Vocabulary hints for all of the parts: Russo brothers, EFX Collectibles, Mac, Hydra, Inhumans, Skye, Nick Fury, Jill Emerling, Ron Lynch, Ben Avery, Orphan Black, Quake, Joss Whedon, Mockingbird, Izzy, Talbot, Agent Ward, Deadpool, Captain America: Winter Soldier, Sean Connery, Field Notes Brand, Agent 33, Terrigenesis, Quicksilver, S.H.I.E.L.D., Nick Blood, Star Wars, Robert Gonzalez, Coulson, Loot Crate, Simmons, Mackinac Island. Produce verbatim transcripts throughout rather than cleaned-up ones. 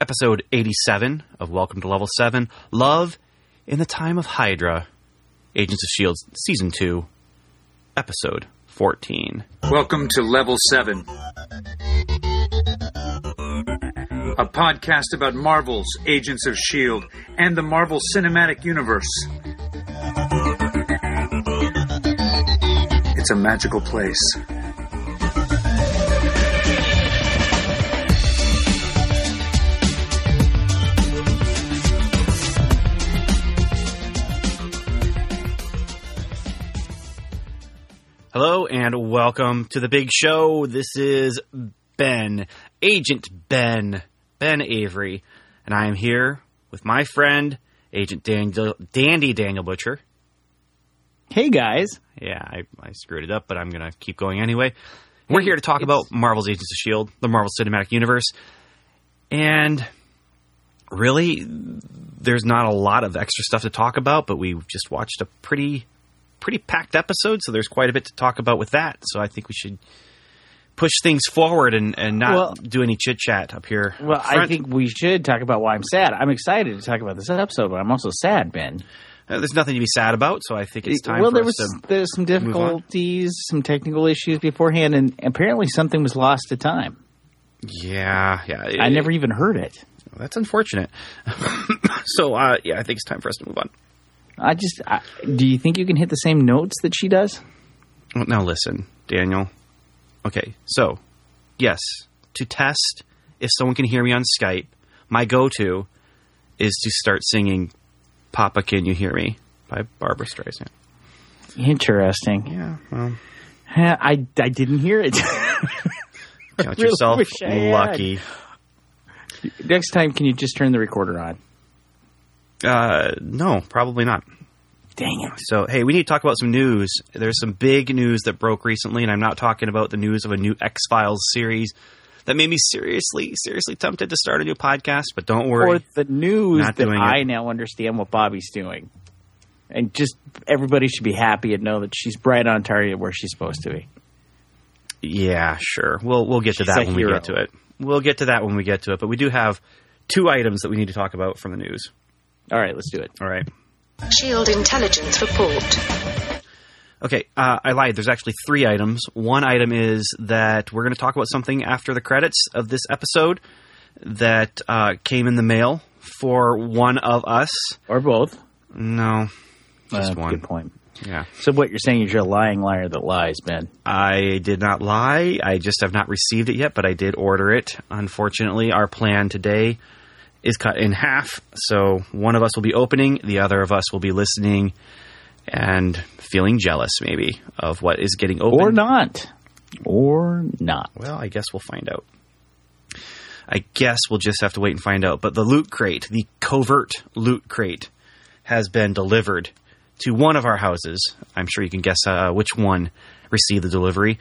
Episode eighty-seven of Welcome to Level seven, Love in the Time of Hydra, Agents of S H I E L D. Season two, Episode fourteen. Welcome to Level seven, a podcast about Marvel's Agents of S H I E L D and the Marvel Cinematic Universe. It's a magical place. Hello and welcome to the big show. This is Ben, Agent Ben, Ben Avery, and I am here with my friend, Agent Daniel, Dandy Daniel Butcher. Hey guys. Yeah, I, I screwed it up, but I'm going to keep going anyway. We're here to talk it's... about Marvel's Agents of S H I E L D, the Marvel Cinematic Universe, and really, there's not a lot of extra stuff to talk about, but we just watched a pretty... pretty packed episode, so there's quite a bit to talk about with that. So I think we should push things forward and, and not well, do any chit-chat up here. Well, I think we should talk about why I'm sad. I'm excited to talk about this episode, but I'm also sad, Ben. Uh, there's nothing to be sad about, so I think it's time well, for there us was, to there's some difficulties, some technical issues beforehand, and apparently something was lost to time. Yeah, yeah. It, I never even heard it. That's unfortunate. so, uh, yeah, I think it's time for us to move on. I just, I, do you think you can hit the same notes that she does? Well, now listen, Daniel. Okay, so, yes, to test if someone can hear me on Skype, my go-to is to start singing Papa Can You Hear Me by Barbra Streisand. Interesting. Yeah, well. I, I didn't hear it. Count yourself really lucky. Next time, can you just turn the recorder on? Uh, no, probably not. Dang it. So, hey, we need to talk about some news. There's some big news that broke recently, and I'm not talking about the news of a new X-Files series that made me seriously, seriously tempted to start a new podcast, but don't worry. Or the news not that I it. now understand what Bobby's doing. And just everybody should be happy and know that she's right on target where she's supposed to be. Yeah, sure. We'll we'll get to she's that when hero. we get to it. We'll get to that when we get to it, but we do have two items that we need to talk about from the news. All right, let's do it. All right. S H I E L D Intelligence Report. Okay, uh, I lied. There's actually three items. One item is that we're going to talk about something after the credits of this episode that uh, came in the mail for one of us. Or both. No, just uh, one. Good point. Yeah. So what you're saying is you're a lying liar that lies, Ben. I did not lie. I just have not received it yet, but I did order it. Unfortunately, our plan today is cut in half, so one of us will be opening, the other of us will be listening and feeling jealous, maybe, of what is getting opened. Or not. Or not. Well, I guess we'll find out. I guess we'll just have to wait and find out. But the loot crate, the covert loot crate, has been delivered to one of our houses. I'm sure you can guess uh, which one received the delivery.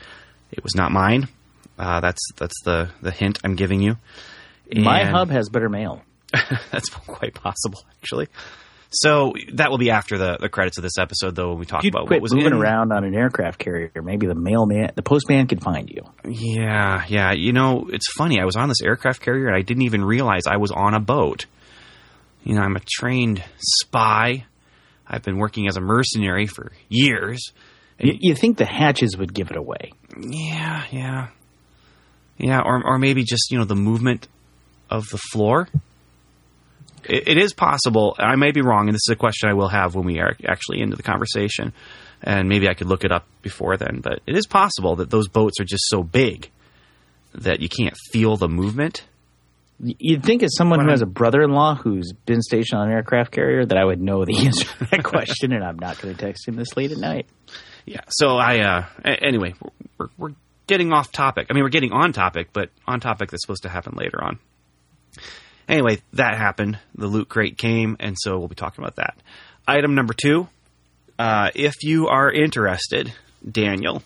It was not mine. Uh, that's that's the, the hint I'm giving you. And my hub has better mail. That's quite possible, actually. So that will be after the, the credits of this episode, though, when we talk You'd about quit what was moving in. around on an aircraft carrier. Maybe the mailman, the postman, could find you. Yeah, yeah. You know, it's funny. I was on this aircraft carrier, and I didn't even realize I was on a boat. You know, I'm a trained spy. I've been working as a mercenary for years. You, you think the hatches would give it away? Yeah, yeah, yeah. Or or maybe just you know the movement of the floor. It is possible. I may be wrong, and this is a question I will have when we are actually into the conversation, and maybe I could look it up before then, but it is possible that those boats are just so big that you can't feel the movement. You'd think as someone when who I'm... has a brother-in-law who's been stationed on an aircraft carrier that I would know the answer to that question, and I'm not going to text him this late at night. Yeah, so I... Uh, anyway, we're, we're getting off topic. I mean, we're getting on topic, but on topic that's supposed to happen later on. Anyway, that happened. The loot crate came, and so we'll be talking about that. Item number two, uh, if you are interested, Daniel,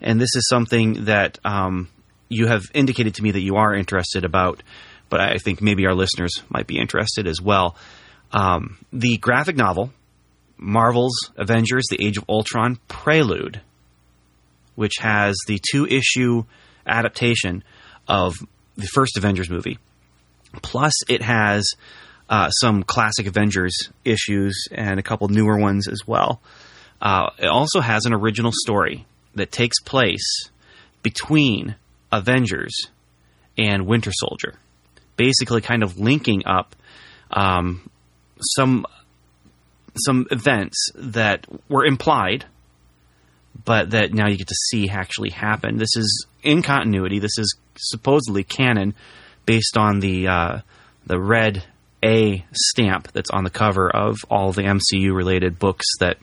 and this is something that um, you have indicated to me that you are interested about, but I think maybe our listeners might be interested as well. Um, the graphic novel, Marvel's Avengers, The Age of Ultron Prelude, which has the two-issue adaptation of the first Avengers movie, Plus, it has uh, some classic Avengers issues and a couple newer ones as well. Uh, it also has an original story that takes place between Avengers and Winter Soldier, basically kind of linking up um, some some events that were implied, but that now you get to see actually happen. This is in continuity. This is supposedly canon based on the uh, the red A stamp that's on the cover of all the M C U-related books that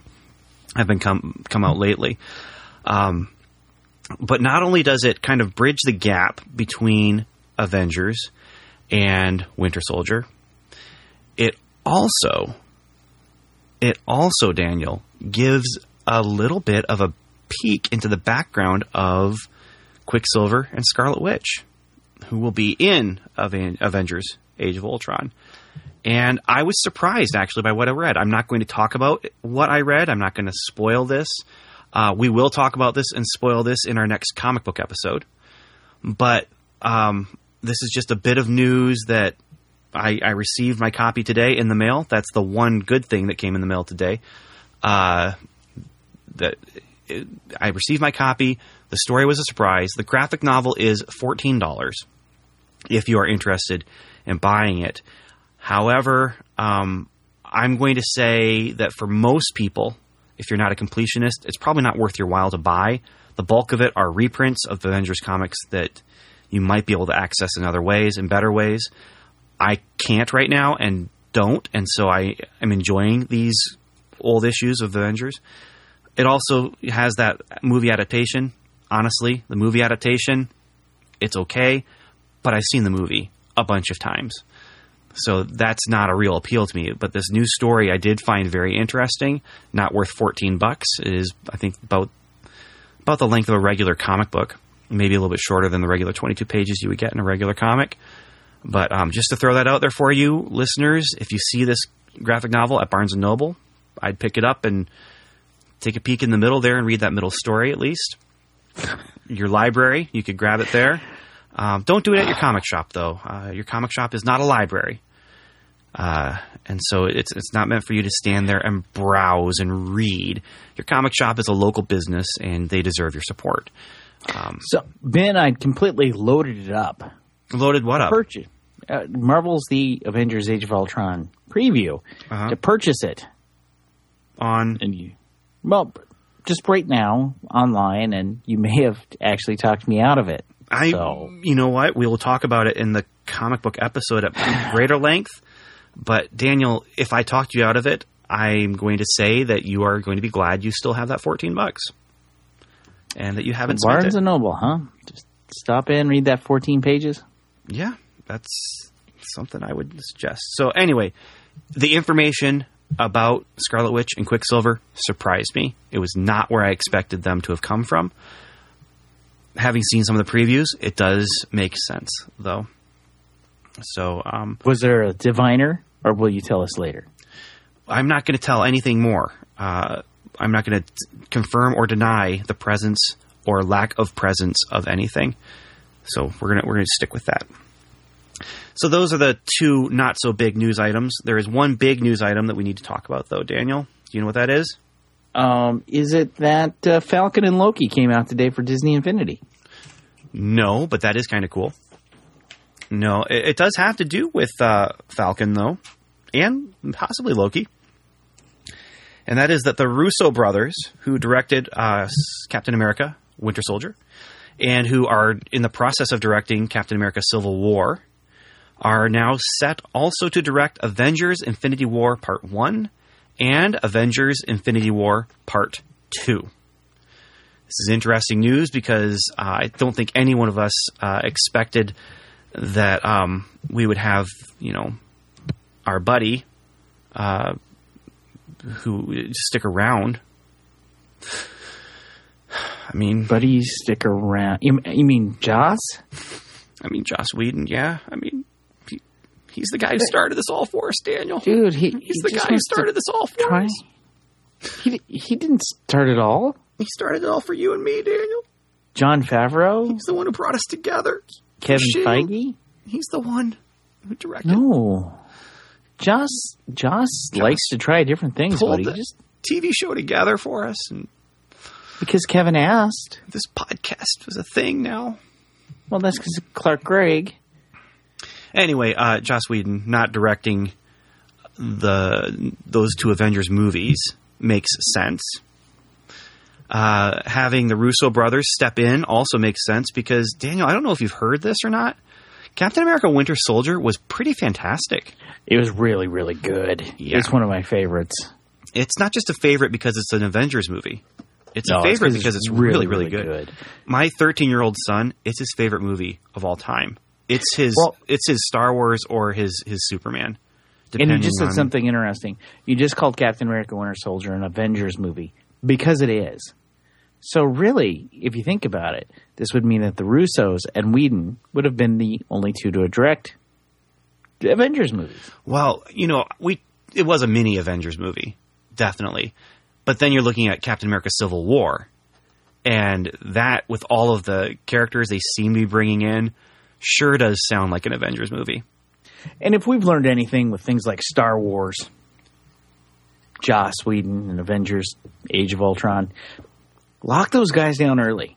have been come, come out lately. Um, but not only does it kind of bridge the gap between Avengers and Winter Soldier, it also, it also, Daniel, gives a little bit of a peek into the background of Quicksilver and Scarlet Witch, who will be in Avengers Age of Ultron. And I was surprised, actually, by what I read. I'm not going to talk about what I read. I'm not going to spoil this. Uh, we will talk about this and spoil this in our next comic book episode. But um, this is just a bit of news that I, I received my copy today in the mail. That's the one good thing that came in the mail today. Uh, that it, I received my copy. The story was a surprise. The graphic novel is fourteen dollars if you are interested in buying it. However, um, I'm going to say that for most people, if you're not a completionist, it's probably not worth your while to buy. The bulk of it are reprints of Avengers comics that you might be able to access in other ways, in better ways. I can't right now and don't, and so I am enjoying these old issues of Avengers. It also has that movie adaptation. Honestly, the movie adaptation, it's okay, but I've seen the movie a bunch of times. So that's not a real appeal to me. But this new story I did find very interesting. Not worth fourteen bucks. It is, I think, about about the length of a regular comic book. Maybe a little bit shorter than the regular twenty-two pages you would get in a regular comic. But um, just to throw that out there for you, listeners, if you see this graphic novel at Barnes and Noble, I'd pick it up and take a peek in the middle there and read that middle story at least. Your library, you could grab it there. Um, don't do it at your comic shop, though. Uh, your comic shop is not a library. Uh, and so it's it's not meant for you to stand there and browse and read. Your comic shop is a local business, and they deserve your support. Um, so, Ben, I completely loaded it up. Loaded what up? Purchase uh, Marvel's The Avengers Age of Ultron preview uh-huh. to purchase it. On? And you, well, just right now, online, and you may have actually talked me out of it. I, so. You know what? We will talk about it in the comic book episode at greater length. But Daniel, if I talked you out of it, I'm going to say that you are going to be glad you still have that fourteen bucks, and that you haven't spent it. Barnes and Noble, huh? Just stop in, read that fourteen pages. Yeah, that's something I would suggest. So anyway, the information about Scarlet Witch and Quicksilver surprised me. It was not where I expected them to have come from. Having seen some of the previews, it does make sense, though. So, um, was there a diviner, or will you tell us later? I'm not going to tell anything more. Uh, I'm not going to confirm or deny the presence or lack of presence of anything. So we're gonna we're gonna stick with that. So those are the two not so big news items. There is one big news item that we need to talk about, though. Daniel, do you know what that is? Um, is it that uh, Falcon and Loki came out today for Disney Infinity? No, but that is kind of cool. No, it, it does have to do with uh, Falcon, though, and possibly Loki. And that is that the Russo brothers, who directed uh, Captain America: Winter Soldier, and who are in the process of directing Captain America: Civil War, are now set also to direct Avengers: Infinity War Part one. And Avengers: Infinity War Part two. This is interesting news because uh, I don't think any one of us uh, expected that um, we would have, you know, our buddy uh, who stick around. I mean, buddy, stick around. You, you mean Joss? I mean Joss Whedon. Yeah, I mean. He's the guy who started this all for us, Daniel. Dude, he, he's he the guy who started this all for try. us. He he didn't start it all. He started it all for you and me, Daniel. Jon Favreau. He's the one who brought us together. Kevin Feige. He's the one. Who directed? No. Joss, Joss Joss likes to try different things, buddy. Just T V show together for us, and because Kevin asked. This podcast was a thing now. Well, that's because of Clark Gregg. Anyway, uh, Joss Whedon not directing the those two Avengers movies makes sense. Uh, having the Russo brothers step in also makes sense because, Daniel, I don't know if you've heard this or not, Captain America: Winter Soldier was pretty fantastic. It was really, really good. Yeah. It's one of my favorites. It's not just a favorite because it's an Avengers movie. It's no, a favorite it's because it's really, really, really good. good. My thirteen-year-old son, it's his favorite movie of all time. It's his well, it's his Star Wars or his, his Superman. And you just said on... something interesting. You just called Captain America: Winter Soldier an Avengers movie because it is. So really, if you think about it, this would mean that the Russos and Whedon would have been the only two to direct the Avengers movies. Well, you know, we it was a mini Avengers movie, definitely. But then you're looking at Captain America: Civil War, and that with all of the characters they seem to be bringing in, sure does sound like an Avengers movie. And if we've learned anything with things like Star Wars, Joss Whedon, and Avengers: Age of Ultron, lock those guys down early.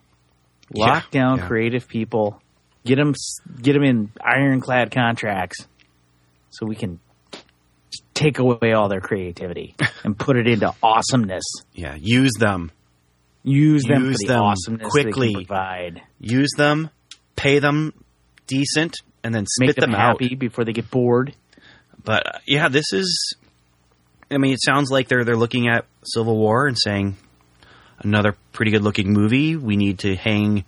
Lock yeah, down yeah. creative people. Get them, get them in ironclad contracts so we can take away all their creativity and put it into awesomeness. Yeah, use them. Use them use for the them awesomeness quickly. They can provide. Use them, pay them decent, and then spit Make them, them happy out. Before they get bored. But, uh, yeah, this is... I mean, it sounds like they're they're looking at Civil War and saying... Another pretty good-looking movie. We need to hang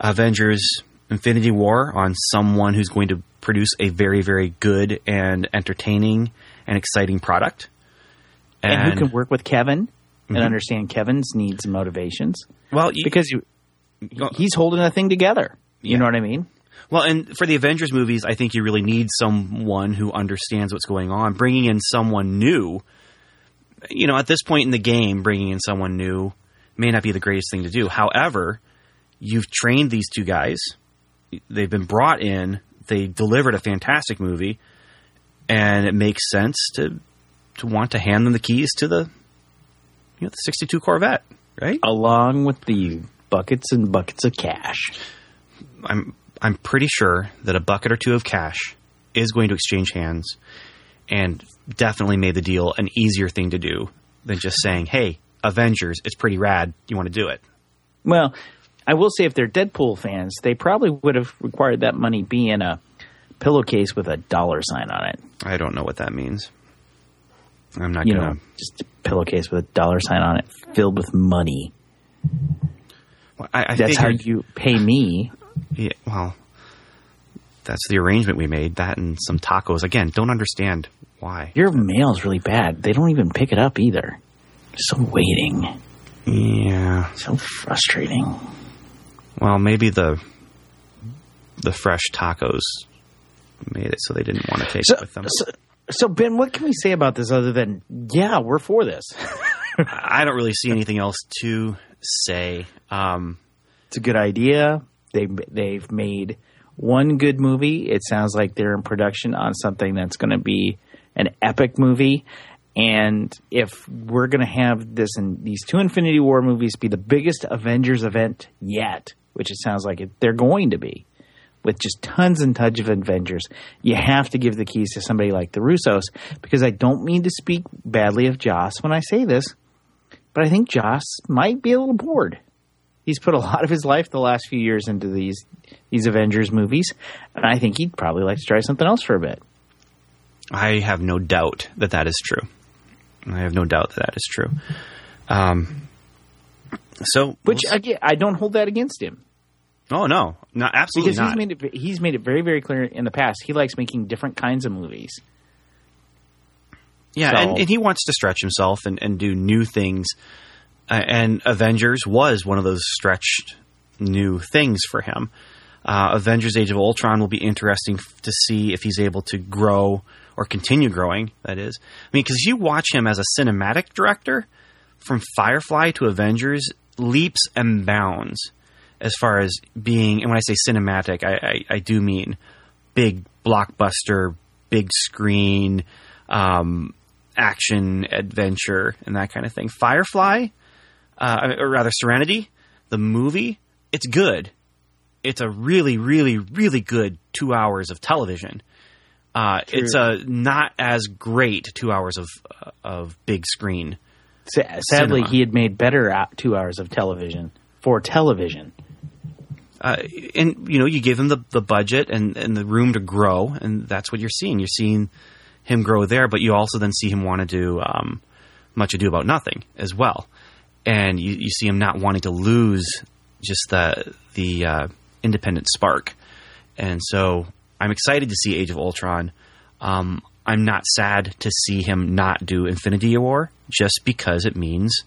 Avengers: Infinity War on someone who's going to produce a very, very good and entertaining and exciting product. And, and who can work with Kevin mm-hmm. and understand Kevin's needs and motivations. Well, you, Because you, he's holding the thing together. You yeah. know what I mean? Well, and for the Avengers movies, I think you really need someone who understands what's going on. Bringing in someone new, you know, at this point in the game, bringing in someone new... may not be the greatest thing to do. However, you've trained these two guys. They've been brought in. They delivered a fantastic movie. And it makes sense to to want to hand them the keys to the you know the sixty-two Corvette, right? Along with the buckets and buckets of cash. I'm I'm pretty sure that a bucket or two of cash is going to exchange hands and definitely made the deal an easier thing to do than just saying, hey, Avengers, it's pretty rad. You want to do it? Well, I will say if they're Deadpool fans, they probably would have required that money be in a pillowcase with a dollar sign on it. I don't know what that means. I'm not going to... Just a pillowcase with a dollar sign on it filled with money. Well, I, I that's how you pay me. Yeah, well, that's the arrangement we made. That and some tacos. Again, don't understand why. Your mail's really bad. They don't even pick it up either. So waiting. Yeah. So frustrating. Well, maybe the the fresh tacos made it so they didn't want to take so, it with them. So, so, Ben, what can we say about this other than, yeah, we're for this? I don't really see anything else to say. Um, it's a good idea. They, they've made one good movie. It sounds like they're in production on something that's going to be an epic movie. And if we're going to have this and these two Infinity War movies be the biggest Avengers event yet, which it sounds like it, they're going to be, with just tons and tons of Avengers, you have to give the keys to somebody like the Russos, because I don't mean to speak badly of Joss when I say this, but I think Joss might be a little bored. He's put a lot of his life the last few years into these these Avengers movies, and I think he'd probably like to try something else for a bit. I have no doubt that that is true. I have no doubt that that is true. Um, so, Which, we'll again, I don't hold that against him. Oh, no. no absolutely because not. Because he's, he's made it very, very clear in the past. He likes making different kinds of movies. Yeah, so. and, and he wants to stretch himself and, and do new things. Uh, and Avengers was one of those stretched new things for him. Uh, Avengers Age of Ultron will be interesting to see if he's able to grow or continue growing, that is. I mean, because you watch him as a cinematic director, from Firefly to Avengers, leaps and bounds as far as being, and when I say cinematic, I, I, I do mean big, blockbuster, big screen, um, action, adventure, and that kind of thing. Firefly, uh, or rather Serenity, the movie, it's good. It's a really, really, really good two hours of television. Uh, it's a not as great two hours of of big screen. Sadly, cinema. He had made better two hours of television for television. Uh, and, you know, you give him the, the budget and, and the room to grow, and that's what you're seeing. You're seeing him grow there, but you also then see him want to do um, Much Ado About Nothing as well. And you, you see him not wanting to lose just the, the uh, independent spark. And so I'm excited to see Age of Ultron. Um, I'm not sad to see him not do Infinity War, just because it means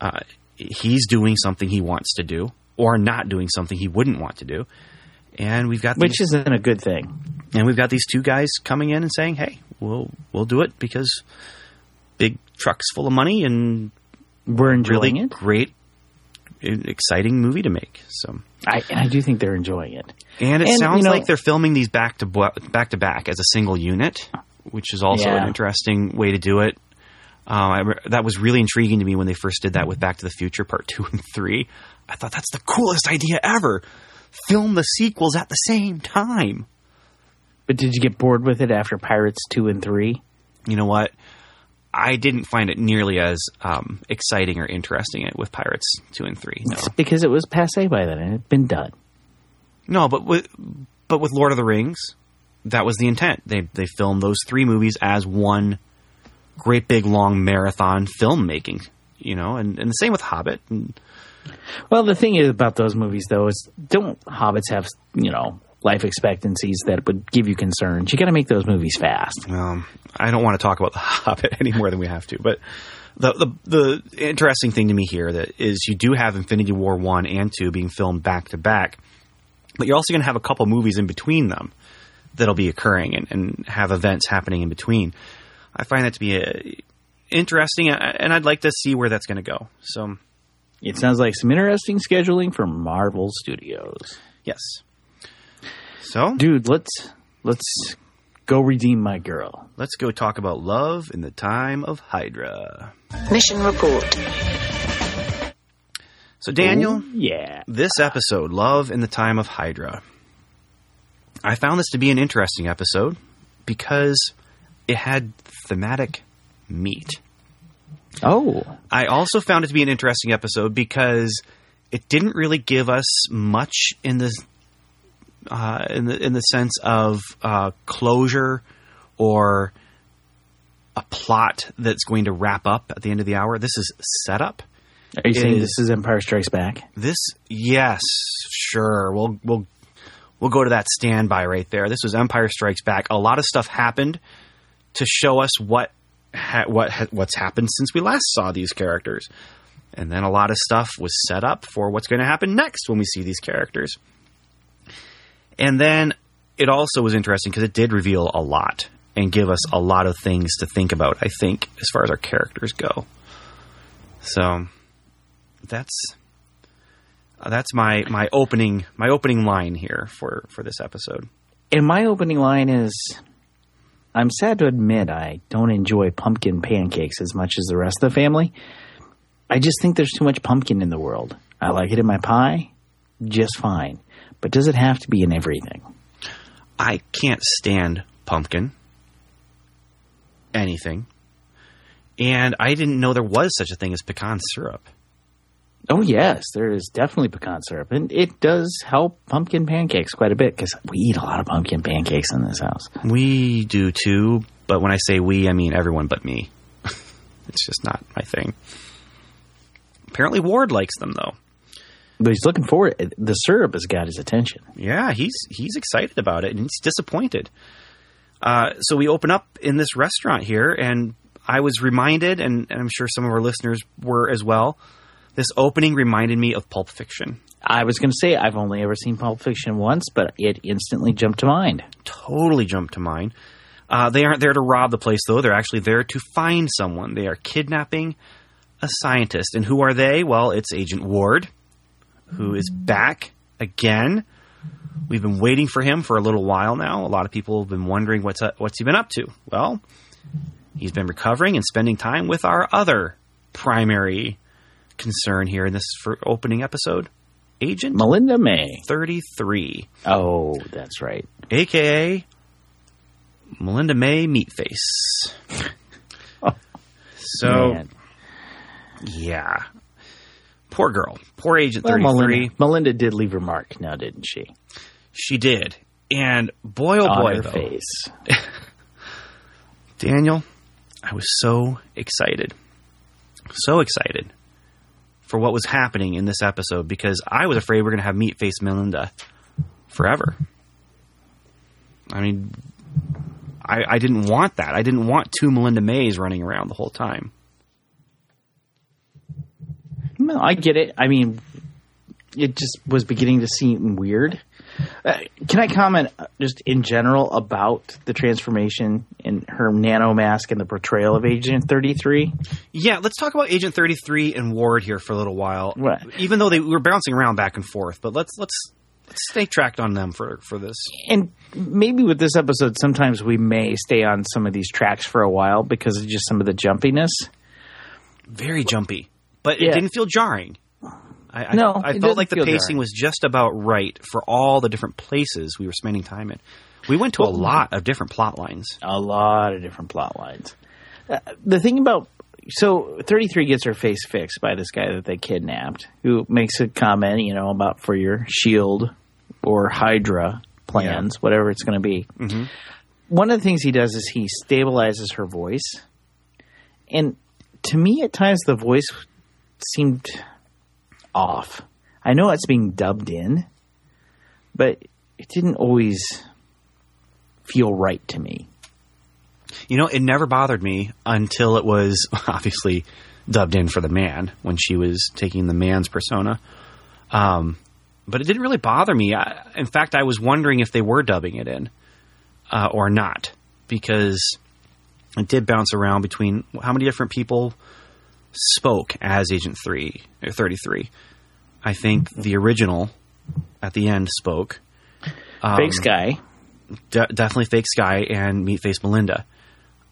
uh, he's doing something he wants to do, or not doing something he wouldn't want to do. And we've got these, which isn't a good thing. And we've got these two guys coming in and saying, hey, we'll we'll do it because big trucks full of money and we're enjoying really it. Great, exciting movie to make. So I, I do think they're enjoying it. And it and, sounds you know, like they're filming these back to back to back as a single unit, which is also yeah. an interesting way to do it. Uh, I, that was really intriguing to me when they first did that with Back to the Future Part two and three. I thought that's the coolest idea ever. Film the sequels at the same time. But did you get bored with it after Pirates two and three? You know what? I didn't find it nearly as um, exciting or interesting with Pirates two and three. No. It's because it was passé by then and it had been done. No, but with, but with Lord of the Rings, that was the intent. They they filmed those three movies as one great big long marathon filmmaking, you know, and, and the same with Hobbit. And, well, the thing is about those movies, though, is don't hobbits have, you know, life expectancies that would give you concerns? You got to make those movies fast. Um, I don't want to talk about The Hobbit any more than we have to, but the, the the interesting thing to me here that is you do have Infinity War one and two being filmed back to back, but you're also going to have a couple movies in between them that'll be occurring and, and have events happening in between. I find that to be a, interesting, and I'd like to see where that's going to go. So, it sounds like some interesting scheduling for Marvel Studios. Yes. So, dude, let's let's go redeem my girl. Let's go talk about love in the time of Hydra. Mission report. So, Daniel, Ooh, yeah, this episode, Love in the Time of Hydra. I found this to be an interesting episode because it had thematic meat. Oh. I also found it to be an interesting episode because it didn't really give us much in the uh, in the in the sense of uh, closure or a plot that's going to wrap up at the end of the hour. This is setup. Are you it saying is, this is Empire Strikes Back? This, yes, sure. We'll we'll we'll go to that standby right there. This was Empire Strikes Back. A lot of stuff happened to show us what. Ha- what ha- what's happened since we last saw these characters, and then a lot of stuff was set up for what's going to happen next when we see these characters. And then it also was interesting because it did reveal a lot and give us a lot of things to think about, I think, as far as our characters go. So that's uh, that's my my opening my opening line here for for this episode. And my opening line is, I'm sad to admit I don't enjoy pumpkin pancakes as much as the rest of the family. I just think there's too much pumpkin in the world. I like it in my pie just fine. But does it have to be in everything? I can't stand pumpkin. Anything. And I didn't know there was such a thing as pecan syrup. Oh, yes. There is definitely pecan syrup. And it does help pumpkin pancakes quite a bit because we eat a lot of pumpkin pancakes in this house. We do, too. But when I say we, I mean everyone but me. It's just not my thing. Apparently Ward likes them, though. But he's looking forward. The syrup has got his attention. Yeah, he's he's excited about it, and he's disappointed. Uh, so we open up in this restaurant here, and I was reminded, and, and I'm sure some of our listeners were as well, this opening reminded me of Pulp Fiction. I was going to say I've only ever seen Pulp Fiction once, but it instantly jumped to mind. Totally jumped to mind. Uh, they aren't there to rob the place, though. They're actually there to find someone. They are kidnapping a scientist. And who are they? Well, it's Agent Ward, who is back again. We've been waiting for him for a little while now. A lot of people have been wondering what's up, what's he been up to. Well, he's been recovering and spending time with our other primary concern here in this for opening episode, Agent Melinda May thirty-three. Oh, that's right. A K A Melinda May Meatface. Oh, so, man. Yeah. Poor girl. Poor Agent well, thirty-three. Melinda, Melinda did leave her mark now, didn't she? She did. And boy, oh, on boy, her though. Face. Daniel, I was so excited. So excited for what was happening in this episode because I was afraid we we're going to have Meatface Melinda forever. I mean, I, I didn't want that. I didn't want two Melinda Mays running around the whole time. No, I get it. I mean, it just was beginning to seem weird. Uh, can I comment just in general about the transformation and her nano mask and the portrayal of Agent thirty-three? Yeah, let's talk about Agent thirty-three and Ward here for a little while. What? Even though they were bouncing around back and forth, but let's let's, let's stay tracked on them for, for this. And maybe with this episode, sometimes we may stay on some of these tracks for a while because of just some of the jumpiness. Very jumpy, but yeah. It didn't feel jarring. I, no, I, I felt like the pacing dark. was just about right for all the different places we were spending time in. We went to a lot of different plot lines. A lot of different plot lines. Uh, the thing about... So, thirty-three gets her face fixed by this guy that they kidnapped, who makes a comment, you know, about for your S H I E L D or Hydra plans, yeah. whatever it's going to be. Mm-hmm. One of the things he does is he stabilizes her voice. And to me, at times, the voice seemed... off. I know it's being dubbed in, but it didn't always feel right to me. You know, it never bothered me until it was obviously dubbed in for the man when she was taking the man's persona. Um, but it didn't really bother me. I, in fact, I was wondering if they were dubbing it in uh, or not, because it did bounce around between how many different people spoke as Agent three or thirty-three. I think the original at the end spoke. Um, fake Skye. De- definitely fake Skye and Meatface Melinda.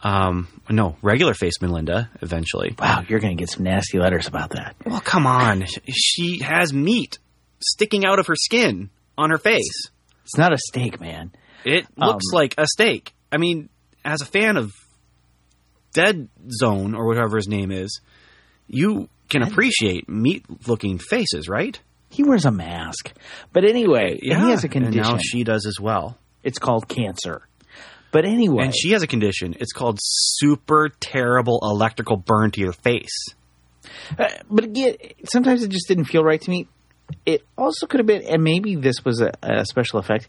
Um, no, regular face Melinda eventually. Wow, you're going to get some nasty letters about that. Well, come on. She has meat sticking out of her skin on her face. It's not a steak, man. It um, looks like a steak. I mean, as a fan of Dead Zone or whatever his name is, you can appreciate meat-looking faces, right? He wears a mask. But anyway, yeah, and he has a condition. And now she does as well. It's called cancer. But anyway. And she has a condition. It's called super terrible electrical burn to your face. Uh, but again, sometimes it just didn't feel right to me. It also could have been, and maybe this was a, a special effect,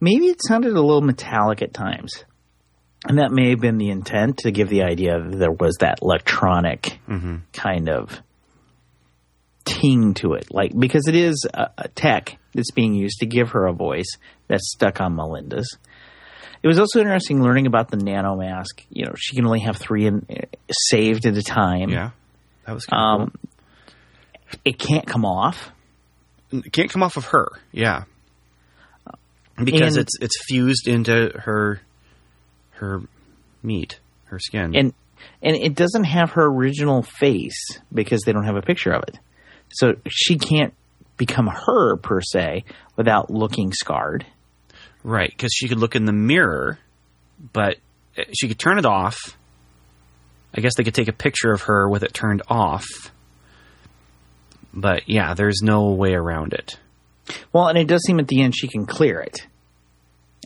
maybe it sounded a little metallic at times. And that may have been the intent to give the idea that there was that electronic mm-hmm. kind of ting to it. Like, because it is a, a tech that's being used to give her a voice that's stuck on Melinda's. It was also interesting learning about the nanomask. You know, she can only have three in, saved at a time. Yeah, that was kind of um, cool. It can't come off. It can't come off of her, yeah. Because and, it's it's fused into her... her meat, her skin. And and it doesn't have her original face because they don't have a picture of it. So she can't become her, per se, without looking scarred. Right, because she could look in the mirror, but she could turn it off. I guess they could take a picture of her with it turned off. But, yeah, there's no way around it. Well, and it does seem at the end she can clear it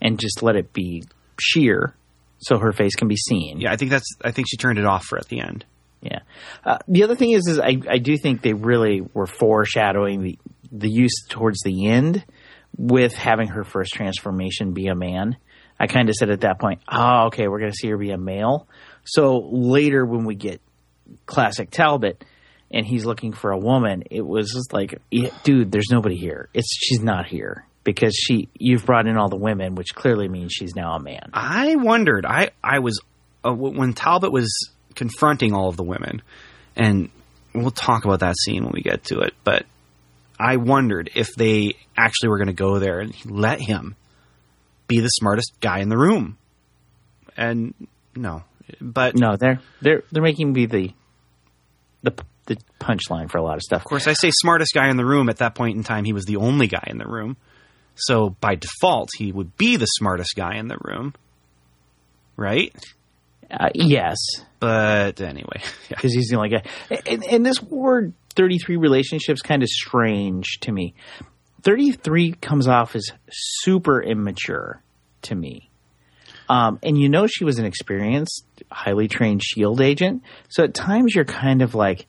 and just let it be sheer. So her face can be seen. Yeah, I think that's. I think she turned it off for at the end. Yeah. Uh, the other thing is, is I, I do think they really were foreshadowing the the use towards the end with having her first transformation be a man. I kind of said at that point, oh, okay, we're going to see her be a male. So later when we get classic Talbot and he's looking for a woman, it was just like, dude, there's nobody here. It's she's not here. Because she, you've brought in all the women, which clearly means she's now a man. I wondered. I, I was uh, – when Talbot was confronting all of the women, and we'll talk about that scene when we get to it, but I wondered if they actually were going to go there and let him be the smartest guy in the room. And no, but no, they're they're they're making me the the the punchline for a lot of stuff. Of course, I say smartest guy in the room. At that point in time, he was the only guy in the room, so by default, he would be the smartest guy in the room, right? Uh, yes, but anyway, because yeah. he's the only guy. And, and this Ward thirty-three relationship's kind of strange to me. thirty-three comes off as super immature to me. Um, and you know she was an experienced, highly trained S H I E L D agent. So at times you're kind of like,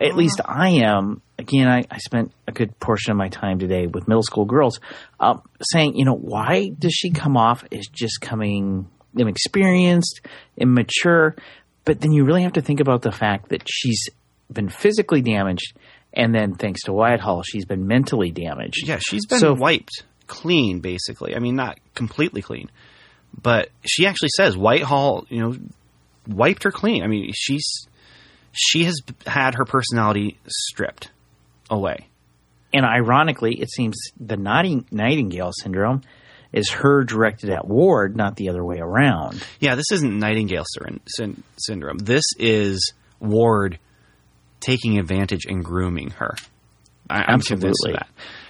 at least I am. Again, I, I spent a good portion of my time today with middle school girls um, saying, you know, why does she come off as just coming inexperienced, immature? But then you really have to think about the fact that she's been physically damaged. And then thanks to Whitehall, she's been mentally damaged. Yeah, she's been so, wiped clean, basically. I mean, not completely clean. But she actually says Whitehall, you know, wiped her clean. I mean, she's she has had her personality stripped away. And ironically, it seems the Nightingale syndrome is her directed at Ward, not the other way around. Yeah, this isn't Nightingale syndrome. This is Ward taking advantage and grooming her. I, I'm convinced of that.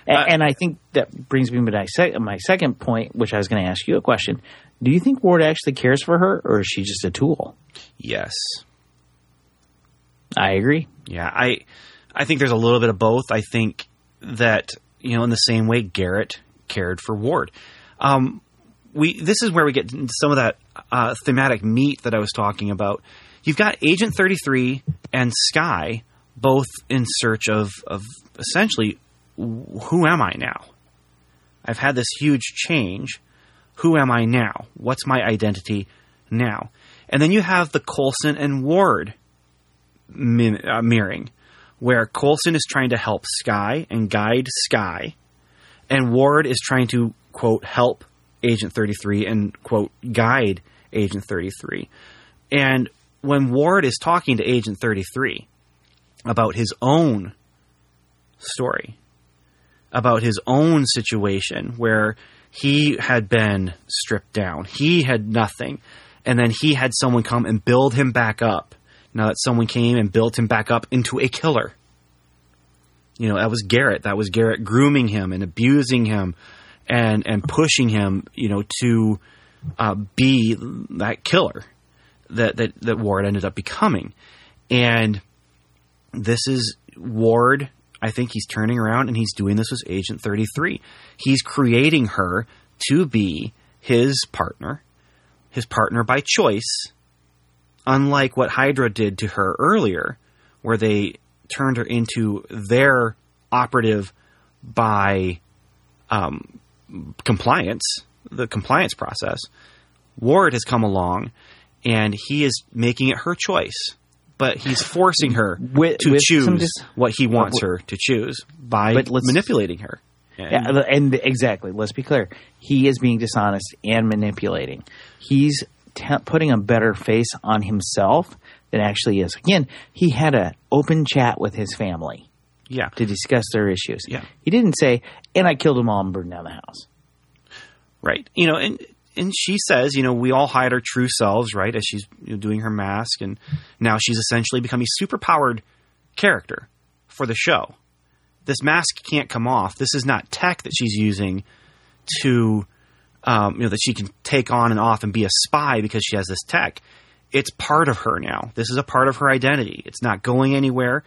And, uh, and I think that brings me to my, sec- my second point, which I was going to ask you a question. Do you think Ward actually cares for her, or is she just a tool? Yes. I agree. Yeah, I I think there's a little bit of both. I think that, you know, in the same way Garrett cared for Ward. Um, we This is where we get into some of that uh, thematic meat that I was talking about. You've got Agent thirty-three and Skye both in search of, of essentially, who am I now? I've had this huge change. Who am I now? What's my identity now? And then you have the Coulson and Ward min- uh, mirroring, where Coulson is trying to help Skye and guide Skye, and Ward is trying to, quote, help Agent thirty-three and, quote, guide Agent thirty-three. And when Ward is talking to Agent thirty-three about his own story, about his own situation where he had been stripped down, he had nothing, and then he had someone come and build him back up. Now that someone came and built him back up into a killer. You know, that was Garrett. That was Garrett grooming him and abusing him and, and pushing him, you know, to uh, be that killer that, that, that Ward ended up becoming. And this is Ward. I think he's turning around and he's doing this with Agent thirty-three. He's creating her to be his partner, his partner by choice, unlike what Hydra did to her earlier, where they turned her into their operative by um, compliance, the compliance process. Ward has come along and he is making it her choice. But he's forcing her with, to with choose dis- what he wants her to choose by manipulating her. And, yeah, and exactly. Let's be clear. He is being dishonest and manipulating. He's t- putting a better face on himself than actually is. Again, he had an open chat with his family yeah. to discuss their issues. Yeah. He didn't say, and I killed them all and burned down the house. Right. You know, and... And she says, you know, we all hide our true selves, right, as she's you know, doing her mask. And now she's essentially become a superpowered character for the show. This mask can't come off. This is not tech that she's using to, um, you know, that she can take on and off and be a spy because she has this tech. It's part of her now. This is a part of her identity. It's not going anywhere.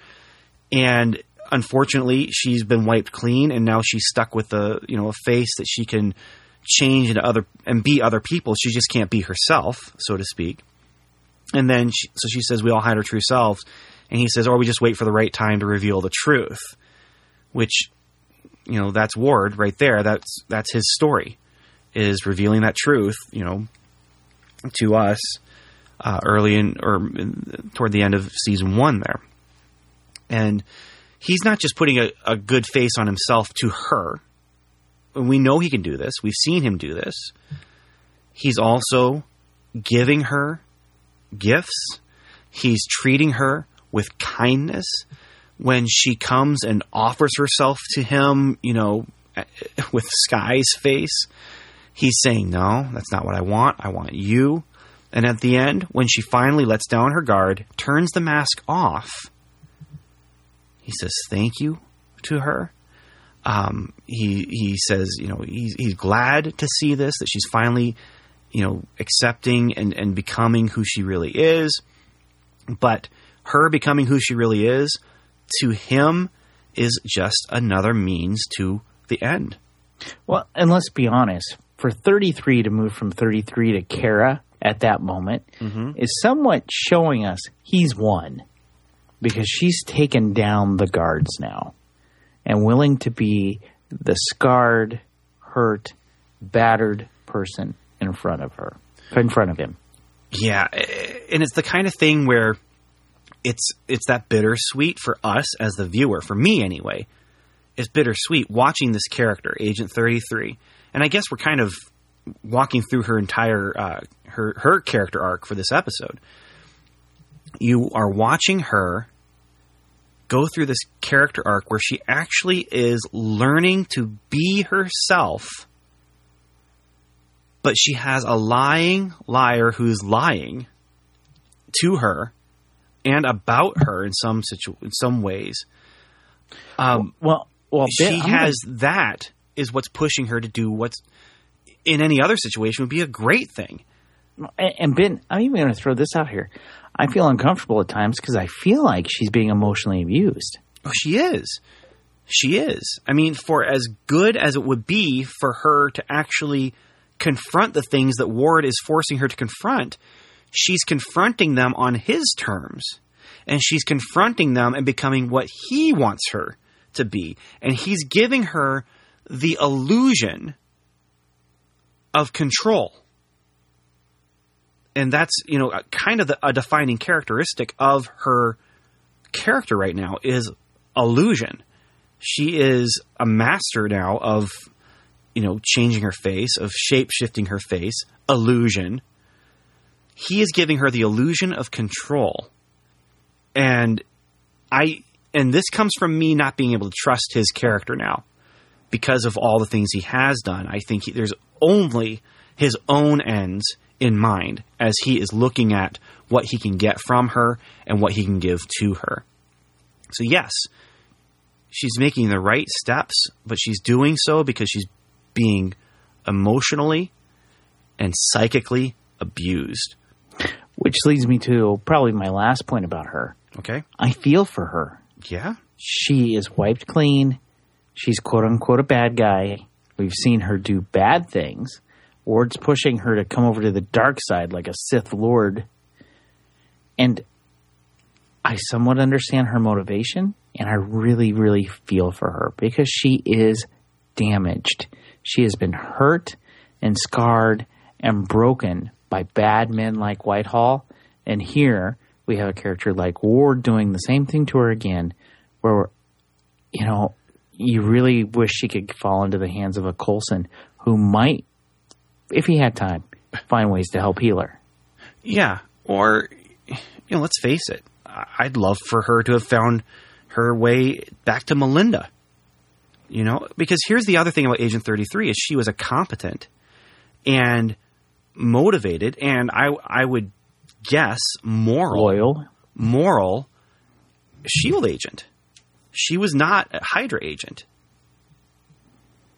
And unfortunately, she's been wiped clean. And now she's stuck with a, you know, a face that she can change into other and be other people. She just can't be herself, so to speak. And then she, so she says we all hide our true selves, and he says, or we just wait for the right time to reveal the truth, which, you know, that's Ward right there. That's that's his story, is revealing that truth, you know, to us uh, early in or in, toward the end of season one there. And he's not just putting a, a good face on himself to her. We know he can do this. We've seen him do this. He's also giving her gifts. He's treating her with kindness, when she comes and offers herself to him, you know, with Skye's face, he's saying, no, that's not what I want. I want you. And at the end, when she finally lets down her guard, turns the mask off, he says thank you to her. Um, he he says, you know, he's, he's glad to see this, that she's finally, you know, accepting and, and becoming who she really is. But her becoming who she really is, to him, is just another means to the end. Well, and let's be honest, for thirty-three to move from thirty-three to Kara at that moment, mm-hmm. is somewhat showing us he's won, because she's taken down the guards now and willing to be the scarred, hurt, battered person in front of her, in front of him. Yeah, and it's the kind of thing where it's it's that bittersweet for us as the viewer, for me anyway. It's bittersweet watching this character, Agent thirty-three, and I guess we're kind of walking through her entire uh, her her character arc for this episode. You are watching her go through this character arc where she actually is learning to be herself, but she has a lying liar who's lying to her and about her in some situ- in some ways. Um, well, well, she bit, has gonna... that is what's pushing her to do what's in any other situation would be a great thing. And, and Ben, I'm even going to throw this out here. I feel uncomfortable at times because I feel like she's being emotionally abused. Oh, she is. She is. I mean, for as good as it would be for her to actually confront the things that Ward is forcing her to confront, she's confronting them on his terms. And she's confronting them and becoming what he wants her to be. And he's giving her the illusion of control. And that's, you know, kind of the, a defining characteristic of her character right now is illusion. She is a master now of, you know, changing her face, of shape-shifting her face, illusion. He is giving her the illusion of control. And I, and this comes from me not being able to trust his character now because of all the things he has done. I think he, there's only his own ends in mind as he is looking at what he can get from her and what he can give to her. So yes, she's making the right steps, but she's doing so because she's being emotionally and psychically abused. Which leads me to probably my last point about her. Okay. I feel for her. Yeah. She is wiped clean. She's quote-unquote a bad guy. We've seen her do bad things. Ward's pushing her to come over to the dark side like a Sith Lord. And I somewhat understand her motivation, and I really, really feel for her because she is damaged. She has been hurt and scarred and broken by bad men like Whitehall. And here we have a character like Ward doing the same thing to her again, where, you know, you really wish she could fall into the hands of a Coulson who might, if he had time, find ways to help heal her. Yeah. Or, you know, let's face it. I'd love for her to have found her way back to Melinda, you know, because here's the other thing about Agent thirty-three is she was a competent and motivated, and I I would guess moral, loyal, moral S H I E L D agent. She was not a Hydra agent,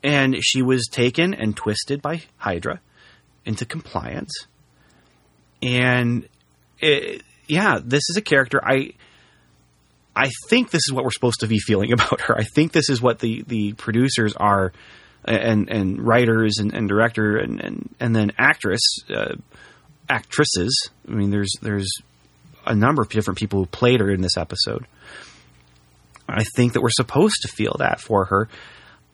and she was taken and twisted by Hydra into compliance. And it, yeah, this is a character. I I think this is what we're supposed to be feeling about her. I think this is what the the producers are. And, and writers and, and director and, and, and then actress, uh, actresses. I mean, there's there's a number of different people who played her in this episode. I think that we're supposed to feel that for her.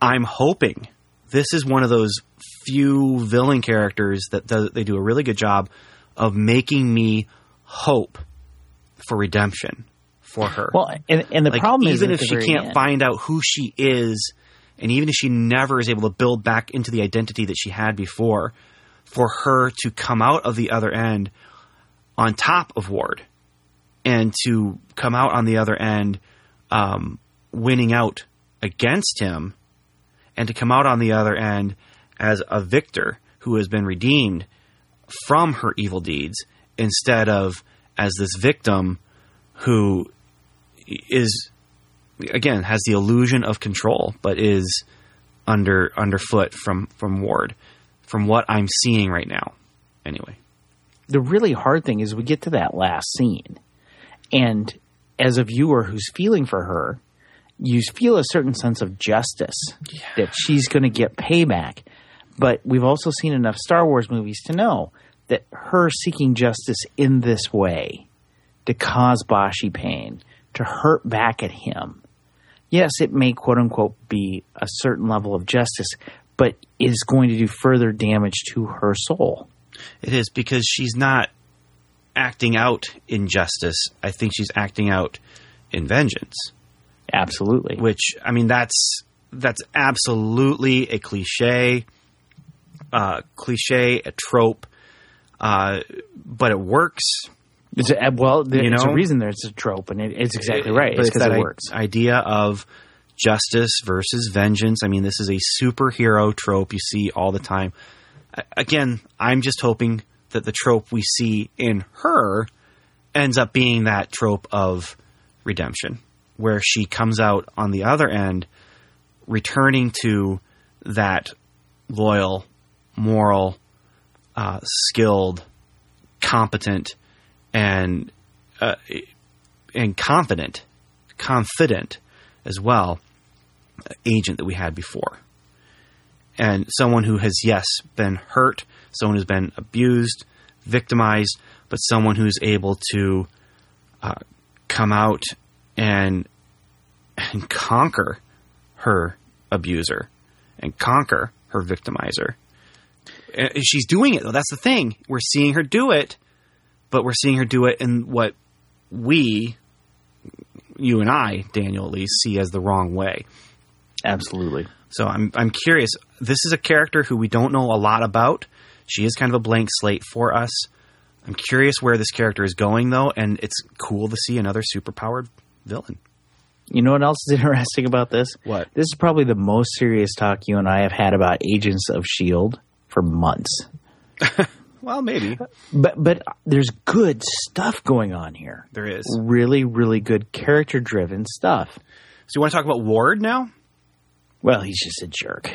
I'm hoping this is one of those few villain characters that does, they do a really good job of making me hope for redemption for her. Well, and, and the like, problem even is, even if she can't end. find out who she is. And even if she never is able to build back into the identity that she had before, for her to come out of the other end on top of Ward and to come out on the other end um, winning out against him, and to come out on the other end as a victor who has been redeemed from her evil deeds, instead of as this victim who is, again, has the illusion of control, but is under underfoot from, from Ward, from what I'm seeing right now. Anyway. The really hard thing is we get to that last scene, and as a viewer who's feeling for her, you feel a certain sense of justice yeah. that she's going to get payback. But we've also seen enough Star Wars movies to know that her seeking justice in this way to cause Bashi pain, to hurt back at him. Yes, it may, quote-unquote, be a certain level of justice, but it is going to do further damage to her soul. It is, because she's not acting out injustice. I think she's acting out in vengeance. Absolutely. Which, I mean, that's that's absolutely a cliche, uh, cliche, a trope, uh, but it works. It's a, well, there, you know? It's a reason there's a trope, and it, it's exactly it, right. But it's because it works. Idea of justice versus vengeance. I mean, this is a superhero trope you see all the time. Again, I'm just hoping that the trope we see in her ends up being that trope of redemption, where she comes out on the other end, returning to that loyal, moral, uh, skilled, competent, and uh, and confident, confident as well, agent that we had before. And someone who has, yes, been hurt, someone who's been abused, victimized, but someone who's able to uh, come out and and conquer her abuser and conquer her victimizer. And she's doing it, though. That's the thing. We're seeing her do it, but we're seeing her do it in what we, you and I, Daniel, at least, see as the wrong way. Absolutely. So I'm I'm curious. This is a character who we don't know a lot about. She is kind of a blank slate for us. I'm curious where this character is going, though, and it's cool to see another superpowered villain. You know what else is interesting about this? What? This is probably the most serious talk you and I have had about Agents of S H I E L D for months. Well, maybe. But but there's good stuff going on here. There is. Really, really good character-driven stuff. So you want to talk about Ward now? Well, he's just a jerk.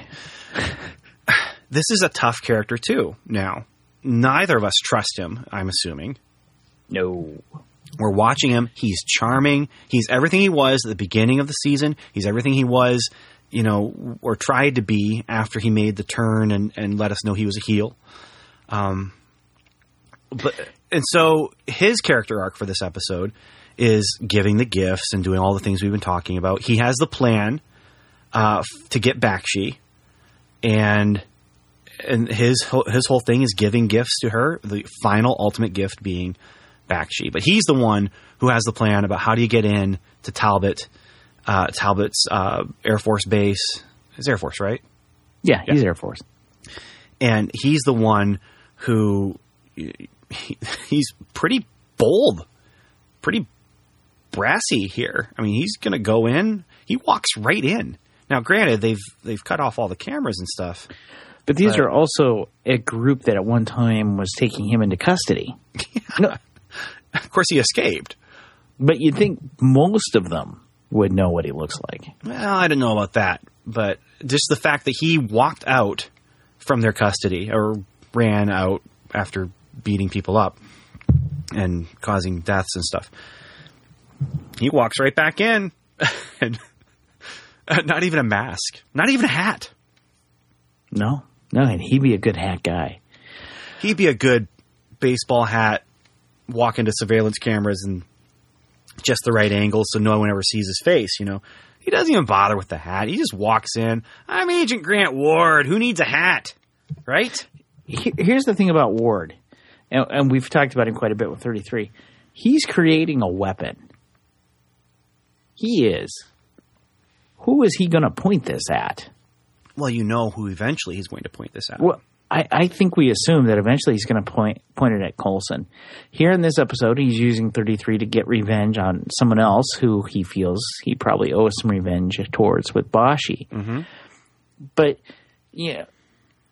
This is a tough character, too, now. Neither of us trust him, I'm assuming. No. We're watching him. He's charming. He's everything he was at the beginning of the season. He's everything he was, you know, or tried to be after he made the turn and, and let us know he was a heel. Um, but and so his character arc for this episode is giving the gifts and doing all the things we've been talking about. He has the plan. Uh, to get back She, and and his ho- his whole thing is giving gifts to her, the final ultimate gift being back She. But he's the one who has the plan about how do you get in to Talbot, uh, Talbot's uh, Air Force base. It's Air Force, right? Yeah, he's yeah. Air Force. And he's the one who he, he's pretty bold, pretty brassy here. I mean, he's going to go in. He walks right in. Now, granted, they've they've cut off all the cameras and stuff. But these but, are also a group that at one time was taking him into custody. Yeah. No. Of course, he escaped. But you'd think most of them would know what he looks like. Well, I don't know about that. But just the fact that he walked out from their custody or ran out after beating people up and causing deaths and stuff. He walks right back in. And not even a mask. Not even a hat. No. No, and he'd be a good hat guy. He'd be a good baseball hat, walk into surveillance cameras and just the right angle so no one ever sees his face, you know. He doesn't even bother with the hat. He just walks in. I'm Agent Grant Ward. Who needs a hat? Right? Here's the thing about Ward, and, and we've talked about him quite a bit with thirty-three. He's creating a weapon. He is. Who is he going to point this at? Well, you know who eventually he's going to point this at. Well, I, I think we assume that eventually he's going to point point it at Coulson. Here in this episode, he's using thirty-three to get revenge on someone else who he feels he probably owes some revenge towards with Bashi. Mm-hmm. But yeah,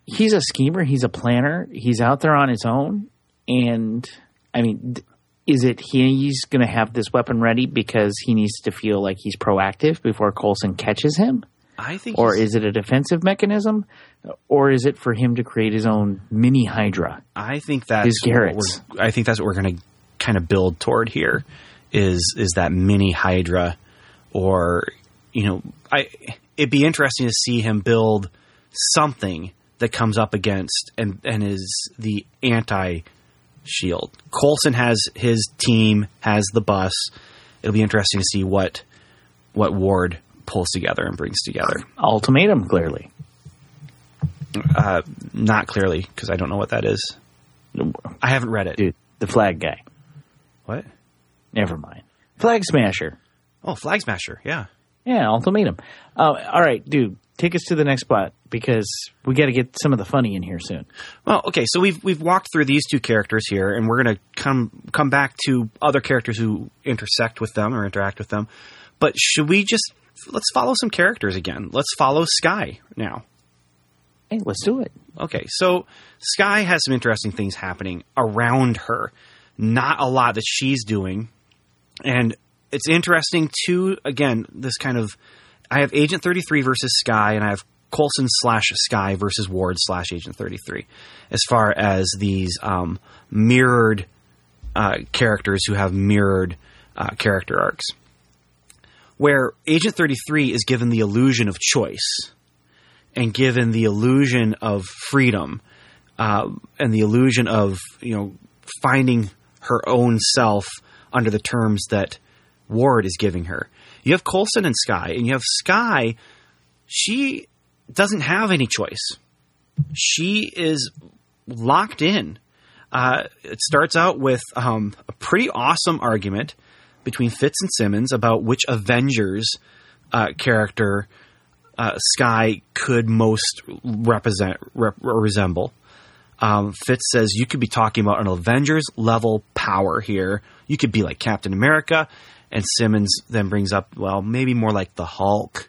he's a schemer. He's a planner. He's out there on his own. And I mean, is it he's going to have this weapon ready because he needs to feel like he's proactive before Coulson catches him? I think, or is it a defensive mechanism, or is it for him to create his own mini Hydra? I think that's his Garrett's. What we're, I think that's what we're going to kind of build toward here. Is is that mini Hydra, or you know, I it'd be interesting to see him build something that comes up against and and is the anti-Shield. Coulson has his team, has the bus. It'll be interesting to see what what Ward pulls together and brings together. Ultimatum, clearly. Uh, not clearly, because I don't know what that is. I haven't read it. Dude, the flag guy. What? Never mind. Flag Smasher. Oh, Flag Smasher, yeah. Yeah, Ultimatum. Uh, all right, dude, take us to the next spot, because we got to get some of the funny in here soon. Well, okay, so we've we've walked through these two characters here, and we're going to come come back to other characters who intersect with them or interact with them. But should we just... Let's follow some characters again. Let's follow Skye now. Hey, let's do it. Okay, so Skye has some interesting things happening around her. Not a lot that she's doing. And it's interesting, too, again, this kind of... I have Agent thirty-three versus Skye, and I have Coulson slash Skye versus Ward slash Agent thirty-three. As far as these um, mirrored uh, characters who have mirrored uh, character arcs. Where Agent thirty-three is given the illusion of choice and given the illusion of freedom uh, and the illusion of, you know, finding her own self under the terms that Ward is giving her. You have Coulson and Skye, and you have Skye. She doesn't have any choice. She is locked in. Uh, it starts out with um, a pretty awesome argument between Fitz and Simmons about which Avengers uh, character uh, Skye could most represent rep, resemble. Um, Fitz says, you could be talking about an Avengers-level power here. You could be like Captain America. And Simmons then brings up, well, maybe more like the Hulk.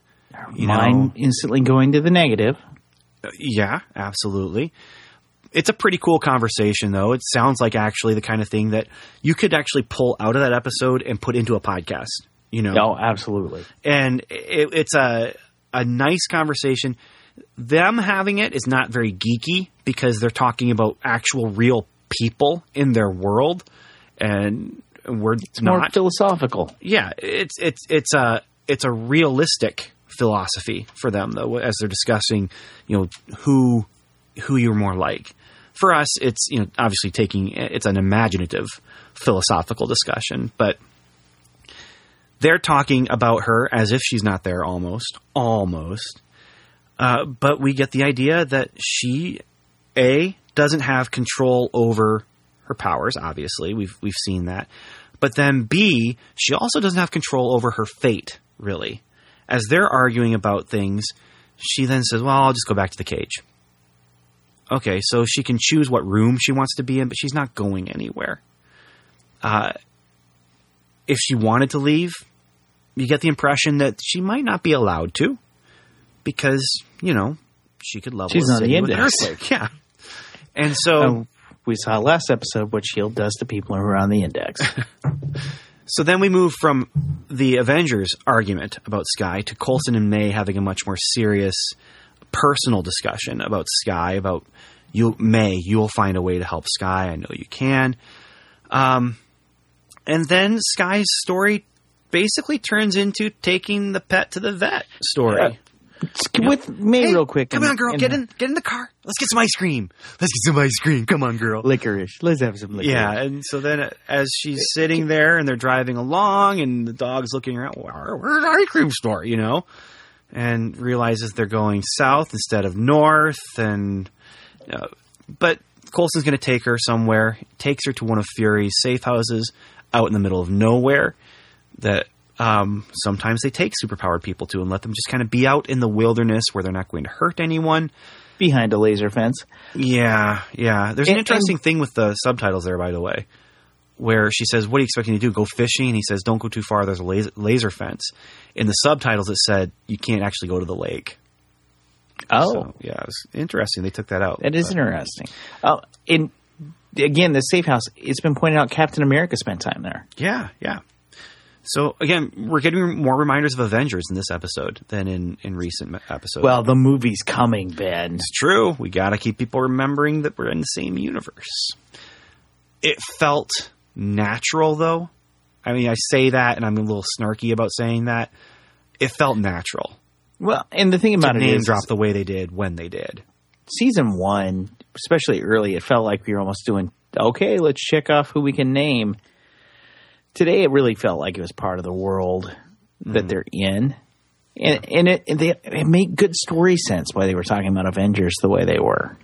You Mine know? Instantly going to the negative. Uh, yeah, absolutely. It's a pretty cool conversation, though. It sounds like actually the kind of thing that you could actually pull out of that episode and put into a podcast, you know? Oh, absolutely. And it, it's a a nice conversation. Them having it is not very geeky because they're talking about actual real people in their world, and we're it's not more philosophical. Yeah, it's it's it's a it's a realistic philosophy for them, though, as they're discussing, you know, who who you're more like. For us, it's, you know, obviously taking, it's an imaginative philosophical discussion, but they're talking about her as if she's not there almost, almost. Uh, but we get the idea that she, A, doesn't have control over her powers, obviously. We've, we've seen that. But then B, she also doesn't have control over her fate, really. As they're arguing about things, she then says, well, I'll just go back to the cage. Okay, so she can choose what room she wants to be in, but she's not going anywhere. Uh, if she wanted to leave, you get the impression that she might not be allowed to because, you know, she could level she's a city with an earthquake. Yeah. And so... Um, we saw last episode what S H I E L D does to people who are on the index. So then we move from the Avengers argument about Skye to Coulson and May having a much more serious... personal discussion about Skye, about you, May, you'll find a way to help Skye. I know you can. Um, and then Skye's story basically turns into taking the pet to the vet story. Yeah. With May, hey, real quick. Come and, on, girl. And, get in Get in the car. Let's get some ice cream. Let's get some ice cream. Come on, girl. Licorice. Let's have some licorice. Yeah, and so then as she's sitting there and they're driving along and the dog's looking around, where's the ice cream store, you know? And realizes they're going south instead of north. And uh, but Coulson's going to take her somewhere. Takes her to one of Fury's safe houses out in the middle of nowhere that um, sometimes they take superpowered people to and let them just kind of be out in the wilderness where they're not going to hurt anyone. behind a laser fence. Yeah, yeah. There's an and, interesting and, thing with the subtitles there, by the way, where she says, what are you expecting to do, go fishing? And he says, don't go too far, there's a laser, laser fence. In the subtitles, it said, you can't actually go to the lake. Oh. So, yeah, it was interesting. They took that out. It is but. interesting. Uh, in, again, the safe house, it's been pointed out Captain America spent time there. Yeah, yeah. So, again, we're getting more reminders of Avengers in this episode than in, in recent episodes. Well, the movie's coming, Ben. It's true. We got to keep people remembering that we're in the same universe. It felt natural, though. I mean, I say that, and I'm a little snarky about saying that. It felt natural. Well, and the thing about it is... name drop the way they did when they did. Season one, especially early, it felt like we were almost doing, okay, let's check off who we can name. Today, it really felt like it was part of the world that mm. they're in. And, yeah. and, it, and they, it made good story sense why they were talking about Avengers the way they were.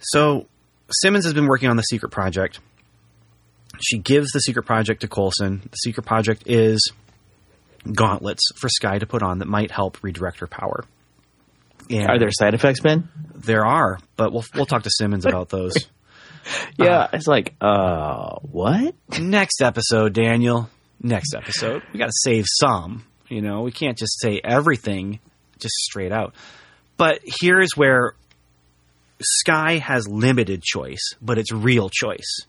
So, Simmons has been working on the secret project. She gives the secret project to Coulson. The secret project is gauntlets for Skye to put on that might help redirect her power. And are there side effects, Ben? There are, but we'll we'll talk to Simmons about those. Yeah, uh, it's like, uh, what? Next episode, Daniel. Next episode. We got to save some. You know, we can't just say everything just straight out. But here is where Skye has limited choice, but it's real choice.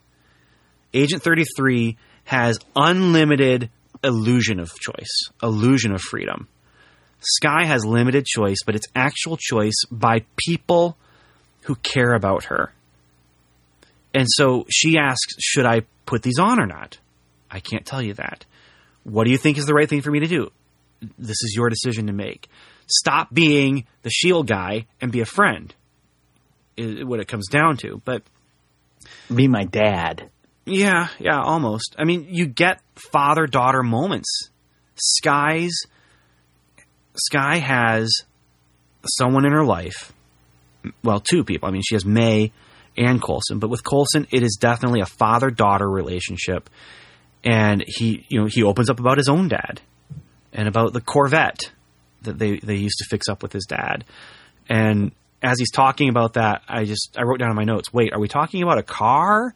Agent thirty-three has unlimited illusion of choice, illusion of freedom. Skye has limited choice, but it's actual choice by people who care about her. And so she asks, should I put these on or not? I can't tell you that. What do you think is the right thing for me to do? This is your decision to make. Stop being the S H I E L D guy and be a friend, is what it comes down to. But be my dad. Yeah, yeah, almost. I mean, you get father-daughter moments. Skye's, Skye has someone in her life. Well, two people. I mean, she has May and Coulson, but with Coulson, it is definitely a father-daughter relationship. And he, you know, he opens up about his own dad and about the Corvette that they, they used to fix up with his dad. And as he's talking about that, I just, I wrote down in my notes, wait, are we talking about a car?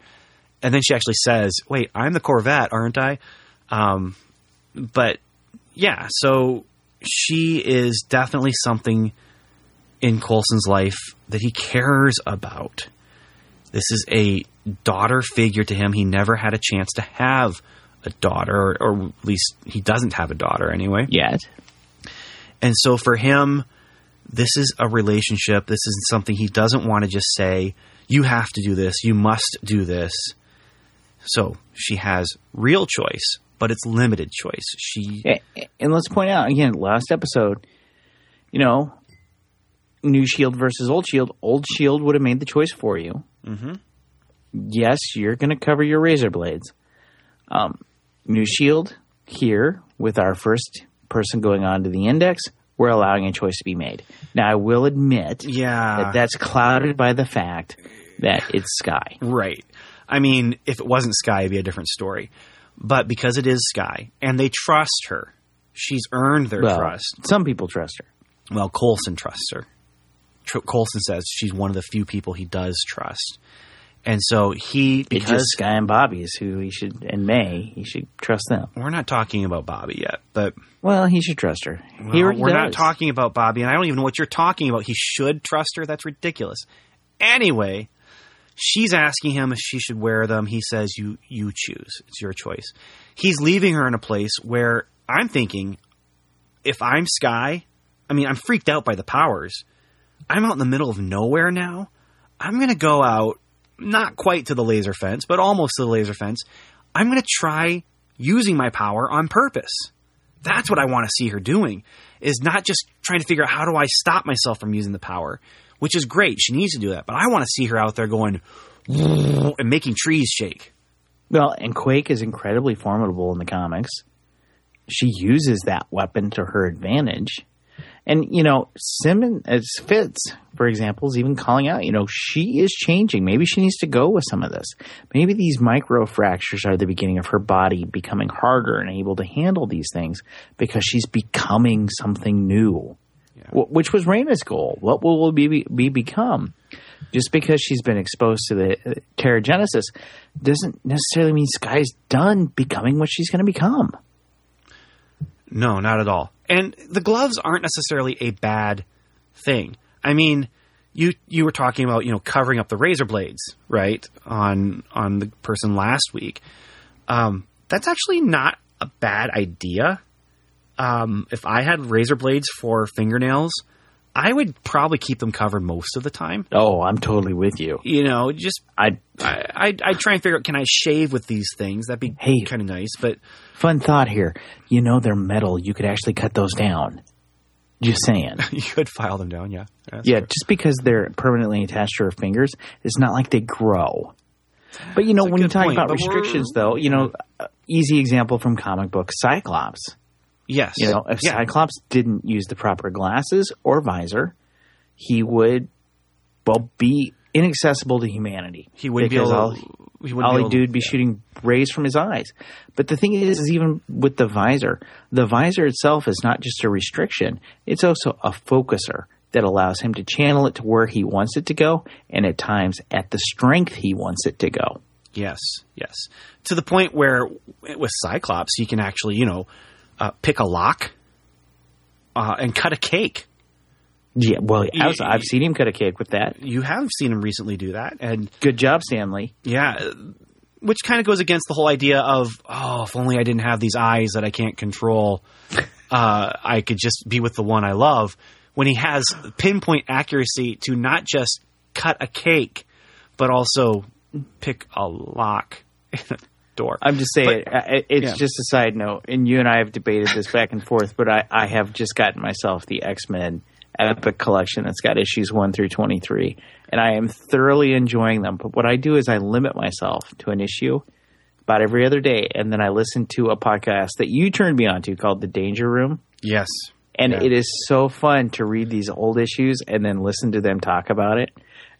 And then she actually says, wait, I'm the Corvette, aren't I? Um, but yeah, so she is definitely something in Coulson's life that he cares about. This is a daughter figure to him. He never had a chance to have a daughter, or, or at least he doesn't have a daughter anyway. Yet. And so for him, this is a relationship. This isn't something he doesn't want to just say, you have to do this, you must do this. So she has real choice, but it's limited choice. She And let's point out, again, last episode, you know, new S H I E L D versus old S H I E L D. Old S H I E L D would have made the choice for you. Mm-hmm. Yes, you're going to cover your razor blades. Um, new S H I E L D here with our first person going on to the index, we're allowing a choice to be made. Now, I will admit yeah. that that's clouded by the fact that it's Skye. Right. I mean, if it wasn't Skye, it'd be a different story. But because it is Skye, and they trust her, she's earned their well, trust. Some people trust her. Well, Coulson trusts her. Coulson says she's one of the few people he does trust. And so he... because it's Skye and Bobby is who he should... and May, he should trust them. We're not talking about Bobby yet, but... well, he should trust her. Well, he we're does. not talking about Bobby, and I don't even know what you're talking about. He should trust her? That's ridiculous. Anyway, she's asking him if she should wear them. He says, you, you choose. It's your choice. He's leaving her in a place where I'm thinking, if I'm Skye... I mean, I'm freaked out by the powers... I'm out in the middle of nowhere now. I'm going to go out, not quite to the laser fence, but almost to the laser fence. I'm going to try using my power on purpose. That's what I want to see her doing, is not just trying to figure out how do I stop myself from using the power, which is great. She needs to do that. But I want to see her out there going and making trees shake. Well, and Quake is incredibly formidable in the comics. She uses that weapon to her advantage. And, you know, Simmons, as Fitz, for example, is even calling out, you know, she is changing. Maybe she needs to go with some of this. Maybe these micro fractures are the beginning of her body becoming harder and able to handle these things because she's becoming something new. Yeah. w- which was Raina's goal. What will we be, be become? Just because she's been exposed to the uh, Terrigenesis doesn't necessarily mean Skye's done becoming what she's going to become. No, not at all. And the gloves aren't necessarily a bad thing. I mean, you you were talking about, you know, covering up the razor blades, right, on on the person last week. Um, that's actually not a bad idea. Um, if I had razor blades for fingernails, I would probably keep them covered most of the time. Oh, I'm totally with you. You know, just I I I try and figure out, can I shave with these things? That'd be hey, kind of nice. But fun thought here. You know, they're metal. You could actually cut those down. Just saying. You could file them down, yeah. That's yeah, true. Just because they're permanently attached to her fingers, it's not like they grow. But, you know, that's when you talk point. about but restrictions, though, you know, easy example from comic book, Cyclops. Yes. You know, if yeah. Cyclops didn't use the proper glasses or visor, he would, well, be inaccessible to humanity. He wouldn't be able to... All he, he, all be able, he do would be yeah. shooting rays from his eyes. But the thing is, is even with the visor, the visor itself is not just a restriction. It's also a focuser that allows him to channel it to where he wants it to go, and at times at the strength he wants it to go. Yes, yes. To the point where with Cyclops, he can actually, you know... Uh, pick a lock uh, and cut a cake. Yeah, well, I've, I've seen him cut a cake with that. You have seen him recently do that. And good job, Stanley. Yeah, which kind of goes against the whole idea of, oh, if only I didn't have these eyes that I can't control, uh, I could just be with the one I love. When he has pinpoint accuracy to not just cut a cake, but also pick a lock. Door. I'm just saying, but, it's yeah. just a side note, and you and I have debated this back and forth, but I, I have just gotten myself the X-Men Epic Collection that's got issues one through twenty-three, and I am thoroughly enjoying them. But what I do is I limit myself to an issue about every other day, and then I listen to a podcast that you turned me on to called The Danger Room. Yes. And yeah. it is so fun to read these old issues and then listen to them talk about it.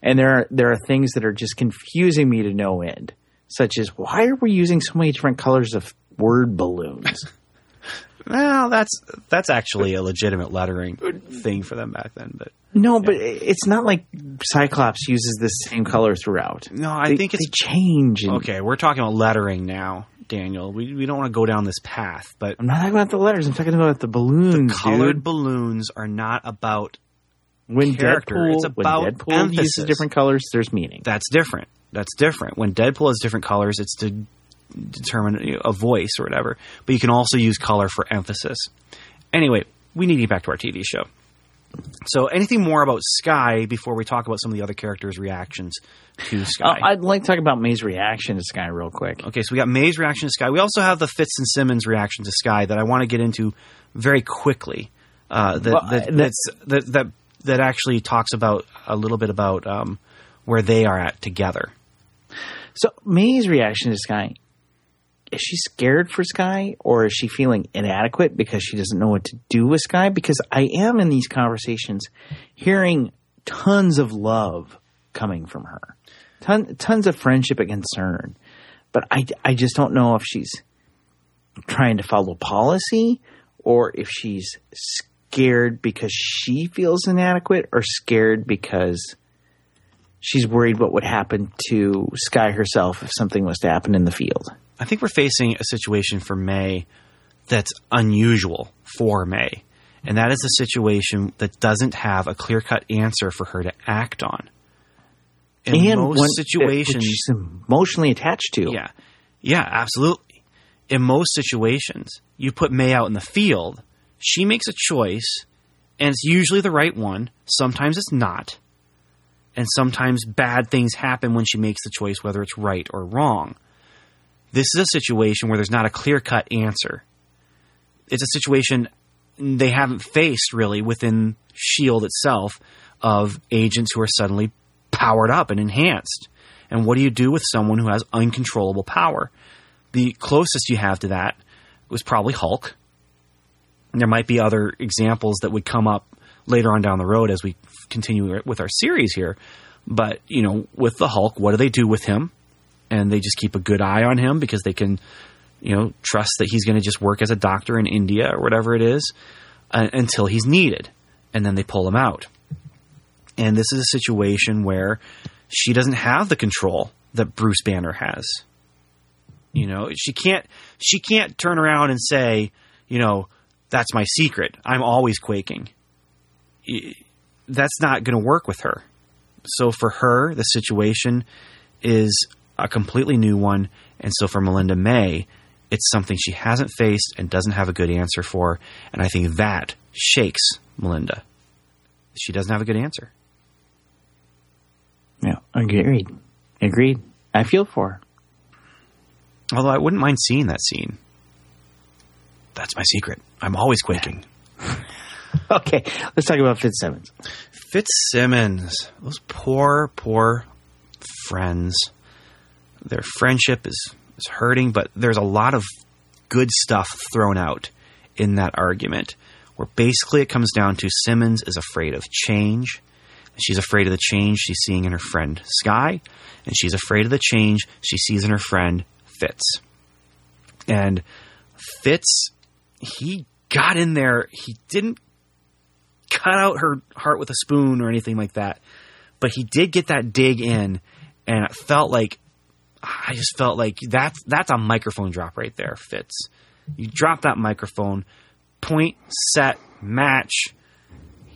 And there are, there are things that are just confusing me to no end. Such as, why are we using so many different colors of word balloons? Well, that's that's actually a legitimate lettering thing for them back then. But No, yeah. but it's not like Cyclops uses the same color throughout. No, I they, think it's... They change. And, okay, we're talking about lettering now, Daniel. We we don't want to go down this path, but... I'm not talking about the letters. I'm talking about the balloons, The colored dude. balloons are not about when character. Deadpool, it's about when Deadpool emphasis. uses different colors, there's meaning. That's different. That's different. When Deadpool has different colors, it's to determine a voice or whatever. But you can also use color for emphasis. Anyway, we need to get back to our T V show. So anything more about Skye before we talk about some of the other characters' reactions to Skye? Uh, I'd like to talk about May's reaction to Skye real quick. Okay, so we got May's reaction to Skye. We also have the Fitz and Simmons reaction to Skye that I want to get into very quickly. Uh, that, well, that, that's, that, that, that actually talks about a little bit about um, where they are at together. So May's reaction to Skye, is she scared for Skye, or is she feeling inadequate because she doesn't know what to do with Skye? Because I am in these conversations hearing tons of love coming from her, Ton, tons of friendship and concern. But I, I just don't know if she's trying to follow policy, or if she's scared because she feels inadequate, or scared because... she's worried what would happen to Skye herself if something was to happen in the field. I think we're facing a situation for May that's unusual for May. And that is a situation that doesn't have a clear-cut answer for her to act on. In and most one, situations... she's emotionally attached to. Yeah. Yeah, absolutely. In most situations, you put May out in the field, she makes a choice, and it's usually the right one. Sometimes it's not. And sometimes bad things happen when she makes the choice, whether it's right or wrong. This is a situation where there's not a clear-cut answer. It's a situation they haven't faced, really, within S H I E L D itself, of agents who are suddenly powered up and enhanced. And what do you do with someone who has uncontrollable power? The closest you have to that was probably Hulk. And there might be other examples that would come up later on down the road as we continue with our series here. But, you know, with the Hulk, what do they do with him? And they just keep a good eye on him because they can, you know, trust that he's going to just work as a doctor in India or whatever it is uh, until he's needed. and then they pull him out. And this is a situation where she doesn't have the control that Bruce Banner has. You know, she can't she can't turn around and say, you know, that's my secret. I'm always quaking. That's not going to work with her. So for her, the situation is a completely new one. And so for Melinda May, it's something she hasn't faced and doesn't have a good answer for. And I think that shakes Melinda. She doesn't have a good answer. Yeah, agreed. Agreed. I feel for her. Although I wouldn't mind seeing that scene. That's my secret. I'm always quaking. Okay, let's talk about Fitzsimmons. Fitzsimmons. Those poor, poor friends. Their friendship is, is hurting, but there's a lot of good stuff thrown out in that argument, where basically it comes down to Simmons is afraid of change. She's afraid of the change she's seeing in her friend Skye, and she's afraid of the change she sees in her friend Fitz. And Fitz, he got in there. He didn't cut out her heart with a spoon or anything like that, but he did get that dig in, and it felt like, I just felt like that's, that's a microphone drop right there, Fitz. You drop that microphone, point, set, match.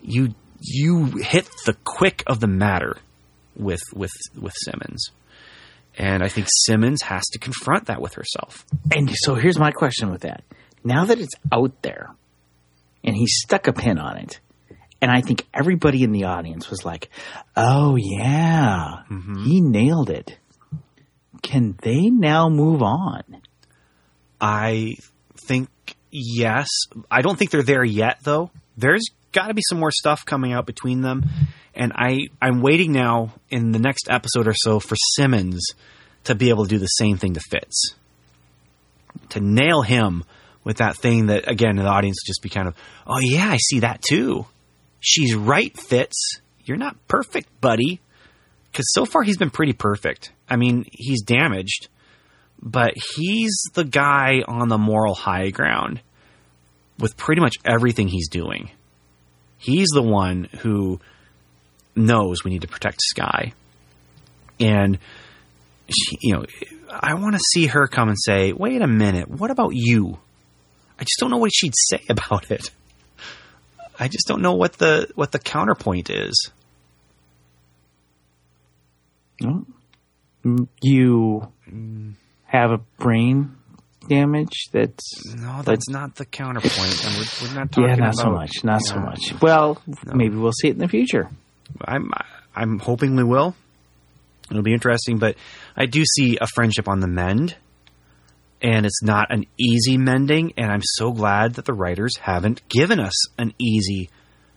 You you hit the quick of the matter with with with Simmons. And I think Simmons has to confront that with herself. And so here's my question with that. Now that it's out there and he stuck a pin on it, and I think everybody in the audience was like, oh, yeah, mm-hmm. He nailed it. Can they now move on? I think yes. I don't think they're there yet, though. There's got to be some more stuff coming out between them. And I, I'm waiting now in the next episode or so for Simmons to be able to do the same thing to Fitz. To nail him with that thing that, again, the audience just be kind of, oh, yeah, I see that too. She's right, Fitz. You're not perfect, buddy. Because so far he's been pretty perfect. I mean, he's damaged, but he's the guy on the moral high ground with pretty much everything he's doing. He's the one who knows we need to protect Skye. And, she, you know, I want to see her come and say, wait a minute, what about you? I just don't know what she'd say about it. I just don't know what the what the counterpoint is. Oh. You have a brain damage that's... No, that's not the counterpoint. And we're, we're not talking about... Yeah, not about, so much. Not yeah. so much. Well, no. Maybe we'll see it in the future. I'm I'm hoping we will. It'll be interesting, but I do see a friendship on the mend, and it's not an easy mending, and I'm so glad that the writers haven't given us an easy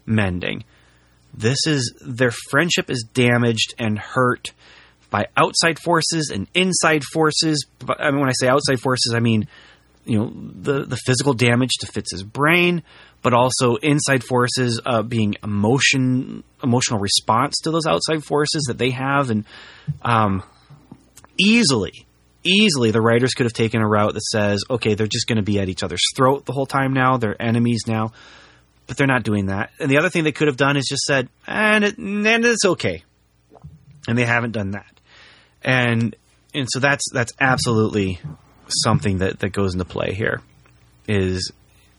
mending. This is... Their friendship is damaged and hurt by outside forces and inside forces. I mean, when I say outside forces, I mean, you know, the, the physical damage to Fitz's brain, but also inside forces uh, being emotion, emotional response to those outside forces that they have. And um, easily, easily the writers could have taken a route that says, okay, they're just going to be at each other's throat the whole time now. They're enemies now, but they're not doing that. And the other thing they could have done is just said, and, it, and it's okay. And they haven't done that. And and so that's that's absolutely something that, that goes into play here, is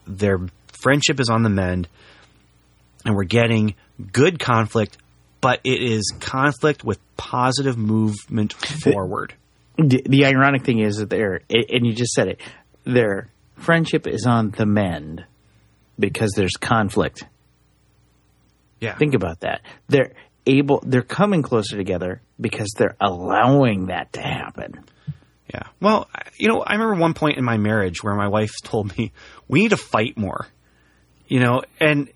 their friendship is on the mend, and we're getting good conflict, but it is conflict with positive movement forward. The, the ironic thing is that they're, and you just said it, their friendship is on the mend because there's conflict. Yeah. Think about that. They're able, they're coming closer together because they're allowing that to happen. Yeah. Well, you know, I remember one point in my marriage where my wife told me, we need to fight more, you know, and,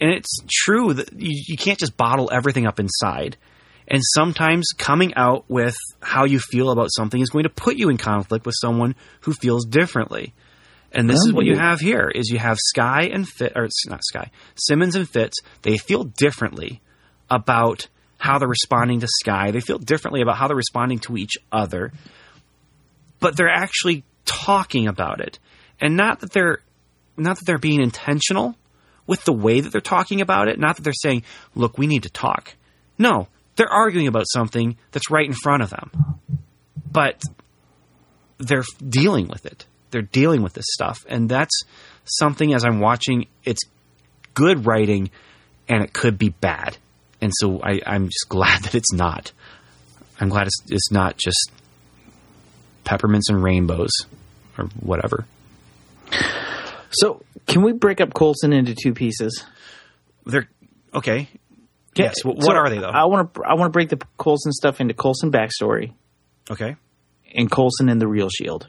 and it's true that you, you can't just bottle everything up inside. And sometimes coming out with how you feel about something is going to put you in conflict with someone who feels differently. And this oh, is what you have here is you have Skye and Fitz, or it's not Skye, Simmons and Fitz. They feel differently about how they're responding to Skye. They feel differently about how they're responding to each other. But they're actually talking about it. And not that they're not that they're being intentional with the way that they're talking about it. Not that they're saying, look, we need to talk. No, they're arguing about something that's right in front of them. But they're dealing with it. They're dealing with this stuff. And that's something, as I'm watching, it's good writing and it could be bad. And so I, I'm just glad that it's not. I'm glad it's, it's not just peppermints and rainbows or whatever. So can we break up Coulson into two pieces? They're okay. Yes. Yeah, what so are they though? I want to I want to break the Coulson stuff into Coulson backstory. Okay. And Coulson and the Real Shield.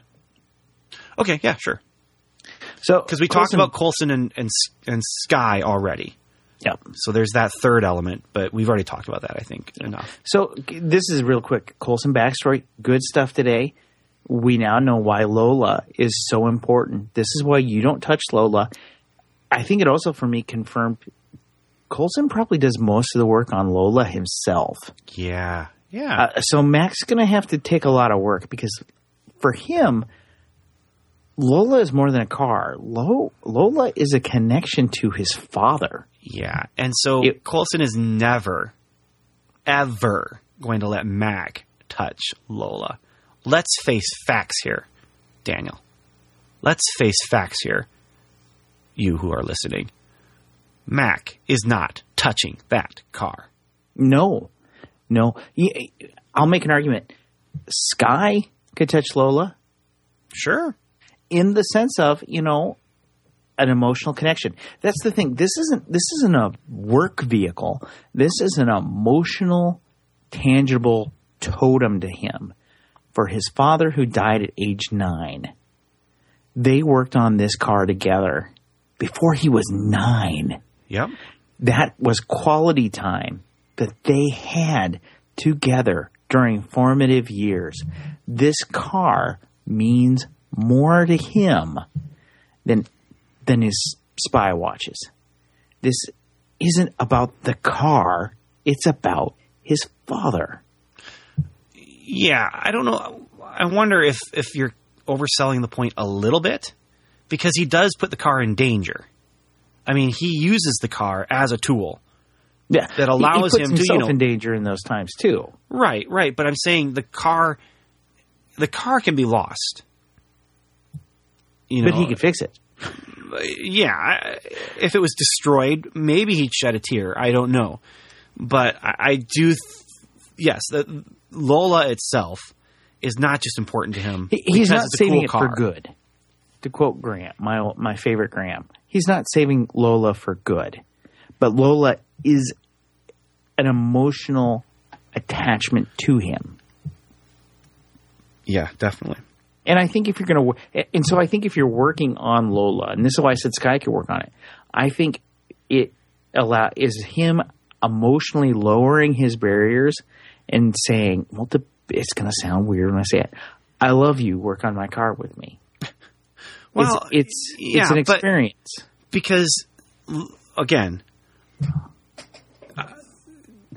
Okay. Yeah. Sure. So because we Coulson, talked about Coulson and and and Skye already. Yep. So there's that third element, but we've already talked about that. I think yeah. enough. So this is real quick. Coulson backstory. Good stuff today. We now know why Lola is so important. This is why you don't touch Lola. I think it also, for me, confirmed Coulson probably does most of the work on Lola himself. Yeah. Yeah. Uh, so Mac's going to have to take a lot of work because for him, Lola is more than a car. Lo- Lola is a connection to his father. Yeah. And so it- Coulson is never, ever going to let Mac touch Lola. Let's face facts here, Daniel. Let's face facts here, you who are listening. Mac is not touching that car. No. No. I'll make an argument. Skye could touch Lola. Sure. In the sense of, you know, an emotional connection. That's the thing. This isn't this isn't a work vehicle. This is an emotional, tangible totem to him. For his father, who died at age nine, they worked on this car together before he was nine. Yep. That was quality time that they had together during formative years. This car means more to him than than his spy watches. This isn't about the car. It's about his father. Yeah, I don't know. I wonder if, if you're overselling the point a little bit, because he does put the car in danger. I mean, he uses the car as a tool yeah. that allows he, he puts him to, you know, in danger in those times too. Right, right. But I'm saying the car, the car can be lost. You know, but he can fix it. Yeah, if it was destroyed, maybe he'd shed a tear. I don't know, but I, I do. Th- yes. The, Lola itself is not just important to him. He, he's not saving cool it car. for good. To quote Grant, my my favorite Graham, he's not saving Lola for good. But Lola is an emotional attachment to him. Yeah, definitely. And I think if you're going to – and so I think if you're working on Lola, and this is why I said Skye could work on it, I think it allow, is him emotionally lowering his barriers – and saying, well, the, it's going to sound weird when I say it. I love you. Work on my car with me. Well, it's it's, yeah, it's an experience. Because, again, uh,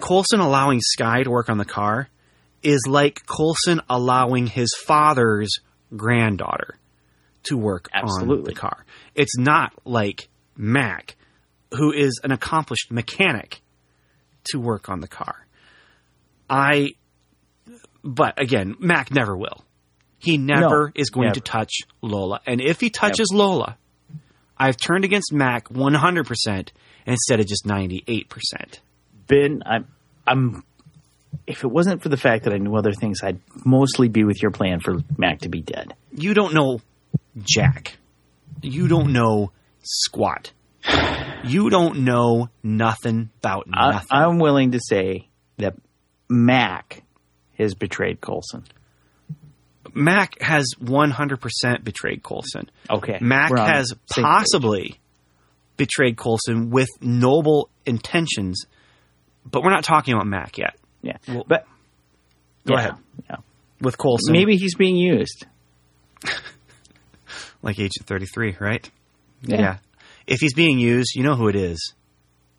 Coulson allowing Skye to work on the car is like Coulson allowing his father's granddaughter to work Absolutely. on the car. It's not like Mac, who is an accomplished mechanic, to work on the car. I, but again, Mac never will. He never no, is going never. to touch Lola. And if he touches never. Lola, I've turned against Mac one hundred percent instead of just ninety-eight percent. Ben, I'm, I'm, if it wasn't for the fact that I knew other things, I'd mostly be with your plan for Mac to be dead. You don't know Jack. You don't know squat. You don't know nothing about nothing. I, I'm willing to say that Mac has betrayed Coulson. Mac has one hundred percent betrayed Coulson. Okay. Mac has possibly betrayed Coulson with noble intentions, but we're not talking about Mac yet. Yeah. Well, but go yeah, ahead. Yeah. With Coulson. Maybe he's being used. Like Agent thirty-three, right? Yeah. yeah. If he's being used, you know who it is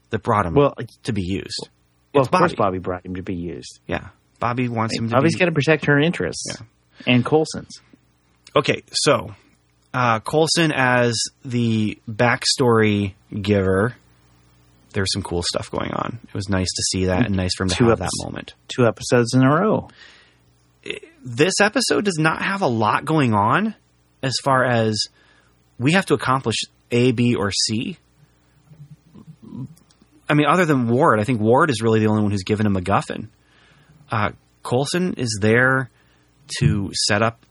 that brought him well, to be used. Well, it's of Bobby. course Bobby brought him to be used. Yeah. Bobby wants I mean, him to Bobby's be... Bobby's got to protect her interests. Yeah. And Coulson's. Okay, so uh, Coulson as the backstory giver. There's some cool stuff going on. It was nice to see that and nice for him to two have epi- that moment. Two episodes in a row. This episode does not have a lot going on as far as we have to accomplish A, B, or C. I mean, other than Ward, I think Ward is really the only one who's given a MacGuffin. Uh, Coulson is there to set up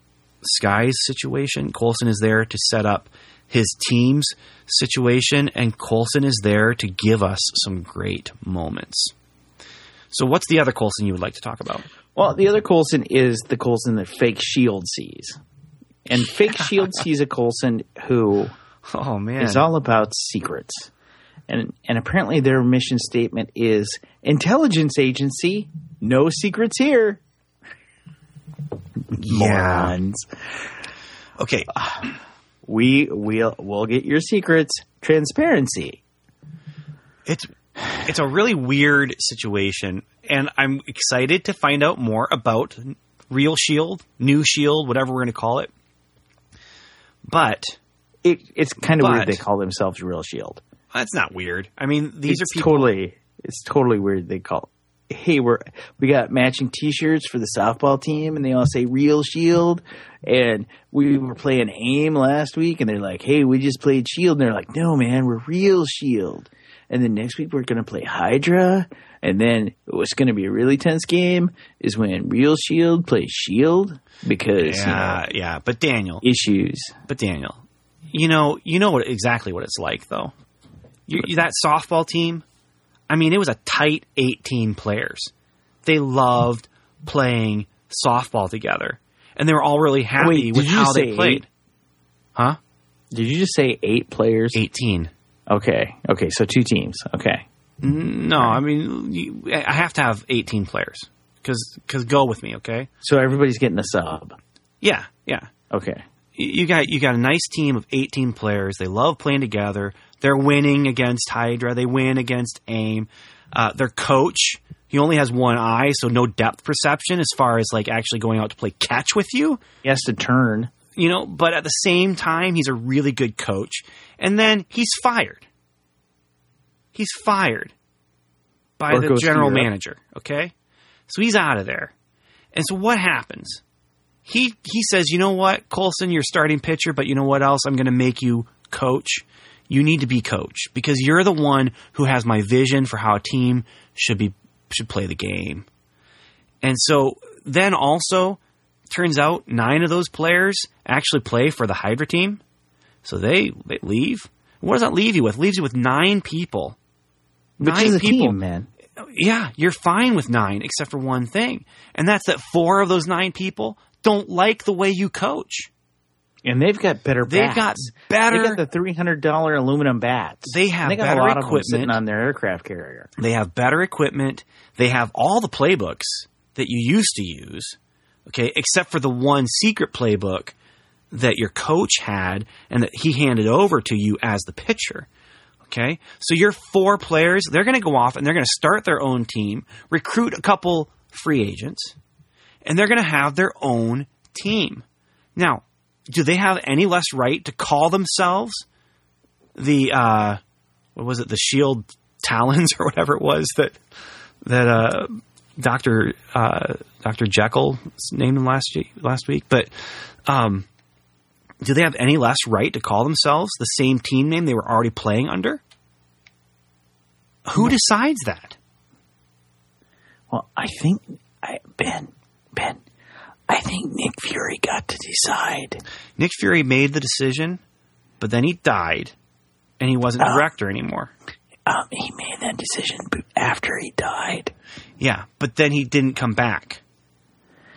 Skye's situation. Coulson is there to set up his team's situation, and Coulson is there to give us some great moments. So what's the other Coulson you would like to talk about? Well, the other Coulson is the Coulson that fake S H I E L D sees. And fake S H I E L D sees a Coulson who oh, man. is all about secrets. And and apparently their mission statement is, intelligence agency, no secrets here. Yeah. Okay. We we'll we'll get your secrets. Transparency. It's it's a really weird situation, and I'm excited to find out more about Real Shield, New Shield, whatever we're going to call it. But it it's kind of but, weird they call themselves Real Shield. That's not weird. I mean, these it's are people. Totally, it's totally weird they call. Hey, we're we got matching T-shirts for the softball team, and they all say Real Shield. And we were playing AIM last week, and they're like, "Hey, we just played Shield," and they're like, "No, man, we're Real Shield." And then next week we're going to play Hydra, and then what's going to be a really tense game is when Real Shield plays Shield because yeah, you know, yeah. But Daniel issues. But Daniel, you know, you know what exactly what it's like though. You, that softball team. I mean, it was a tight eighteen players. They loved playing softball together. And they were all really happy Wait, with how they played. Eight? Huh? Did you just say eight players? eighteen. Okay. Okay, so two teams. Okay. No, I mean, you, I have to have eighteen players. Because because go with me, okay? So everybody's getting a sub. Yeah, yeah. Okay. You got you got a nice team of eighteen players. They love playing together. They're winning against Hydra. They win against AIM. Uh, their coach, he only has one eye, so no depth perception as far as like actually going out to play catch with you. He has to turn. You know, but at the same time, he's a really good coach. And then he's fired. He's fired by or the general manager, okay? So he's out of there. And so what happens? He he says, you know what, Coulson, you're starting pitcher, but you know what else? I'm going to make you coach. You need to be coach because you're the one who has my vision for how a team should be should play the game. And so then also, turns out nine of those players actually play for the Hydra team. So they, they leave. What does that leave you with? It leaves you with nine people. Nine Which is a people. Team, man. Yeah, you're fine with nine except for one thing. And that's that four of those nine people don't like the way you coach. And they've got better bats. They've got better... They've got the three hundred dollars aluminum bats. They have they got better a lot equipment. Of them sitting on their aircraft carrier. They have better equipment. They have all the playbooks that you used to use, okay, except for the one secret playbook that your coach had and that he handed over to you as the pitcher, okay? So your four players, they're going to go off and they're going to start their own team, recruit a couple free agents, and they're going to have their own team. Now... do they have any less right to call themselves the uh, what was it, the Shield Talons or whatever it was that that uh, Doctor uh, Doctor Jekyll named them last year, last week? But um, do they have any less right to call themselves the same team name they were already playing under? Who decides that? Well, I think I, Ben Ben. I think Nick Fury got to decide. Nick Fury made the decision, but then he died, and he wasn't um, director anymore. Um, he made that decision after he died. Yeah, but then he didn't come back.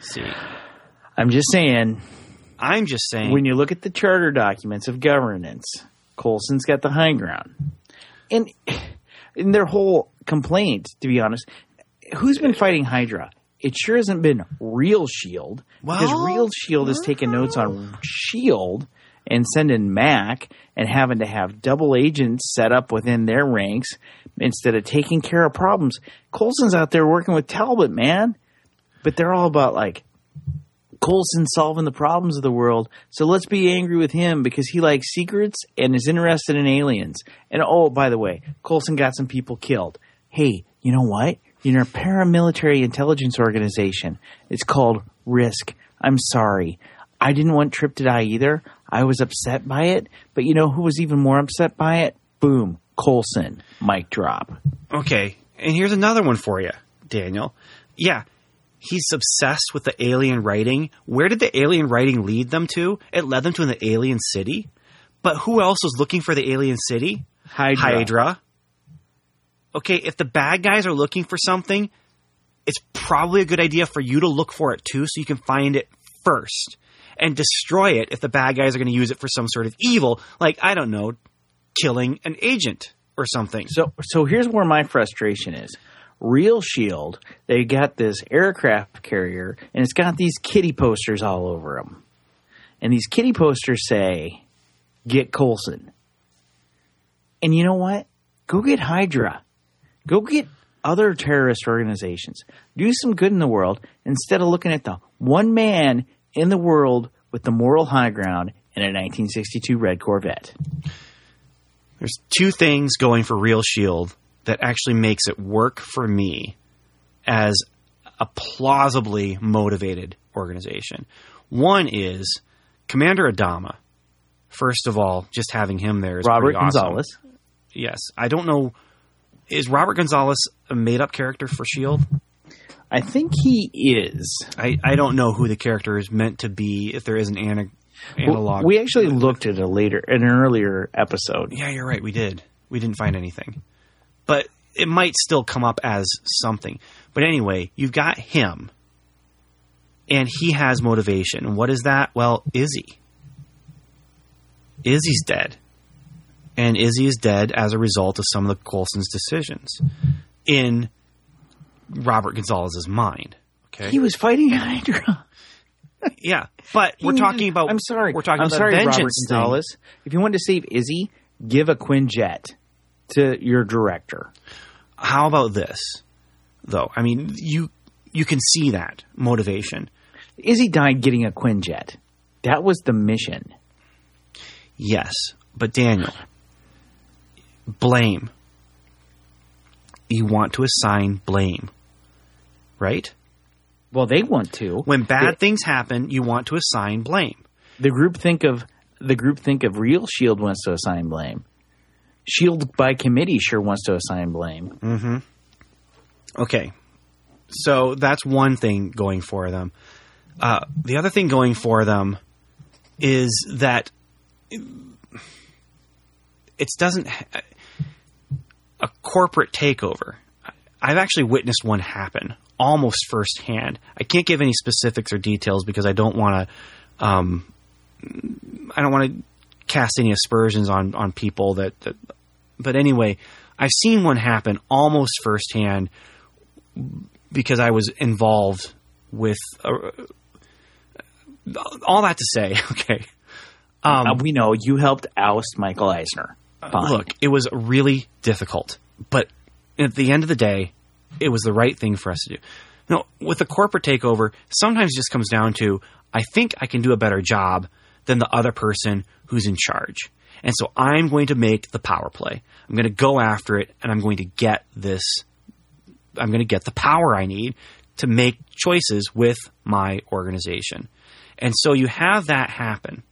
See, I'm just saying. I'm just saying. When you look at the charter documents of governance, Coulson's got the high ground, and in their whole complaint, to be honest, who's been fighting Hydra? It sure hasn't been Real Shield well, because Real Shield has taken notes on Shield and sending Mac and having to have double agents set up within their ranks instead of taking care of problems. Coulson's out there working with Talbot, man, but they're all about like Coulson solving the problems of the world, so let's be angry with him because he likes secrets and is interested in aliens. And oh, by the way, Coulson got some people killed. Hey, you know what? You're a paramilitary intelligence organization. It's called Risk. I'm sorry. I didn't want Tripp to die either. I was upset by it. But you know who was even more upset by it? Boom. Coulson. Mic drop. Okay. And here's another one for you, Daniel. Yeah. He's obsessed with the alien writing. Where did the alien writing lead them to? It led them to an alien city. But who else was looking for the alien city? Hydra. Hydra. Okay, if the bad guys are looking for something, it's probably a good idea for you to look for it too, so you can find it first and destroy it if the bad guys are going to use it for some sort of evil, like, I don't know, killing an agent or something. So, so here's where my frustration is. Real Shield, they got this aircraft carrier, and it's got these kitty posters all over them. And these kitty posters say, get Coulson. And you know what? Go get Hydra. Go get other terrorist organizations. Do some good in the world instead of looking at the one man in the world with the moral high ground in a nineteen sixty-two red Corvette. There's two things going for Real Shield that actually makes it work for me as a plausibly motivated organization. One is Commander Adama. First of all, just having him there is Robert Gonzalez. Awesome. Yes. I don't know. Is Robert Gonzalez a made-up character for S H I E L D? I think he is. I, I don't know who the character is meant to be, if there is an ana- analog. Well, we actually looked at a later, an earlier episode. Yeah, you're right. We did. We didn't find anything. But it might still come up as something. But anyway, you've got him. And he has motivation. And what is that? Well, Izzy. Izzy's dead. And Izzy is dead as a result of some of the Coulson's decisions in Robert Gonzalez's mind. Okay, he was fighting Hydra. Yeah, but we're talking about. I'm sorry. We're talking I'm about sorry, vengeance. Robert Gonzalez. Thing. If you want to save Izzy, give a Quinjet to your director. How about this, though? I mean, you you can see that motivation. Izzy died getting a Quinjet. That was the mission. Yes, but Daniel. Blame. You want to assign blame, right? Well, they want to. When bad they, things happen, you want to assign blame. The group think of the group think of Real Shield wants to assign blame. Shield by committee sure wants to assign blame. Mm-hmm. Okay, so that's one thing going for them. Uh, the other thing going for them is that it doesn't. A corporate takeover. I've actually witnessed one happen almost firsthand. I can't give any specifics or details because I don't want to. Um, I don't want to cast any aspersions on on people that, that. But anyway, I've seen one happen almost firsthand because I was involved with a, all that to say. Okay, um, uh, we know you helped oust Michael Eisner. Fine. Look, it was really difficult, but at the end of the day, it was the right thing for us to do. Now, with a corporate takeover, sometimes it just comes down to, I think I can do a better job than the other person who's in charge. And so I'm going to make the power play. I'm going to go after it, and I'm going to get this. I'm going to get the power I need to make choices with my organization. And so you have that happen.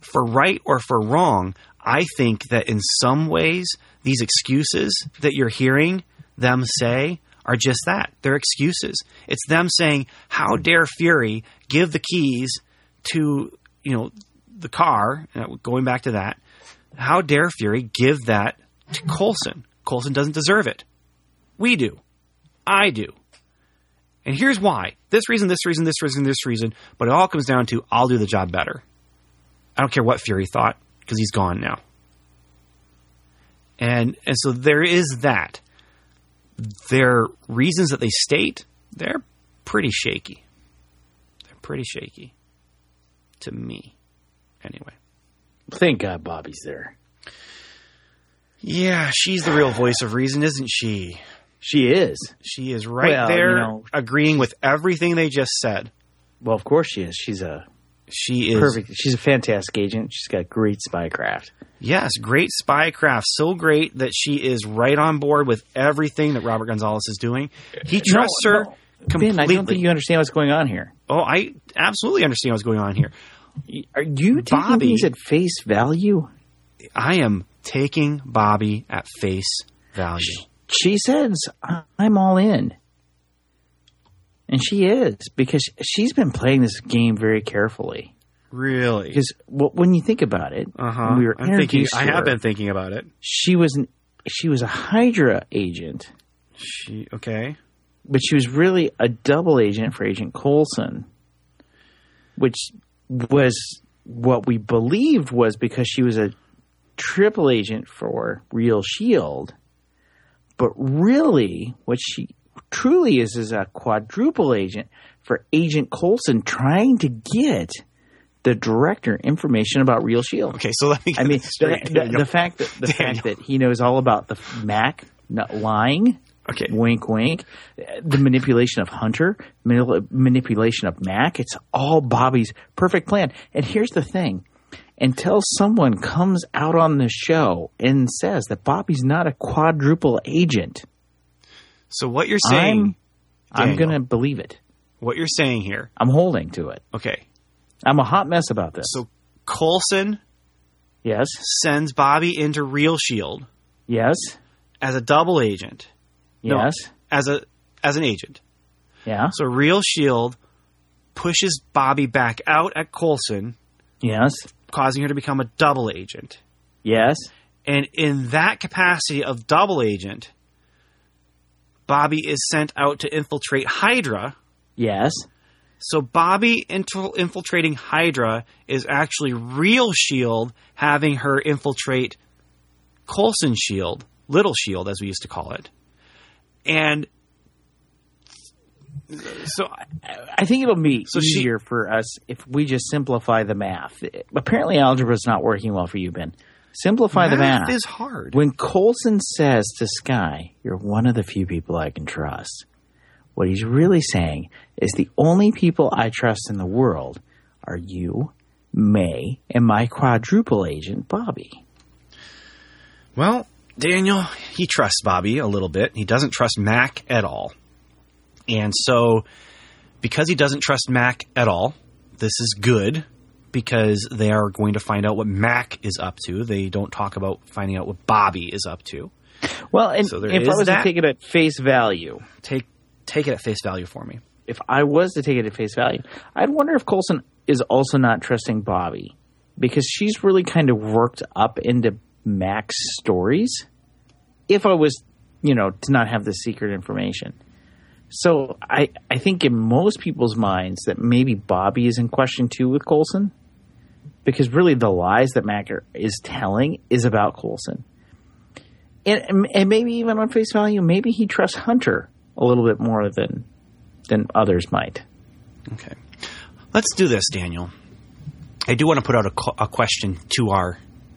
For right or for wrong, I think that in some ways, these excuses that you're hearing them say are just that. They're excuses. It's them saying, how dare Fury give the keys to, you know, the car, going back to that, how dare Fury give that to Coulson? Coulson doesn't deserve it. We do. I do. And here's why. This reason, this reason, this reason, this reason, but it all comes down to, I'll do the job better. I don't care what Fury thought. Because he's gone now. And and so there is that. Their reasons that they state, they're pretty shaky. They're pretty shaky. To me. Anyway. Thank God Bobby's there. Yeah, she's the real voice of reason, isn't she? She is. She is right well, there you know, agreeing with everything they just said. Well, of course she is. She's a she is perfect. She's a fantastic agent. She's got great spycraft. Yes, great spycraft. So great that she is right on board with everything that Robert Gonzalez is doing. He trusts no, her no. completely. Ben, I don't think you understand what's going on here. Oh, I absolutely understand what's going on here. Are you taking Bobby, these at face value? I am taking Bobby at face value. She, she says, I'm all in. And she is, because she's been playing this game very carefully. Really? Because well, when you think about it, uh-huh. we were I'm introduced thinking, to her, I have been thinking about it. She was an, she was a Hydra agent. She okay. But she was really a double agent for Agent Coulson, which was what we believed was because she was a triple agent for Real Shield. But really, what she truly is is a quadruple agent for Agent Coulson, trying to get the director information about Real Shield. Okay, so let me get I mean, straight. The, the, the fact that the Daniel. fact that he knows all about the Mac not lying. Okay. Wink, wink. The manipulation of Hunter, manipulation of Mac. It's all Bobby's perfect plan. And here's the thing. Until someone comes out on the show and says that Bobby's not a quadruple agent. So what you're saying... I'm, I'm going to believe it. What you're saying here... I'm holding to it. Okay. I'm a hot mess about this. So Coulson... Yes. Sends Bobby into Real Shield. Yes. As a double agent. Yes. No, as a as an agent. Yeah. So Real Shield pushes Bobby back out at Coulson. Yes. Causing her to become a double agent. Yes. And in that capacity of double agent, Bobby is sent out to infiltrate Hydra. Yes. So Bobby intel- infiltrating Hydra is actually Real Shield having her infiltrate Coulson Shield, Little Shield as we used to call it. And so I think it'll be so easier she, for us if we just simplify the math. Apparently algebra is not working well for you, Ben. Simplify math the math. Math is hard. When Coulson says to Skye, you're one of the few people I can trust, what he's really saying is the only people I trust in the world are you, May, and my quadruple agent, Bobby. Well... Daniel, he trusts Bobby a little bit. He doesn't trust Mac at all. And so because he doesn't trust Mac at all, this is good because they are going to find out what Mac is up to. They don't talk about finding out what Bobby is up to. Well, and so if I was that. to take it at face value. Take take it at face value for me. If I was to take it at face value, I'd wonder if Coulson is also not trusting Bobby because she's really kind of worked up into Mac's stories. If I was, you know, to not have the secret information. So I, I think in most people's minds that maybe Bobby is in question too with Coulson, because really the lies that Mac is telling is about Coulson. And, and maybe even on face value, maybe he trusts Hunter a little bit more than than others might. Okay. Let's do this, Daniel. I do want to put out a, a question to our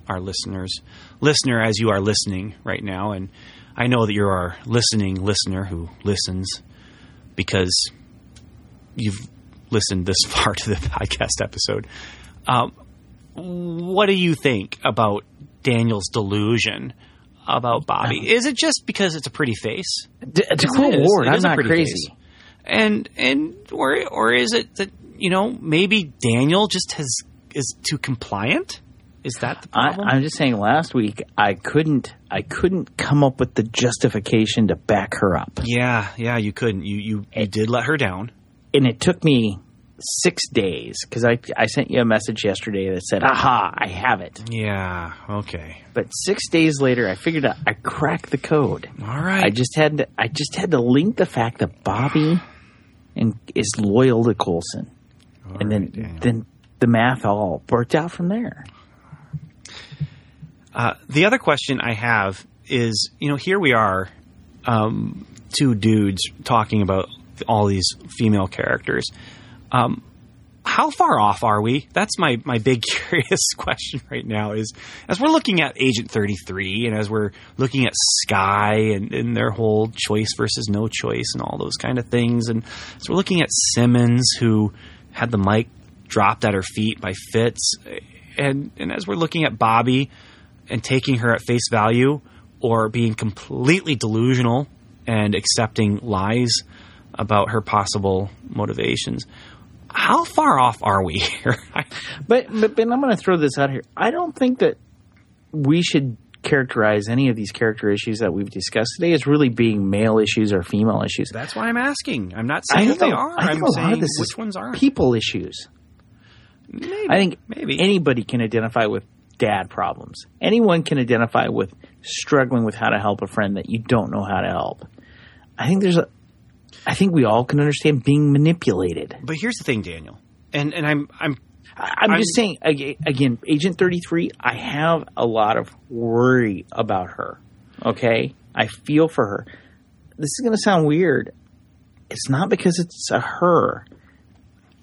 our listeners, listener, as you are listening right now. And I know that you're our listening listener who listens because you've listened this far to the podcast episode. Um, what do you think about Daniel's delusion about Bobby? Is it just because it's a pretty face? D- to quote Ward, I'm not crazy. Face. And, and, or, or is it that, you know, maybe Daniel just has, is too compliant? Is that the problem? I, I'm just saying last week I couldn't I couldn't come up with the justification to back her up. Yeah, yeah, you couldn't. You you, you did let her down. And it took me six days because I, I sent you a message yesterday that said, aha, I have it. Yeah, okay. But six days later I figured out I cracked the code. All right. I just had to, I just had to link the fact that Bobby and is loyal to Coulson. All and right, then, then the math all worked out from there. Uh, the other question I have is, you know, here we are, um, two dudes talking about all these female characters. Um, how far off are we? That's my, my big curious question right now is, as we're looking at Agent thirty-three and as we're looking at Skye and, and their whole choice versus no choice and all those kind of things, and as we're looking at Simmons, who had the mic dropped at her feet by Fitz. And, and as we're looking at Bobby and taking her at face value or being completely delusional and accepting lies about her possible motivations, how far off are we here? but, but Ben, I'm going to throw this out here. I don't think that we should characterize any of these character issues that we've discussed today as really being male issues or female issues. That's why I'm asking. I'm not saying that they are. I I'm saying which ones are. People issues. Maybe, I think maybe. Anybody can identify with dad problems. Anyone can identify with struggling with how to help a friend that you don't know how to help. I think there's a I think we all can understand being manipulated. But here's the thing, Daniel. And and I'm I'm I'm, I'm just saying again, Agent thirty-three, I have a lot of worry about her. Okay? I feel for her. This is going to sound weird. It's not because it's a her.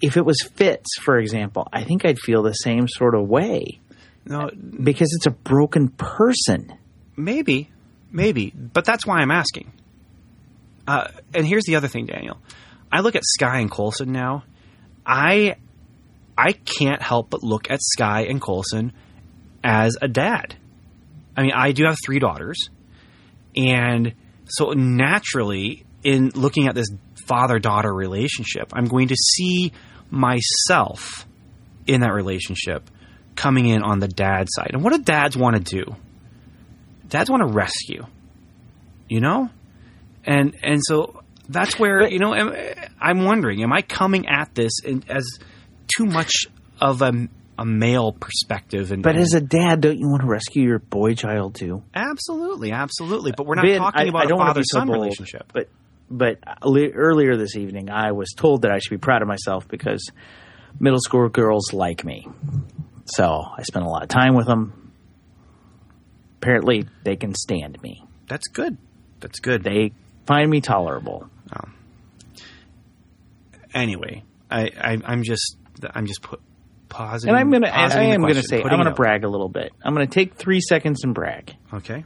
If it was Fitz, for example, I think I'd feel the same sort of way. No, because it's a broken person. Maybe, maybe, but that's why I'm asking. Uh, and here's the other thing, Daniel. I look at Skye and Coulson now. I, I can't help but look at Skye and Coulson as a dad. I mean, I do have three daughters, and so naturally, in looking at this father-daughter relationship, I'm going to see myself in that relationship coming in on the dad side. And what do dads want to do? Dads want to rescue, you know? And and so that's where, you know, am, I'm wondering, am I coming at this in, as too much of a, a male perspective? And, but as a dad, don't you want to rescue your boy child too? Absolutely, absolutely. But we're not ben, talking about I, I a father-son so relationship. But but earlier this evening, I was told that I should be proud of myself because middle school girls like me. So I spent a lot of time with them. Apparently, they can stand me. That's good. That's good. They find me tolerable. Um, anyway, I, I, I'm just I'm just put, pausing. And I'm gonna I am gonna say I'm gonna brag a little bit. I'm gonna take three seconds and brag. Okay.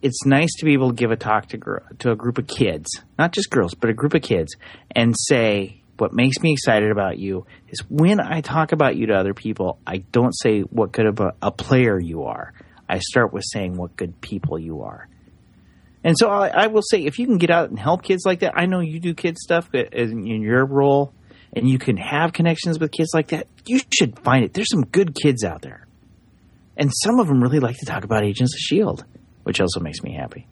It's nice to be able to give a talk to gr- to a group of kids, not just girls, but a group of kids, and say what makes me excited about you is when I talk about you to other people, I don't say what good of a, a player you are. I start with saying what good people you are. And so I, I will say, if you can get out and help kids like that, I know you do kid stuff in, in your role, and you can have connections with kids like that, you should find it. There's some good kids out there. And some of them really like to talk about Agents of S H I E L D, which also makes me happy.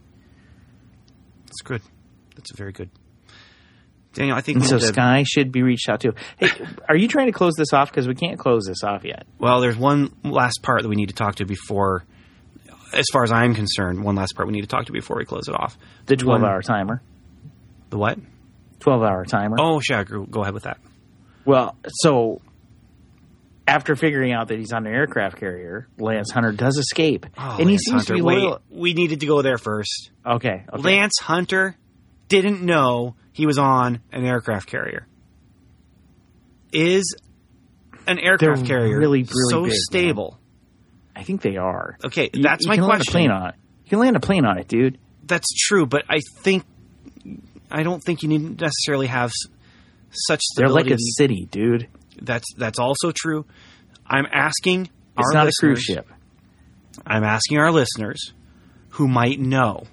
That's good. That's very good. Daniel, I think... And so to... Skye should be reached out to. Hey, are you trying to close this off? Because we can't close this off yet. Well, there's one last part that we need to talk to before... As far as I'm concerned, one last part we need to talk to before we close it off. The twelve-hour timer. The what? twelve-hour timer. Oh, sure. Go ahead with that. Well, so after figuring out that he's on an aircraft carrier, Lance Hunter does escape. Oh, and Lance he seems Hunter. to be loyal. Wait, we needed to go there first. Okay, okay. Lance Hunter didn't know he was on an aircraft carrier. Is an aircraft They're carrier really, really so big, stable? Man. I think they are. Okay, that's you, you my can question. Land a plane on it. You can land a plane on it, dude. That's true, but I think I don't think you need necessarily have such stability. They're like a city, dude. That's that's also true. I'm asking it's our listeners. It's not a cruise ship. I'm asking our listeners who might know,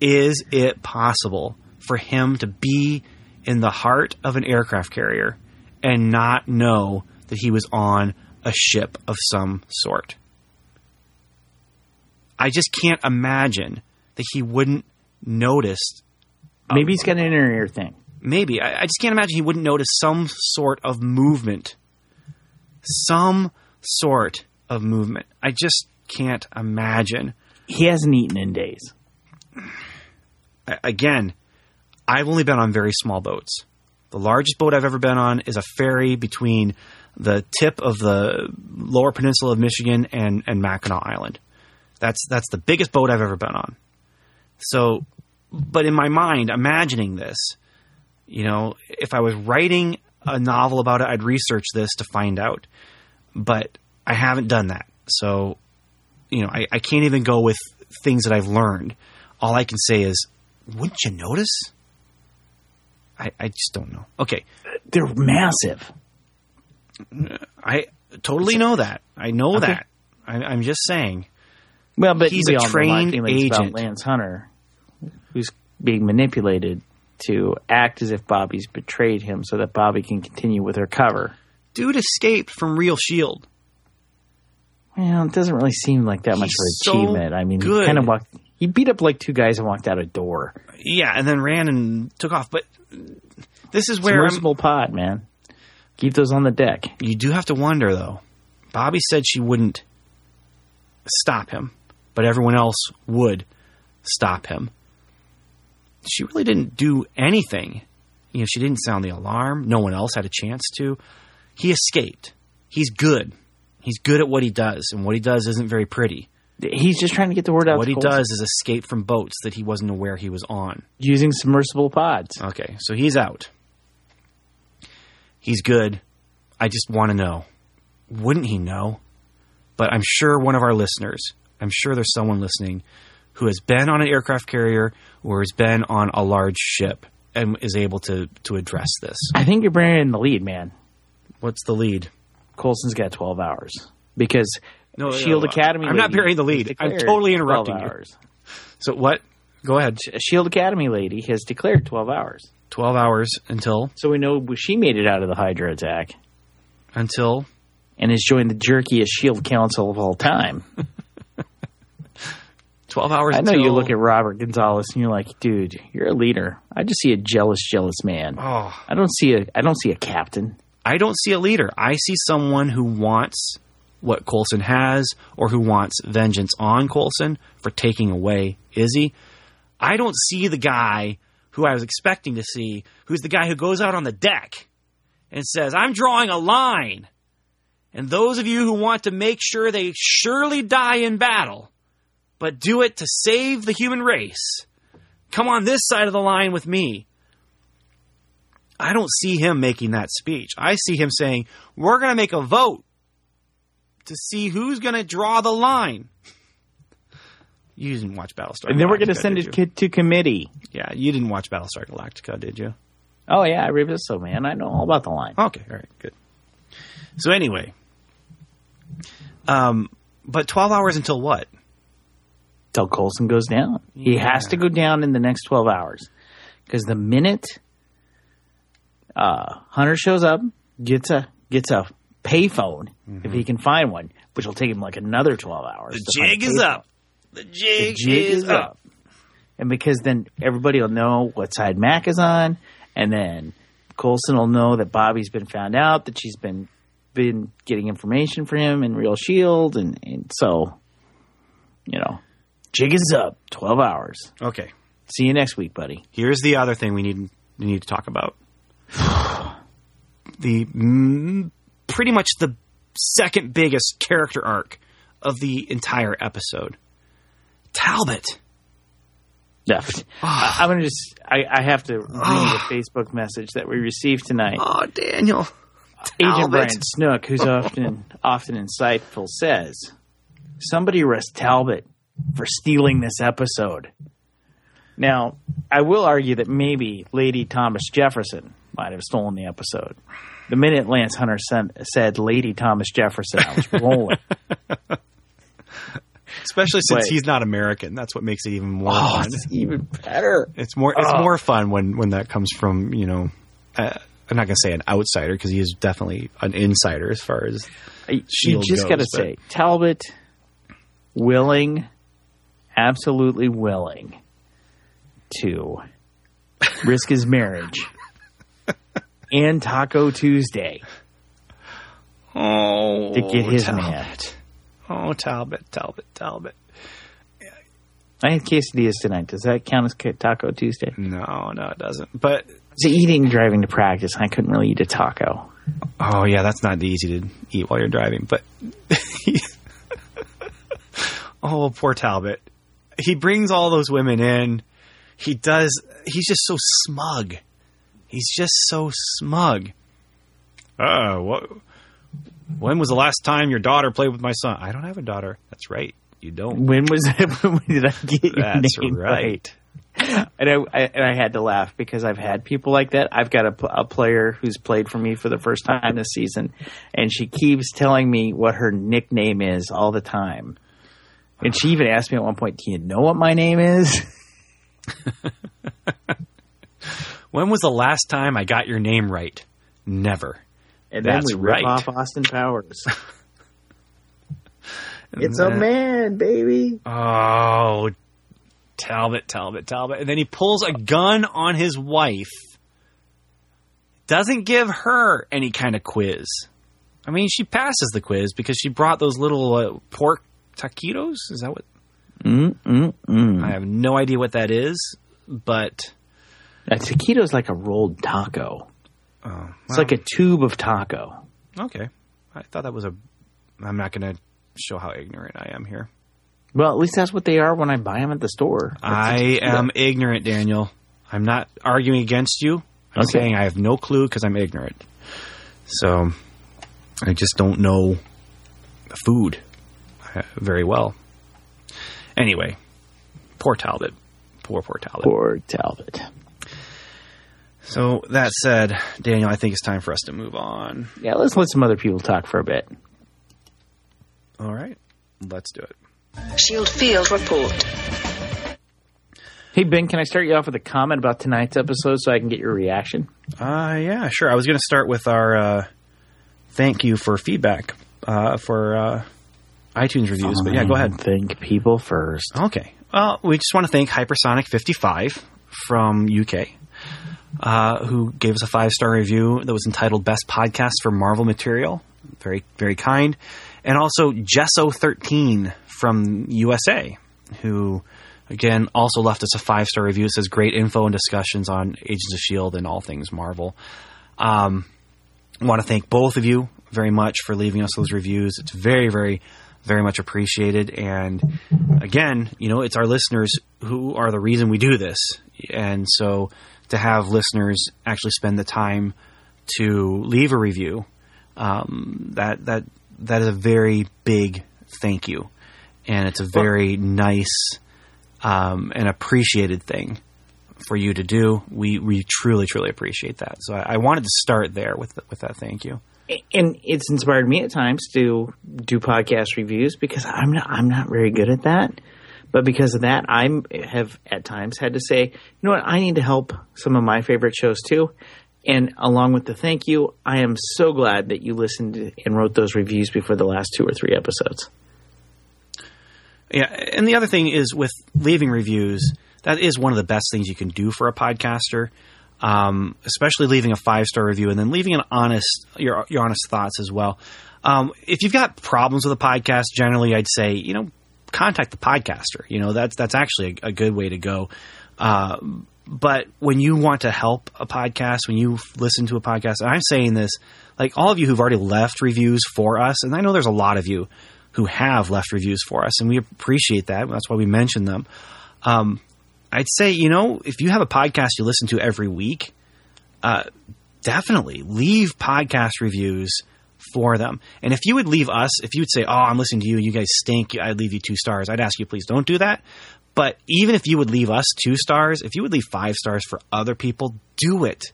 is it possible for him to be in the heart of an aircraft carrier and not know that he was on a ship of some sort? I just can't imagine that he wouldn't notice. Um, Maybe he's got an inner ear thing. Maybe. I, I just can't imagine he wouldn't notice some sort of movement. Some sort of movement. I just can't imagine. He hasn't eaten in days. Again, I've only been on very small boats. The largest boat I've ever been on is a ferry between the tip of the lower peninsula of Michigan and, and Mackinac Island. That's that's the biggest boat I've ever been on. So, but in my mind, imagining this, you know, if I was writing a novel about it, I'd research this to find out. But I haven't done that. So, you know, I, I can't even go with things that I've learned. All I can say is, wouldn't you notice? I, I just don't know. Okay. they're massive. I totally know that. I know okay. that. I, I'm just saying. Well, but he's a trained agent, about Lance Hunter, who's being manipulated to act as if Bobby's betrayed him so that Bobby can continue with her cover. Dude escaped from Real Shield. Well, it doesn't really seem like that he's much of an achievement. So I mean, good. he kind of walked. He beat up like two guys and walked out a door. Yeah, and then ran and took off. But this is where it's a merciful pod, man. Keep those on the deck. You do have to wonder, though. Bobby said she wouldn't stop him, but everyone else would stop him. She really didn't do anything. You know, she didn't sound the alarm. No one else had a chance to. He escaped. He's good. He's good at what he does, and what he does isn't very pretty. He's just trying to get the word out. What he does is escape from boats that he wasn't aware he was on. Using submersible pods. Okay, so he's out. He's good. I just want to know. Wouldn't he know? But I'm sure one of our listeners, I'm sure there's someone listening who has been on an aircraft carrier or has been on a large ship and is able to, to address this. I think you're bringing in the lead, man. What's the lead? Coulson's got twelve hours because no, S H I E L D. No, Academy. I'm lady not burying the lead. I'm totally interrupting you. Hours. So what? Go ahead. S H I E L D. Academy lady has declared twelve hours. twelve hours until? So we know she made it out of the Hydra attack. Until? And has joined the jerkiest S H I E L D council of all time. twelve hours until? I know until... you look at Robert Gonzalez and you're like, dude, you're a leader. I just see a jealous, jealous man. Oh. I don't see a. I don't see a captain. I don't see a leader. I see someone who wants what Coulson has or who wants vengeance on Coulson for taking away Izzy. I don't see the guy who I was expecting to see, who's the guy who goes out on the deck and says, I'm drawing a line. And those of you who want to make sure they surely die in battle, but do it to save the human race, come on this side of the line with me. I don't see him making that speech. I see him saying, we're going to make a vote to see who's going to draw the line. You didn't watch Battlestar Galactica, and then we're going to send it to committee. Yeah, you didn't watch Battlestar Galactica, did you? Oh, yeah, I read so, man. I know all about the line. Okay, all right, good. So anyway, um, but twelve hours until what? Until Coulson goes down. Yeah. He has to go down in the next twelve hours because the minute – Uh, Hunter shows up, gets a gets a payphone mm-hmm. if he can find one, which will take him like another twelve hours. The jig is up. The jig, the jig is, is up. up. And because then everybody will know what side Mac is on, and then Coulson will know that Bobby's been found out, that she's been been getting information for him in Real Shield, and, and so you know, jig is up. Twelve hours. Okay. See you next week, buddy. Here's the other thing we need we need to talk about. The mm, pretty much the second biggest character arc of the entire episode, Talbot. Yeah. Oh. I'm gonna just I, I have to read oh. the Facebook message that we received tonight. Oh, Daniel, Talbot. Agent Brian Snook, who's often often insightful, says, "Somebody arrest Talbot for stealing this episode." Now, I will argue that maybe Lady Thomas Jefferson might have stolen the episode. The minute Lance Hunter sent, said Lady Thomas Jefferson, I was rolling. Especially since but, he's not American. That's what makes it even more oh, fun. It's even better. It's more It's oh. more fun when, when that comes from, you know, uh, I'm not going to say an outsider because he is definitely an insider as far as I, S H I E L D You just got to say, Talbot, willing, absolutely willing to risk his marriage and Taco Tuesday oh, to get his Talbot. man. Oh, Talbot, Talbot, Talbot. I had quesadillas tonight. Does that count as Taco Tuesday? No, no, it doesn't. But it's eating driving to practice. I couldn't really eat a taco. Oh, yeah, that's not easy to eat while you're driving. But oh, poor Talbot. He brings all those women in. He does. He's just so smug. He's just so smug. Oh, what? When was the last time your daughter played with my son? I don't have a daughter. That's right. You don't. When was that? When did I get your That's name right. right. And I, I and I had to laugh because I've had people like that. I've got a, a player who's played for me for the first time this season, and she keeps telling me what her nickname is all the time. And she even asked me at one point, "Do you know what my name is?" When was the last time I got your name right? Never. And then That's we rip right. off Austin Powers. It's then, a man, baby. Oh, Talbot, Talbot, Talbot. And then he pulls a gun on his wife. Doesn't give her any kind of quiz. I mean, she passes the quiz because she brought those little uh, pork taquitos. Is that what? Mm, mm, mm. I have no idea what that is, but... A taquito is like a rolled taco. Oh, wow. It's like a tube of taco. Okay. I thought that was a... I'm not going to... show how ignorant I am here. Well, at least that's what they are when I buy them at the store. I am ignorant, Daniel. I'm not arguing against you. I'm okay. saying I have no clue because I'm ignorant. So I just don't know food very well. Anyway, poor Talbot. Poor, poor Talbot. Poor Talbot. So that said, Daniel, I think it's time for us to move on. Yeah, let's let some other people talk for a bit. All right, let's do it. S H I E L D Field Report. Hey, Ben, can I start you off with a comment about tonight's episode so I can get your reaction? Uh, yeah, sure. I was going to start with our uh, thank you for feedback uh, for uh, iTunes reviews, um, but yeah, go ahead. Thank people first. Okay. Well, we just want to thank Hypersonic fifty-five from U K, uh, who gave us a five-star review that was entitled Best Podcast for Marvel Material. Very, very kind. And also Jesso thirteen from U S A, who, again, also left us a five-star review. It says, great info and discussions on Agents of S H I E L D and all things Marvel. Um, I want to thank both of you very much for leaving us those reviews. It's very, very, very much appreciated. And, again, you know, it's our listeners who are the reason we do this. And so to have listeners actually spend the time to leave a review, um, that that... that is a very big thank you, and it's a very nice um, and appreciated thing for you to do. We we truly, truly appreciate that. So I, I wanted to start there with the, with that thank you. And it's inspired me at times to do podcast reviews because I'm not, I'm not very good at that. But because of that, I have at times had to say, you know what, I need to help some of my favorite shows too. And along with the thank you, I am so glad that you listened and wrote those reviews before the last two or three episodes. Yeah, and the other thing is with leaving reviews, that is one of the best things you can do for a podcaster, um, especially leaving a five-star review and then leaving an honest your your honest thoughts as well. Um, if you've got problems with a podcast, generally I'd say, you know, contact the podcaster. You know, that's, that's actually a, a good way to go. Uh, But when you want to help a podcast, when you listen to a podcast, and I'm saying this, like all of you who've already left reviews for us, and I know there's a lot of you who have left reviews for us, and we appreciate that. That's why we mention them. Um, I'd say, you know, if you have a podcast you listen to every week, uh, definitely leave podcast reviews for them. And if you would leave us, if you would say, oh, I'm listening to you, you guys stink, I'd leave you two stars, I'd ask you, please don't do that. But even if you would leave us two stars, if you would leave five stars for other people, do it.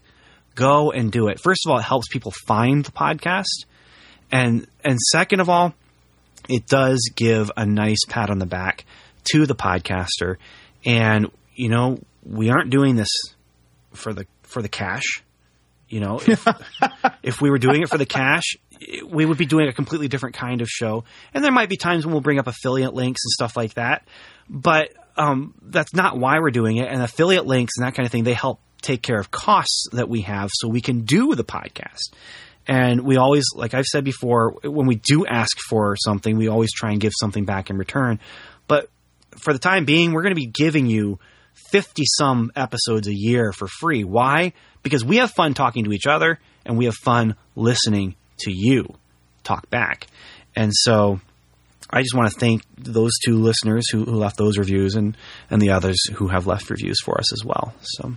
Go and do it. First of all, it helps people find the podcast. And and second of all, it does give a nice pat on the back to the podcaster. And, you know, we aren't doing this for the for the cash. You know, if, if we were doing it for the cash, we would be doing a completely different kind of show. And there might be times when we'll bring up affiliate links and stuff like that. But um, that's not why we're doing it. And affiliate links and that kind of thing, they help take care of costs that we have so we can do the podcast. And we always, like I've said before, when we do ask for something, we always try and give something back in return. But for the time being, we're going to be giving you fifty-some episodes a year for free. Why? Because we have fun talking to each other and we have fun listening to you talk back. And so... I just want to thank those two listeners who, who left those reviews and, and the others who have left reviews for us as well. So,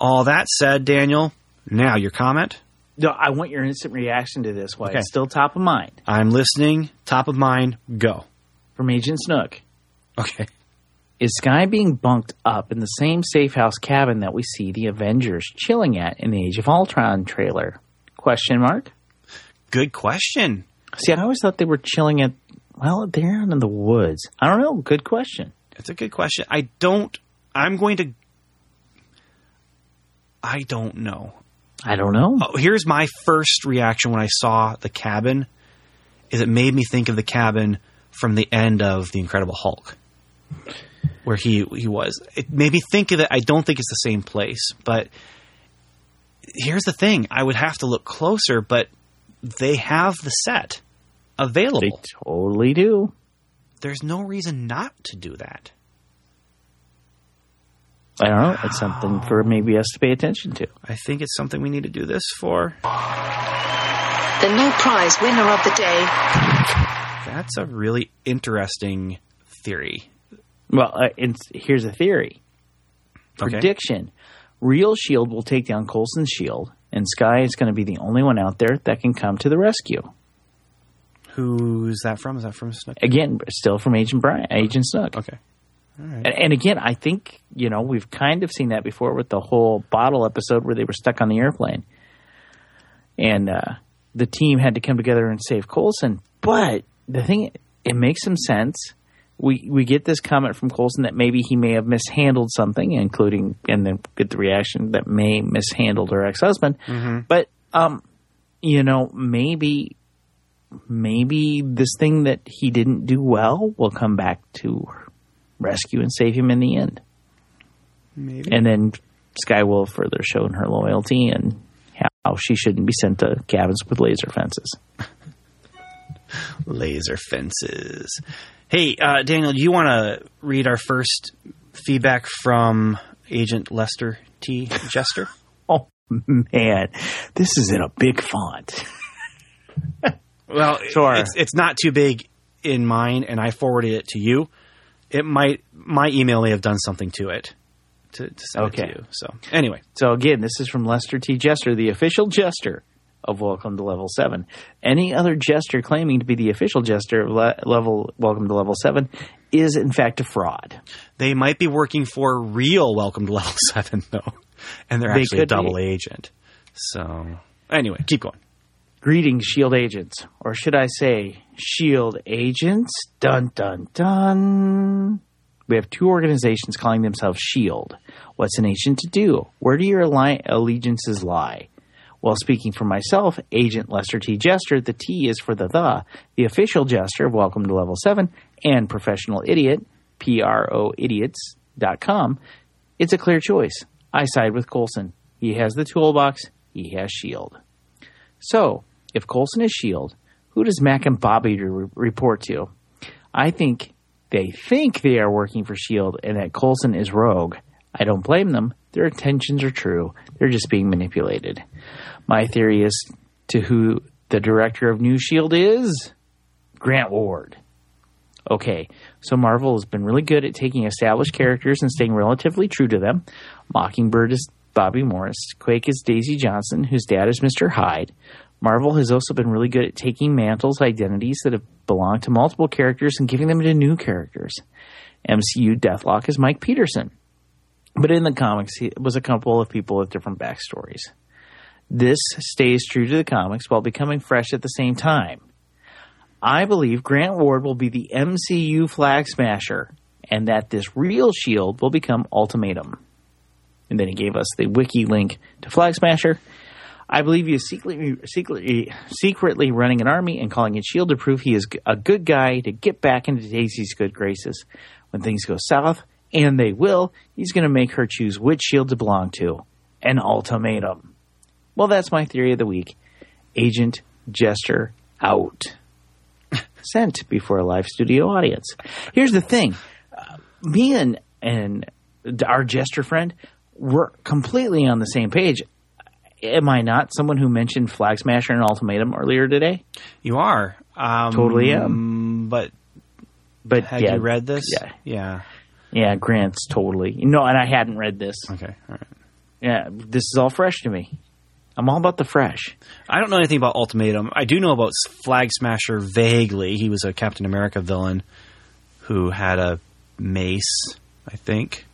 all that said, Daniel, now your comment. No, I want your instant reaction to this while okay. It's still top of mind. I'm listening. Top of mind, go. From Agent Snook. Okay. is Skye being bunked up in the same safe house cabin that we see the Avengers chilling at in the Age of Ultron trailer? Question mark. Good question. See, I always thought they were chilling at, well, they're out in the woods. I don't know. Good question. That's a good question. I don't, I'm going to, I don't know. I don't know. Oh, here's my first reaction when I saw the cabin, is it made me think of the cabin from the end of The Incredible Hulk, where he, he was. It made me think of it. I don't think it's the same place, but here's the thing. I would have to look closer, but they have the set available. They totally do. There's no reason not to do that. I don't know. Wow. It's something for maybe us to pay attention to. I think it's something we need to do this for. The new prize winner of the day. That's a really interesting theory. Well, uh, it's, here's a theory. Okay. Prediction. Real Shield will take down Coulson's Shield, and Skye is going to be the only one out there that can come to the rescue. Who's that from? Is that from Snook? Again, still from Agent Brian, Agent Snook. Okay. All right. And, and again, I think, you know, we've kind of seen that before with the whole bottle episode where they were stuck on the airplane. And uh, the team had to come together and save Coulson. But the thing, it makes some sense. We we get this comment from Coulson that maybe he may have mishandled something, including, and then get the reaction that May mishandled her ex-husband. Mm-hmm. But, um, you know, maybe maybe this thing that he didn't do well will come back to rescue and save him in the end. Maybe. And then Skye will have further shown her loyalty and how she shouldn't be sent to cabins with laser fences. Laser fences. Hey, uh, Daniel, do you want to read our first feedback from Agent Lester T. Jester? Oh, man. This is in a big font. Well, sure. it's, it's not too big in mine, and I forwarded it to you. It might my email may have done something to it to, to send okay. it to you. So anyway. So again, this is from Lester T. Jester, the official jester of Welcome to Level seven. Any other jester claiming to be the official jester of le- level Welcome to Level seven is, in fact, a fraud. They might be working for real Welcome to Level seven, though. And they're they actually a double be. agent. So anyway, keep going. Greetings, S H I E L D agents. Or should I say, S H I E L D agents? Dun, dun, dun. We have two organizations calling themselves S H I E L D. What's an agent to do? Where do your allegiances lie? Well, speaking for myself, Agent Lester T. Jester, the T is for the the, the official jester of Welcome to Level seven, and Professional Idiot, P R O idiots dot com. It's a clear choice. I side with Coulson. He has the toolbox. He has S H I E L D. So, if Coulson is S H I E L D, who does Mac and Bobby re- report to? I think they think they are working for S H I E L D and that Coulson is rogue. I don't blame them. Their intentions are true. They're just being manipulated. My theory is to who the director of New S H I E L D is? Grant Ward. Okay, so Marvel has been really good at taking established characters and staying relatively true to them. Mockingbird is Bobby Morris. Quake is Daisy Johnson, whose dad is Mister Hyde. Marvel has also been really good at taking mantles, identities that have belonged to multiple characters and giving them to new characters. M C U Deathlock is Mike Peterson. But in the comics, it was a couple of people with different backstories. This stays true to the comics while becoming fresh at the same time. I believe Grant Ward will be the M C U Flag Smasher and that this real S H I E L D will become Ultimatum. And then he gave us the wiki link to Flag Smasher. I believe he is secretly, secretly, secretly running an army and calling it S H I E L D to prove he is a good guy to get back into Daisy's good graces. When things go south, and they will, he's going to make her choose which S H I E L D to belong to. An ultimatum. Well, that's my theory of the week. Agent Jester out. Sent before a live studio audience. Here's the thing. Uh, me and, and our jester friend... we're completely on the same page. Am I not someone who mentioned Flag Smasher and Ultimatum earlier today? You are. Um, totally am. But, but had yeah, you read this? Yeah. Yeah, yeah Grant's totally. No, and I hadn't read this. Okay, all right. Yeah, this is all fresh to me. I'm all about the fresh. I don't know anything about Ultimatum. I do know about Flag Smasher vaguely. He was a Captain America villain who had a mace I think.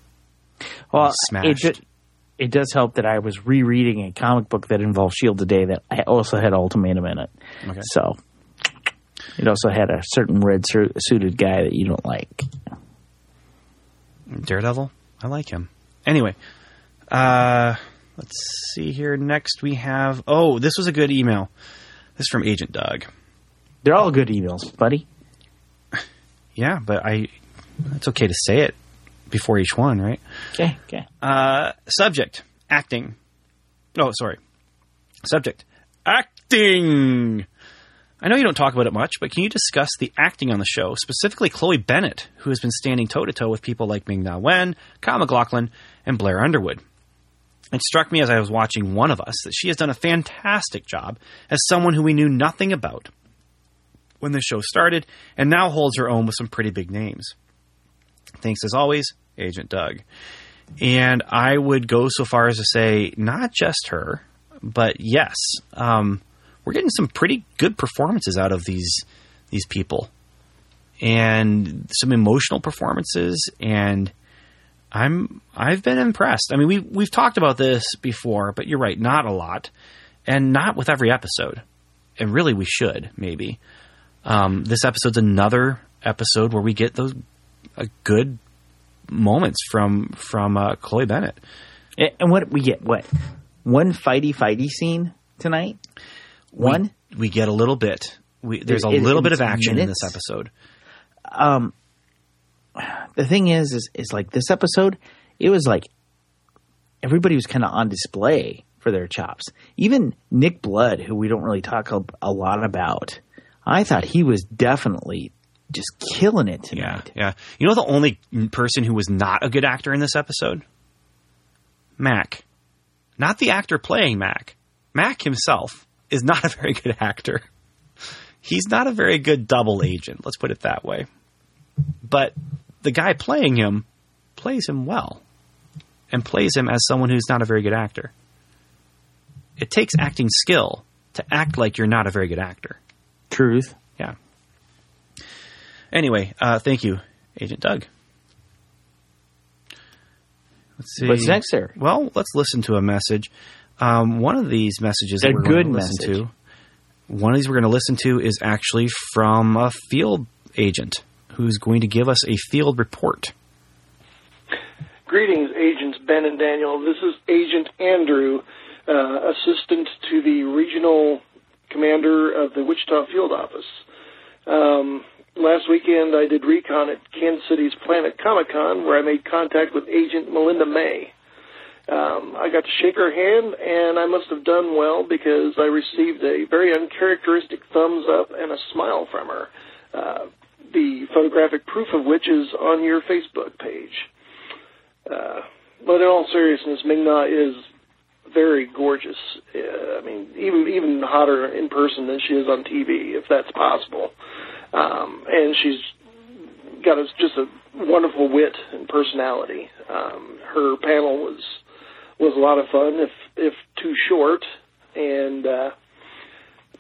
Well, it, do, it does help that I was rereading a comic book that involved S H I E L D today that I also had Ultimatum in it. Okay. So it also had a certain red-suited guy that you don't like. Daredevil? I like him. Anyway, uh, let's see here. Next we have... Oh, this was a good email. This is from Agent Doug. They're all good emails, buddy. Yeah, but I... It's okay to say it before each one, right? Okay, okay. Uh, subject, acting. Oh, sorry. Subject, acting. I know you don't talk about it much, but can you discuss the acting on the show, specifically Chloe Bennett, who has been standing toe-to-toe with people like Ming-Na Wen, Kyle MacLachlan, and Blair Underwood? It struck me as I was watching One of Us that she has done a fantastic job as someone who we knew nothing about when the show started, and now holds her own with some pretty big names. Thanks as always, Agent Doug. And I would go so far as to say not just her, but yes, um, we're getting some pretty good performances out of these these people, and some emotional performances. And I'm I've been impressed. I mean, we we've talked about this before, but you're right, not a lot, and not with every episode. And really, we should maybe. Um, this episode's another episode where we get those uh, good moments from from uh, Chloe Bennett. And what we get? What one fighty fighty scene tonight? One we, we get a little bit. We, there's a it, little bit of action minutes. in this episode. Um, the thing is, is is like this episode. It was like everybody was kind of on display for their chops. Even Nick Blood, who we don't really talk a, a lot about. I thought he was definitely just killing it tonight. Yeah, yeah. You know the only person who was not a good actor in this episode? Mac. Not the actor playing Mac. Mac himself is not a very good actor. He's not a very good double agent. Let's put it that way. But the guy playing him plays him well. And plays him as someone who's not a very good actor. It takes acting skill to act like you're not a very good actor. Truth. Yeah. Anyway, uh, thank you, Agent Doug. Let's see. What's next, sir? Well, let's listen to a message. Um, one of these messages that we're going to listen to. One of these we're going to listen to is actually from a field agent who's going to give us a field report. Greetings, Agents Ben and Daniel. This is Agent Andrew, uh, assistant to the regional commander of the Wichita Field Office. Um, last weekend, I did recon at Kansas City's Planet Comic-Con, where I made contact with Agent Melinda May. Um, I got to shake her hand, and I must have done well because I received a very uncharacteristic thumbs up and a smile from her, uh, the photographic proof of which is on your Facebook page. Uh, but in all seriousness, Ming-Na is very gorgeous. Uh, I mean, even even hotter in person than she is on T V, if that's possible. Um, and she's got a, just a wonderful wit and personality. Um, her panel was was a lot of fun, if if too short, and uh,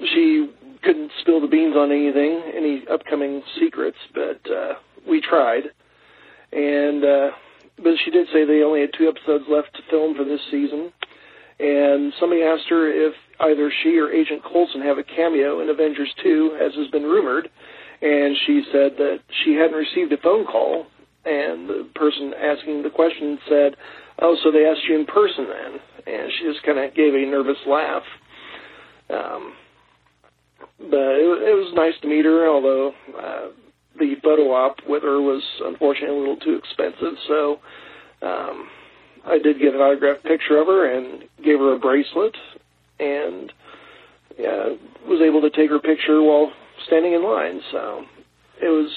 she couldn't spill the beans on anything, any upcoming secrets, but uh, we tried. And uh, but she did say they only had two episodes left to film for this season. And somebody asked her if either she or Agent Coulson have a cameo in Avengers two, as has been rumored, and she said that she hadn't received a phone call, and the person asking the question said, oh, so they asked you in person then, and she just kind of gave a nervous laugh. Um, but it, it was nice to meet her, although uh, the photo op with her was unfortunately a little too expensive, so... Um, I did get an autographed picture of her and gave her a bracelet, and yeah, was able to take her picture while standing in line. So it was,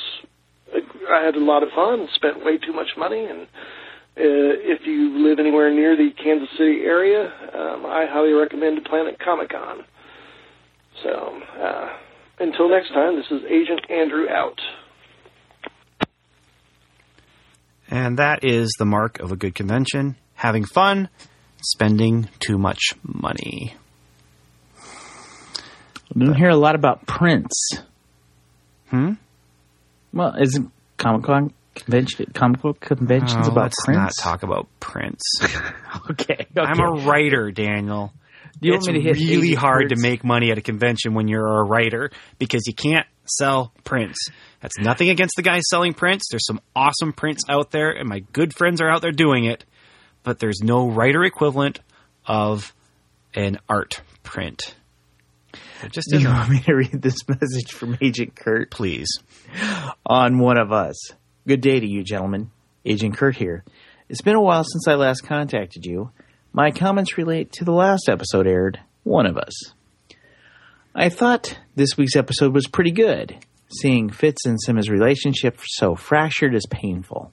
I had a lot of fun, spent way too much money, and uh, if you live anywhere near the Kansas City area, um, I highly recommend Planet Comic-Con. So uh, until next time, this is Agent Andrew out. And that is the mark of a good convention. Having fun, spending too much money. We don't hear a lot about Prince. Hmm? Well, isn't Comic-Con convention, comic book conventions oh, about let's Prince. Let's not talk about Prince. okay, okay. I'm a writer, Daniel. You it's want me to hit really hard words? To make money at a convention when you're a writer because you can't sell prints. That's nothing against the guys selling prints. There's some awesome prints out there, and my good friends are out there doing it. But there's no writer equivalent of an art print. It just you want me to read this message from Agent Kurt? Please. On One of Us. Good day to you, gentlemen. Agent Kurt here. It's been a while since I last contacted you. My comments relate to the last episode aired, One of Us. I thought this week's episode was pretty good. Seeing Fitz and Simmons' relationship so fractured is painful.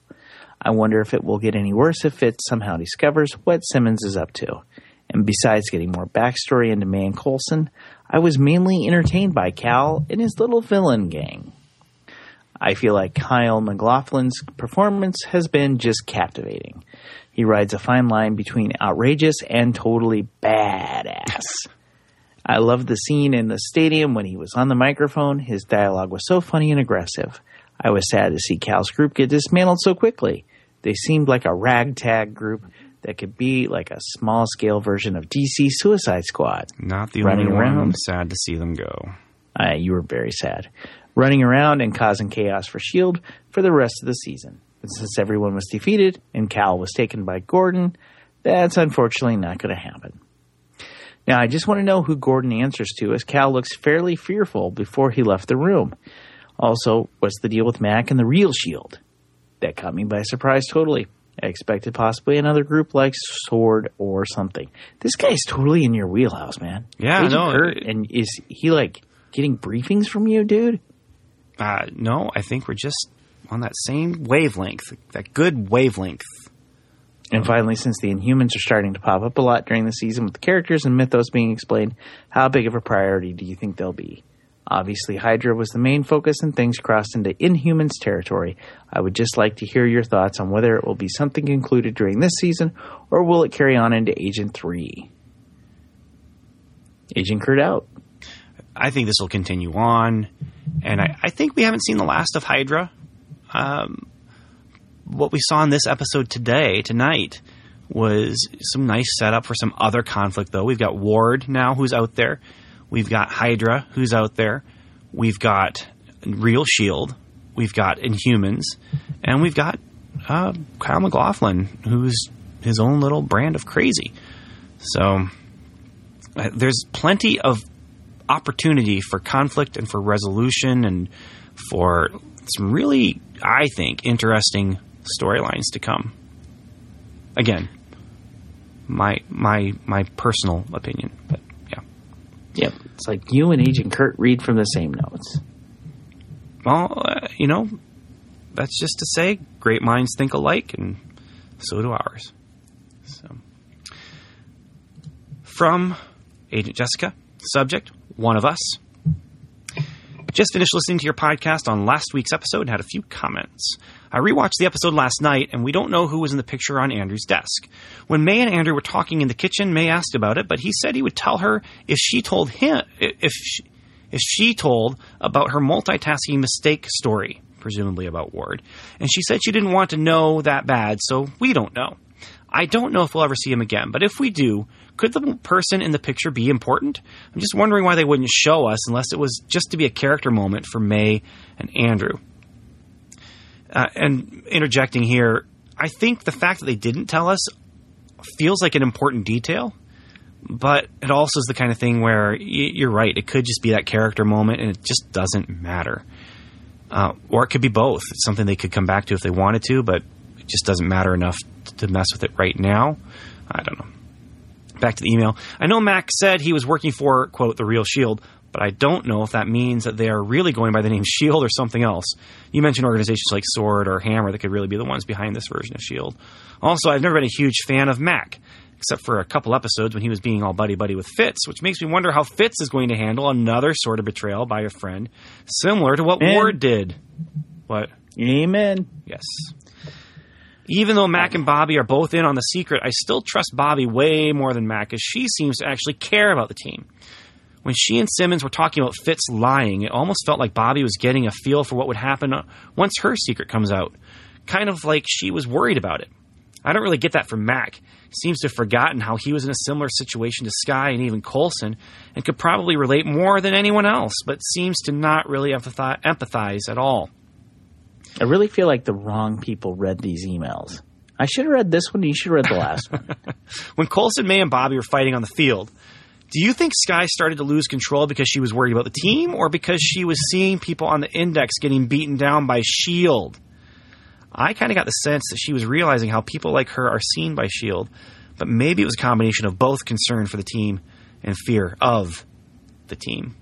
I wonder if it will get any worse if Fitz somehow discovers what Simmons is up to. And besides getting more backstory into man Coulson, I was mainly entertained by Cal and his little villain gang. I feel like Kyle MacLachlan's performance has been just captivating. He rides a fine line between outrageous and totally badass. I loved the scene in the stadium when he was on the microphone. His dialogue was so funny and aggressive. I was sad to see Cal's group get dismantled so quickly. They seemed like a ragtag group that could be like a small-scale version of D C Suicide Squad. Not the only one. I'm sad to see them go. Uh, you were very sad. Running around and causing chaos for S H I E L D for the rest of the season. And since everyone was defeated and Cal was taken by Gordon, that's unfortunately not going to happen. Now, I just want to know who Gordon answers to, as Cal looks fairly fearful before he left the room. Also, what's the deal with Mac and the Real Shield? That caught me by surprise totally. I expected possibly another group like Sword or something. This guy's totally in your wheelhouse, man. Yeah, Agent no. Kurt, and is he, like, getting briefings from you, dude? Uh, no, I think we're just on that same wavelength, that good wavelength. And finally, since the Inhumans are starting to pop up a lot during the season with the characters and mythos being explained, how big of a priority do you think they'll be? Obviously, Hydra was the main focus, and things crossed into Inhumans territory. I would just like to hear your thoughts on whether it will be something included during this season, or will it carry on into Agent three? Agent Kurt out. I think this will continue on, and I, I think we haven't seen the last of Hydra. Um, what we saw in this episode today, tonight, was some nice setup for some other conflict, though. We've got Ward now, who's out there. We've got Hydra, who's out there. We've got Real Shield. We've got Inhumans. And we've got uh, Kyle MacLachlan, who's his own little brand of crazy. So uh, there's plenty of opportunity for conflict and for resolution and for some really, I think, interesting storylines to come. Again, my my my personal opinion, but... Yep. It's like you and Agent Kurt read from the same notes. Well, uh, you know, that's just to say great minds think alike, and so do ours. So, from Agent Jessica, subject, One of Us. Just finished listening to your podcast on last week's episode and had a few comments. I rewatched the episode last night, and we don't know who was in the picture on Andrew's desk. When May and Andrew were talking in the kitchen, May asked about it, but he said he would tell her if she told him if she, if she told about her multitasking mistake story, presumably about Ward. And she said she didn't want to know that bad, so we don't know. I don't know if we'll ever see him again, but if we do, could the person in the picture be important? I'm just wondering why they wouldn't show us unless it was just to be a character moment for May and Andrew. Uh, and interjecting here, I think the fact that they didn't tell us feels like an important detail, but it also is the kind of thing where y- you're right. It could just be that character moment, and it just doesn't matter. Uh, or it could be both. It's something they could come back to if they wanted to, but it just doesn't matter enough to mess with it right now. I don't know. Back to the email. I know Mac said he was working for, quote, the Real S H I E L D, but I don't know if that means that they are really going by the name S H I E L D or something else. You mentioned organizations like Sword or Hammer that could really be the ones behind this version of S H I E L D. Also, I've never been a huge fan of Mac, except for a couple episodes when he was being all buddy-buddy with Fitz, which makes me wonder how Fitz is going to handle another sort of betrayal by a friend, similar to what Amen. Ward did. What? Amen. Yes. Even though Mac and Bobby are both in on the secret, I still trust Bobby way more than Mac, as she seems to actually care about the team. When she and Simmons were talking about Fitz lying, it almost felt like Bobby was getting a feel for what would happen once her secret comes out. kind of like she was worried about it. I don't really get that from Mac. He seems to have forgotten how he was in a similar situation to Skye and even Coulson, and could probably relate more than anyone else, but seems to not really empathize at all. I really feel like the wrong people read these emails. I should have read this one, and you should have read the last one. When Coulson, May, and Bobby were fighting on the field, do you think Skye started to lose control because she was worried about the team, or because she was seeing people on the Index getting beaten down by S H I E L D? I kind of got the sense that she was realizing how people like her are seen by S H I E L D, but maybe it was a combination of both concern for the team and fear of the team.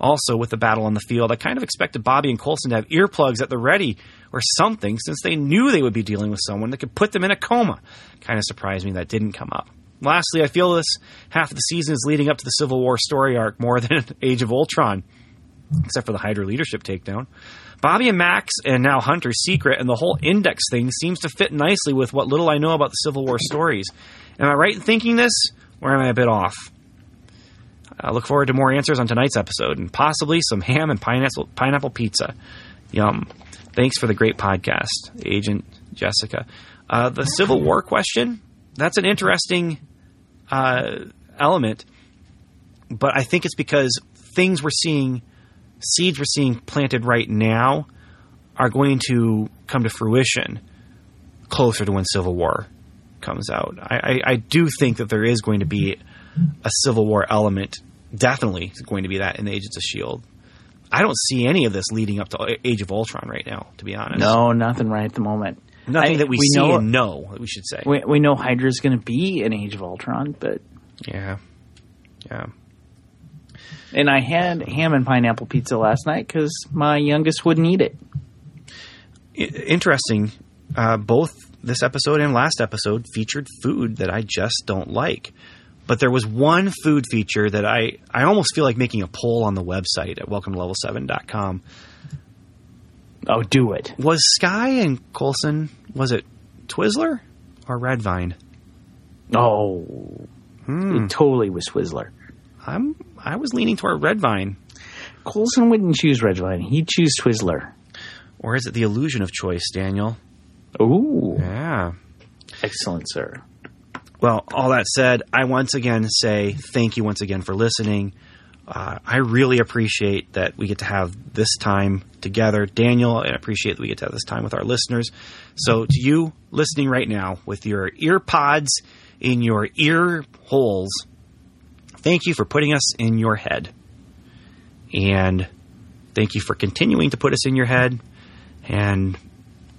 Also, with the battle on the field, I kind of expected Bobby and Coulson to have earplugs at the ready or something, since they knew they would be dealing with someone that could put them in a coma. Kind of surprised me that didn't come up. Lastly, I feel this half of the season is leading up to the Civil War story arc more than Age of Ultron, except for the Hydra leadership takedown. Bobby and Max, and now Hunter's secret, and the whole Index thing seems to fit nicely with what little I know about the Civil War stories. Am I right in thinking this, or am I a bit off? I look forward to more answers on tonight's episode, and possibly some ham and pineapple, pineapple pizza. Yum. Thanks for the great podcast, Agent Jessica. Uh, the Civil War question, that's an interesting uh, element, but I think it's because things we're seeing... seeds we're seeing planted right now are going to come to fruition closer to when Civil War comes out. I, I, I do think that there is going to be a Civil War element. Definitely is going to be that in Agents of S H I E L D. I don't see any of this leading up to Age of Ultron right now, to be honest. No, nothing right at the moment. Nothing I, that we, we see know, and know, we should say. We, we know Hydra's going to be in Age of Ultron, but... Yeah, yeah. And I had ham and pineapple pizza last night because my youngest wouldn't eat it. Interesting. Uh, both this episode and last episode featured food that I just don't like. But there was one food feature that I, I almost feel like making a poll on the website at welcome to level seven dot com. Oh, do it. Was Skye and Coulson, was it Twizzler or Red Vine? Oh, hmm. It totally was Twizzler. I'm... I was leaning toward Red Vine. Coulson wouldn't choose Red Vine. He'd choose Twizzler. Or is it the illusion of choice, Daniel? Ooh. Yeah. Excellent, sir. Well, all that said, I once again say thank you once again for listening. Uh, I really appreciate that we get to have this time together, Daniel, and I appreciate that we get to have this time with our listeners. So to you listening right now with your ear pods in your ear holes, thank you for putting us in your head. And thank you for continuing to put us in your head. And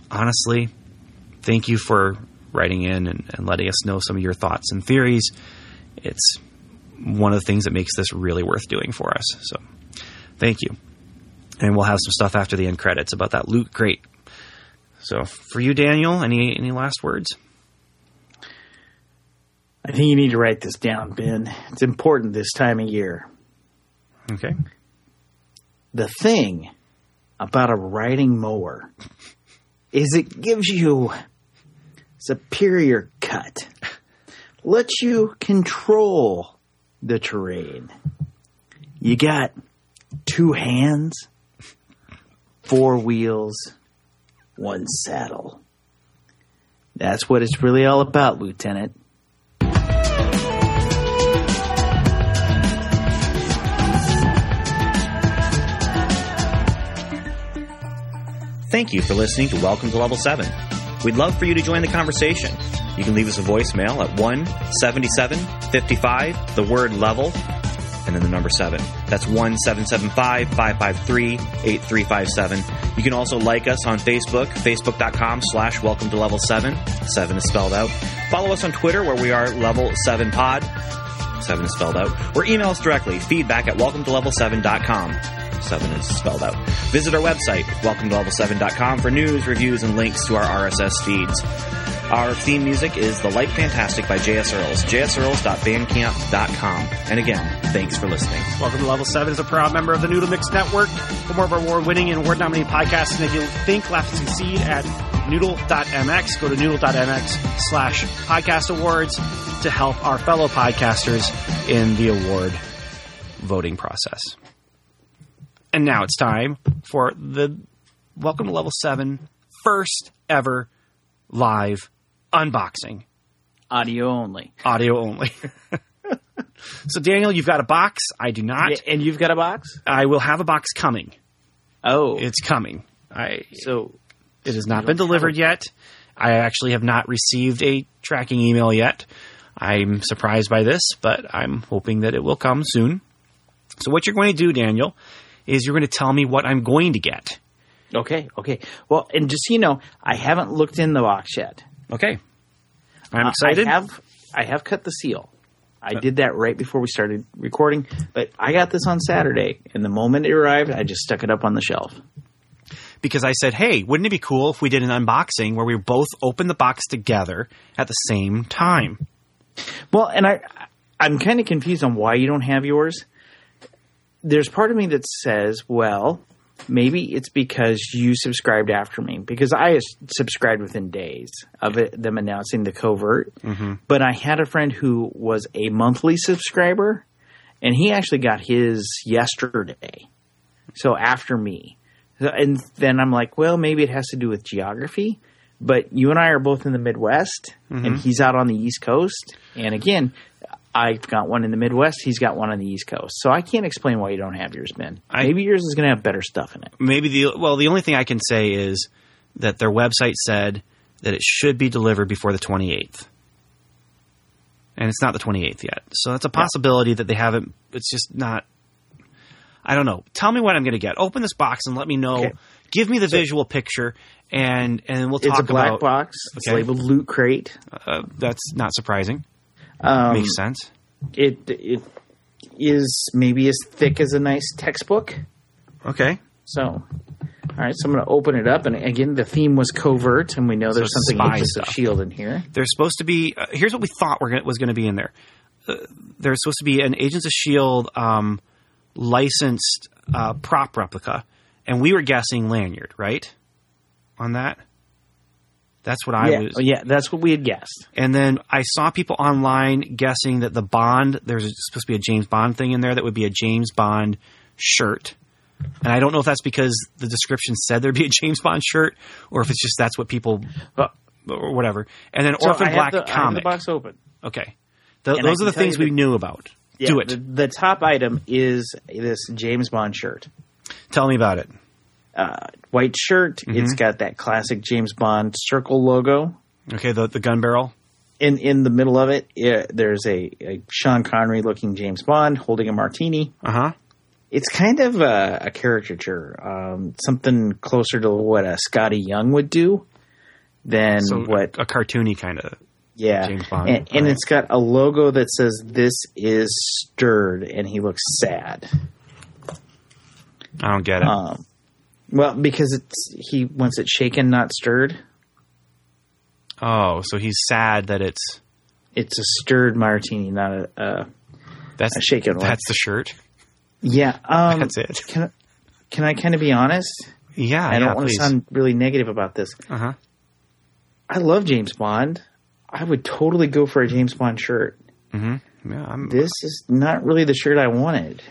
honestly, thank you for writing in and, and letting us know some of your thoughts and theories. It's one of the things that makes this really worth doing for us. So thank you. And we'll have some stuff after the end credits about that Loot Crate. So for you, Daniel, any any last words? I think you need to write this down, Ben. It's important this time of year. Okay. The thing about a riding mower is it gives you superior cut, lets you control the terrain. You got two hands, four wheels, one saddle. That's what it's really all about, Lieutenant. Thank you for listening to Welcome to Level seven. We'd love for you to join the conversation. You can leave us a voicemail at one seventy-seven fifty-five, the word level, and then the number seven. That's one seven seven five, five five three, eight three five seven. You can also like us on Facebook, facebook.com slash welcome to level 7. seven is spelled out. Follow us on Twitter where we are Level seven Pod. seven is spelled out. Or email us directly, feedback at welcome to level seven dot com. seven is spelled out. Visit our website, welcome to level seven dot com, for news, reviews, and links to our R S S feeds. Our theme music is The Light Fantastic by J S Earls, j s earls dot bandcamp dot com. And again, thanks for listening. Welcome to Level seven is a proud member of the Noodle Mix Network. For more of our award-winning and award-nominated podcasts, and if you think, laugh, and succeed at noodle dot m x, go to noodle.mx slash podcast awards to help our fellow podcasters in the award voting process. And now it's time for the Welcome to Level seven first ever live unboxing. Audio only. Audio only. So, Daniel, you've got a box. I do not. Yeah, and you've got a box? I will have a box coming. Oh. It's coming. I So it has not been delivered yet. I actually have not received a tracking email yet. I'm surprised by this, but I'm hoping that it will come soon. So what you're going to do, Daniel, is you're going to tell me what I'm going to get. Okay, okay. Well, and just so you know, I haven't looked in the box yet. Okay. I'm uh, excited. I have, I have cut the seal. I did that right before we started recording, but I got this on Saturday, and the moment it arrived, I just stuck it up on the shelf. Because I said, hey, wouldn't it be cool if we did an unboxing where we both opened the box together at the same time? Well, and I, I'm kind of confused on why you don't have yours. There's part of me that says, well, maybe it's because you subscribed after me, because I subscribed within days of it, them announcing the covert. Mm-hmm. But I had a friend who was a monthly subscriber, and he actually got his yesterday, so after me. And then I'm like, well, maybe it has to do with geography. But you and I are both in the Midwest, mm-hmm. and he's out on the East Coast. And again, I've got one in the Midwest. He's got one on the East Coast. So I can't explain why you don't have yours, Ben. I, maybe yours is going to have better stuff in it. Maybe the well, the only thing I can say is that their website said that it should be delivered before the twenty-eighth. And it's not the twenty-eighth yet. So that's a possibility yeah. that they haven't. It's just not. I don't know. Tell me what I'm going to get. Open this box and let me know. Okay. Give me the so, visual picture, and and we'll talk about... It's a black about, box. Okay. It's labeled Loot Crate. Uh, that's not surprising. Um, Makes sense. It It is maybe as thick as a nice textbook. Okay. So, all right, so I'm going to open it up. And again, the theme was covert, and we know there's so something Agents of S H I E L D in here. There's supposed to be... Uh, here's what we thought were gonna, was going to be in there. Uh, there's supposed to be an Agents of S H I E L D um, licensed uh, prop replica. And we were guessing lanyard, right? On that? That's what I yeah. was... Yeah, that's what we had guessed. And then I saw people online guessing that the Bond... There's supposed to be a James Bond thing in there that would be a James Bond shirt. And I don't know if that's because the description said there'd be a James Bond shirt or if it's just that's what people... Or whatever. And then so Orphan Black the, comic. I have the box open. Okay. The, those are the things we the, knew about. Yeah, Do it. The, the top item is this James Bond shirt. Tell me about it. Uh, white shirt. Mm-hmm. It's got that classic James Bond circle logo. Okay, the the gun barrel. In in the middle of it, it there's a, a Sean Connery looking James Bond holding a martini. Uh huh. It's kind of a, a caricature, um, something closer to what a Scotty Young would do than so what a, a cartoony kind of. Yeah, James Bond. And, and it's got a logo that says "This is stirred," and he looks sad. I don't get it. Um, well, because it's he wants it shaken, not stirred. Oh, so he's sad that it's... It's a stirred martini, not a, a, that's, a shaken one. That's the shirt? Yeah. Um, that's it. Can I, can I kind of be honest? Yeah, I don't yeah, want to sound really negative about this. Uh-huh. I love James Bond. I would totally go for a James Bond shirt. Mm-hmm. Yeah, I'm, this is not really the shirt I wanted.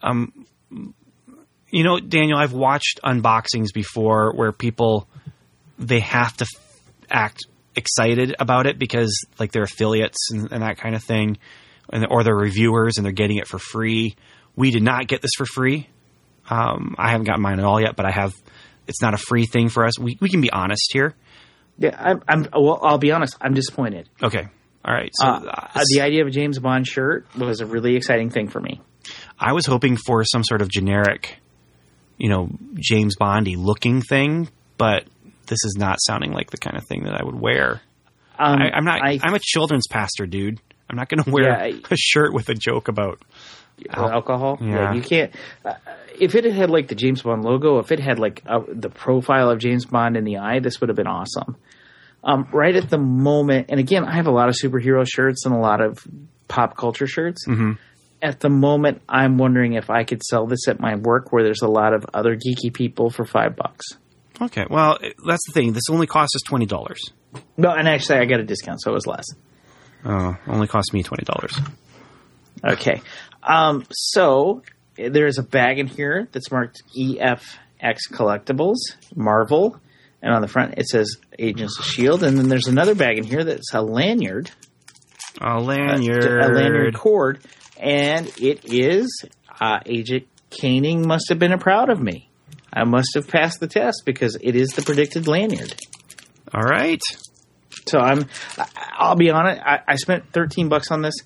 Um... You know, Daniel, I've watched unboxings before where people, they have to f- act excited about it because, like, they're affiliates and, and that kind of thing, and or they're reviewers and they're getting it for free. We did not get this for free. Um, I haven't gotten mine at all yet, but I have. It's not a free thing for us. We we can be honest here. Yeah, I'm. I'm well, I'll be honest. I'm disappointed. Okay. All right. So uh, uh, the idea of a James Bond shirt was a really exciting thing for me. I was hoping for some sort of generic, you know, James Bondy looking thing, but this is not sounding like the kind of thing that I would wear. Um, I, I'm not. I, I'm a children's pastor, dude. I'm not going to wear yeah, I, a shirt with a joke about al- alcohol. Yeah. yeah, you can't. Uh, if it had like the James Bond logo, if it had like uh, the profile of James Bond in the eye, this would have been awesome. Um, right at the moment, and again, I have a lot of superhero shirts and a lot of pop culture shirts. Mm-hmm. At the moment, I'm wondering if I could sell this at my work where there's a lot of other geeky people for five bucks. Okay. Well, that's the thing. This only costs us twenty dollars. No, and actually, I got a discount, so it was less. Oh, only cost me twenty dollars. Okay. Um, so there is a bag in here that's marked E F X Collectibles, Marvel, And on the front, it says Agents of S H I E L D And then there's another bag in here that's a lanyard. A lanyard. A, a lanyard cord. And it is uh, Agent Koenig must have been proud of me. I must have passed the test because it is the predicted lanyard. All right. So I'm. I'll be honest. I, I spent thirteen bucks on this.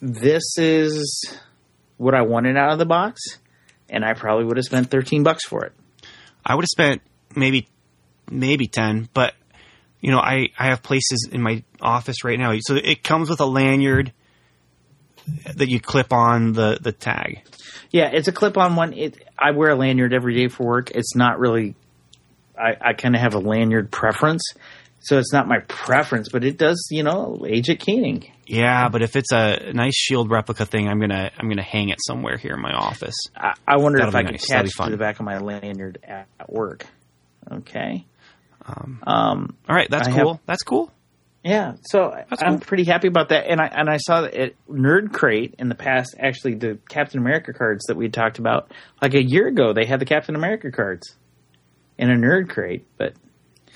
This is what I wanted out of the box, and I probably would have spent thirteen bucks for it. I would have spent maybe maybe ten, but you know, I, I have places in my office right now. So it comes with a lanyard that you clip on the, the tag. Yeah, it's a clip-on one. It, I wear a lanyard every day for work. It's not really I, I kind of have a lanyard preference. So it's not my preference, but it does, you know, Agent Koenig. Yeah, but if it's a nice S H I E L D replica thing, I'm gonna I'm gonna hang it somewhere here in my office. I, I wonder That'll if I nice. could attach it to the back of my lanyard at, at work. Okay. Um, um, all right, that's I cool. Have, that's cool. Yeah, so that's I'm cool. pretty happy about that. And I and I saw that at Nerd Crate in the past, actually, the Captain America cards that we had talked about like a year ago. They had the Captain America cards in a Nerd Crate, but.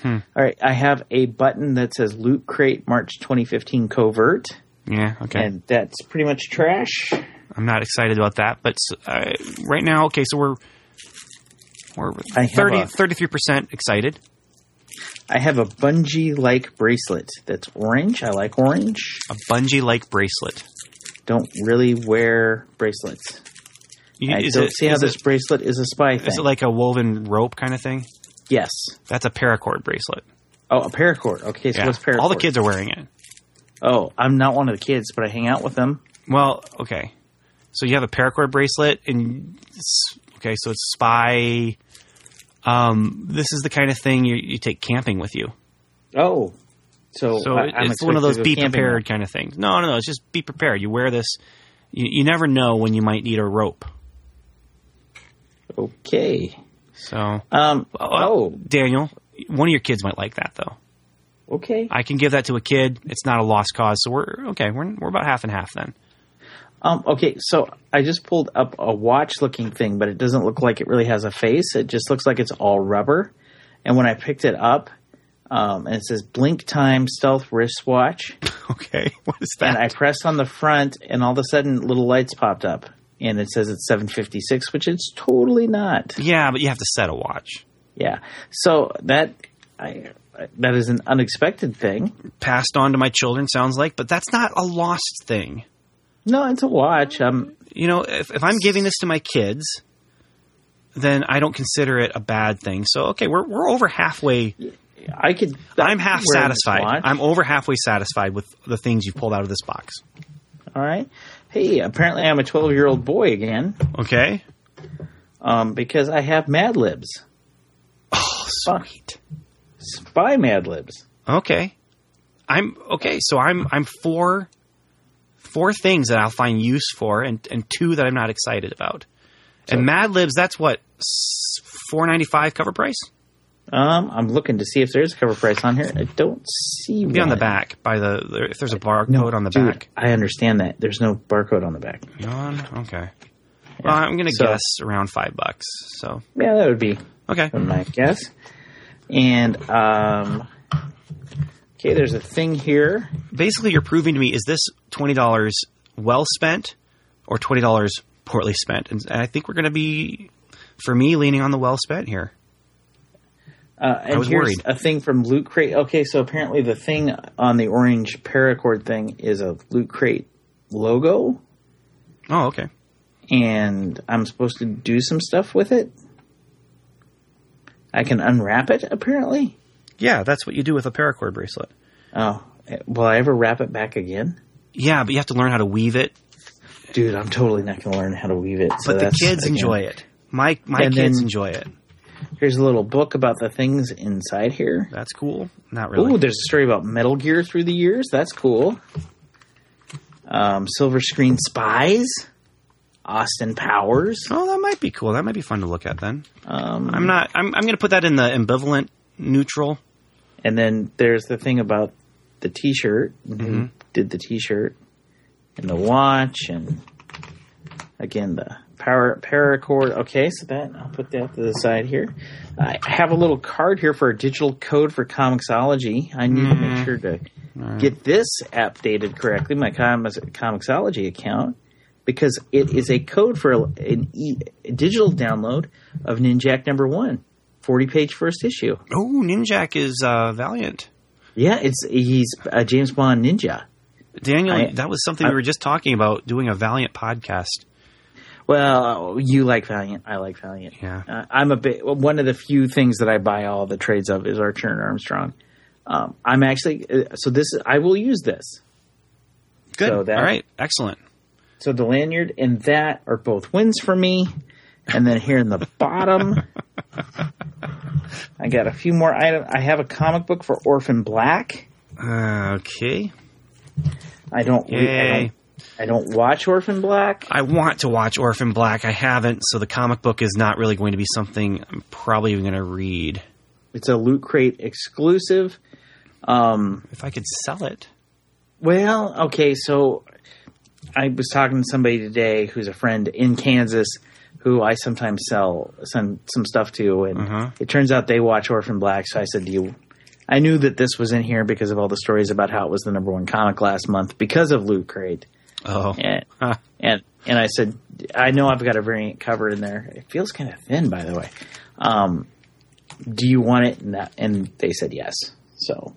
Hmm. All right, I have a button that says Loot Crate March twenty fifteen Covert. Yeah, okay. And that's pretty much trash. I'm not excited about that, but uh, right now, okay, so we're we're thirty, thirty-three percent excited. I have a bungee-like bracelet that's orange. I like orange. A bungee-like bracelet. Don't really wear bracelets. You, I don't it, see how this it, bracelet is a spy thing. Is it like a woven rope kind of thing? Yes. That's a paracord bracelet. Oh, a paracord. Okay, so yeah. What's paracord? All the kids are wearing it. Oh, I'm not one of the kids, but I hang out with them. Well, okay. So you have a paracord bracelet, and okay, so it's spy. Um, this is the kind of thing you, you take camping with you. Oh. So, so I, it's one of those be prepared kind of things. No, no, no. It's just be prepared. You wear this. You, you never know when you might need a rope. Okay. So, um, oh, Daniel, one of your kids might like that though. Okay, I can give that to a kid. It's not a lost cause. So we're okay. We're we're about half and half then. Um, okay, so I just pulled up a watch-looking thing, but it doesn't look like it really has a face. It just looks like it's all rubber. And when I picked it up, um, and it says Blink Time Stealth Wristwatch. Okay, what is that? And I pressed on the front, and all of a sudden, little lights popped up. And it says it's seven fifty-six, which it's totally not. Yeah, but you have to set a watch. Yeah. So that I, that is an unexpected thing. Passed on to my children, sounds like. But that's not a lost thing. No, it's a watch. Um, you know, if, if I'm giving this to my kids, then I don't consider it a bad thing. So, okay, we're we're over halfway. I could. I'm half satisfied. I'm over halfway satisfied with the things you've pulled out of this box. All right. Hey, apparently I'm a twelve-year-old boy again. Okay. Um, because I have Mad Libs. Oh, sweet. Spy Mad Libs. Okay. I'm okay, so I'm I'm four four things that I'll find use for and, and two that I'm not excited about. So, and Mad Libs, that's what, four ninety-five cover price? Um, I'm looking to see if there's a cover price on here. I don't see one. Be on the back by the if there's a barcode no, on the dude, back. I understand that. There's no barcode on the back. None? Okay. Yeah. Well, I'm gonna so, guess around five bucks. So yeah, that would be okay. My guess. And um, okay, there's a thing here. Basically, you're proving to me is this twenty dollars well spent or twenty dollars poorly spent? And I think we're gonna be, for me, leaning on the well spent here. Uh, and I was here's worried. A thing from Loot Crate. Okay, so apparently the thing on the orange paracord thing is a Loot Crate logo. Oh, okay. And I'm supposed to do some stuff with it? I can unwrap it, apparently? Yeah, that's what you do with a paracord bracelet. Oh, will I ever wrap it back again? Yeah, but you have to learn how to weave it. Dude, I'm totally not going to learn how to weave it. So but the kids again. enjoy it. My, my kids then, enjoy it. Here's a little book about the things inside here. That's cool. Not really. Ooh, there's a story about Metal Gear through the years. That's cool. Um, Silver Screen Spies. Austin Powers. Oh, that might be cool. That might be fun to look at then. Um, I'm not. I'm, I'm going to put that in the ambivalent, neutral. And then there's the thing about the T-shirt. Mm-hmm. Who did the T-shirt and the watch and Again, the power paracord. Okay, so that I'll put that to the side here. I have a little card here for a digital code for Comixology. I need mm. to make sure to right. get this updated correctly, my Comixology account, because it is a code for an e- a digital download of Ninjak number one, forty-page first issue. Oh, Ninjak is uh, Valiant. Yeah, it's he's a James Bond ninja. Daniel, I, that was something I, we were just talking about, doing a Valiant podcast. Well, you like Valiant. I like Valiant. Yeah, uh, I'm a bit. One of the few things that I buy all the trades of is Archer and Armstrong. Um, I'm actually so this. I will use this. Good. So that, all right. Excellent. So the lanyard and that are both wins for me. And then here in the bottom, I got a few more items. I have a comic book for Orphan Black. Uh, okay. I don't. Yay. I don't I don't watch Orphan Black. I want to watch Orphan Black. I haven't, so the comic book is not really going to be something I'm probably even going to read. It's a Loot Crate exclusive. Um, if I could sell it. Well, okay, so I was talking to somebody today who's a friend in Kansas who I sometimes sell some, some stuff to, and uh-huh. it turns out they watch Orphan Black, so I said, do you... I knew that this was in here because of all the stories about how it was the number one comic last month because of Loot Crate. Oh, and, huh. and and I said, I know I've got a variant cover in there. It feels kind of thin, by the way. Um, do you want it? And, that, and they said yes. So,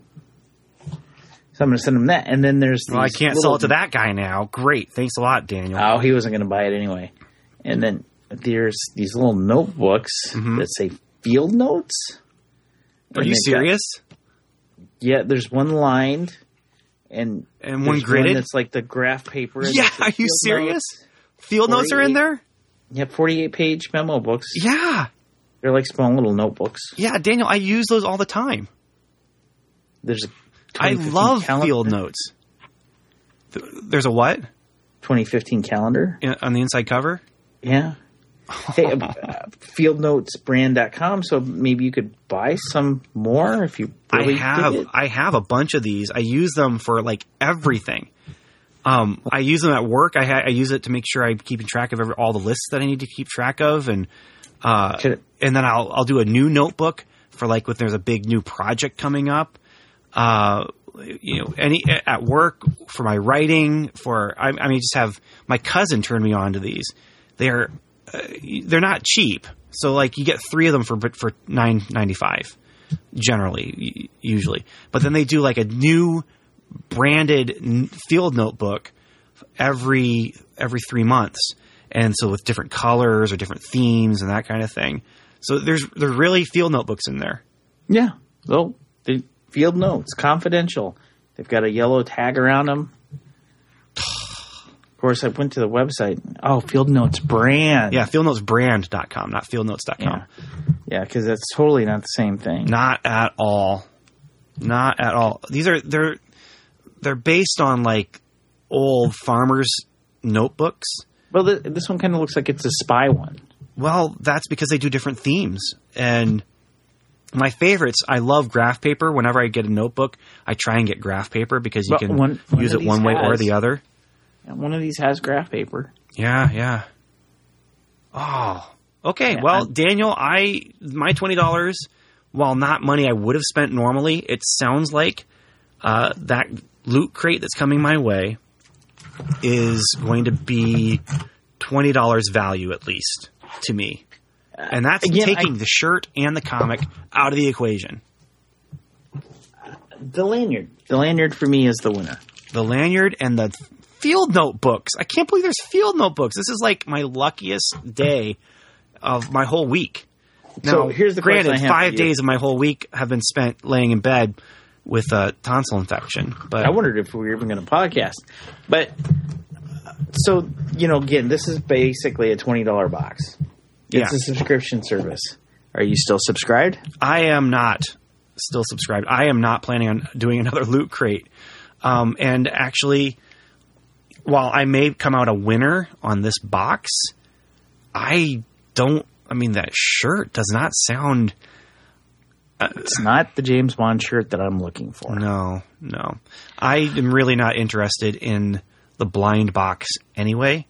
so I'm going to send them that. And then there's well, I can't little, sell it to that guy now. Great, thanks a lot, Daniel. Oh, he wasn't going to buy it anyway. And then there's these little notebooks mm-hmm. that say field notes. Are you serious? Got, yeah, there's one lined. And, and one graded? It's like the graph paper. Yeah, are you serious? Field notes are in there? Yeah, forty-eight page memo books. Yeah. They're like small little notebooks. Yeah, Daniel, I use those all the time. There's a I love calendar. Field notes. There's a what? twenty fifteen calendar. Yeah, on the inside cover? Yeah. Hey, uh, field notes brand dot com, so maybe you could buy some more if you really I have it. I have a bunch of these. I use them for like everything. Um, I use them at work. I, ha- I use it to make sure I'm keeping track of every, all the lists that I need to keep track of, and uh, and then I'll I'll do a new notebook for like when there's a big new project coming up. Uh, you know, any at work for my writing. For I, I mean, just have my cousin turn me on to these. They're Uh, they're not cheap, so like you get three of them for for nine ninety-five generally, usually. But then they do like a new branded field notebook every every three months, and so with different colors or different themes and that kind of thing. So there's there's really field notebooks in there. Yeah, well, the field notes confidential. They've got a yellow tag around them. Of course, I went to the website. Oh, Field Notes Brand. Yeah, field notes brand dot com, not field notes dot com. Yeah, because yeah, that's totally not the same thing. Not at all. Not at all. These are they're they're based on like old farmers' notebooks. Well, th- this one kind of looks like it's a spy one. Well, that's because they do different themes. And my favorites, I love graph paper. Whenever I get a notebook, I try and get graph paper because you well, can one, one use it one way has. or the other. And one of these has graph paper. Yeah, yeah. Oh, okay. Yeah, well, I'm, Daniel, I my twenty dollars, while not money I would have spent normally, it sounds like uh, that Loot Crate that's coming my way is going to be twenty dollars value at least to me. And that's Again, taking I, the shirt and the comic out of the equation. The lanyard. The lanyard for me is the winner. The lanyard and the... Field notebooks. I can't believe there's field notebooks. This is like my luckiest day of my whole week. Now, so here's the granted, question I have five days of my whole week have been spent laying in bed with a tonsil infection. But I wondered if we were even going to podcast. But so, you know, again, this is basically a twenty dollars box. It's yeah. a subscription service. Are you still subscribed? I am not still subscribed. I am not planning on doing another Loot Crate. Um, and actually... While I may come out a winner on this box, I don't... I mean, that shirt does not sound... Uh, it's not the James Bond shirt that I'm looking for. No, no. I am really not interested in the blind box anyway.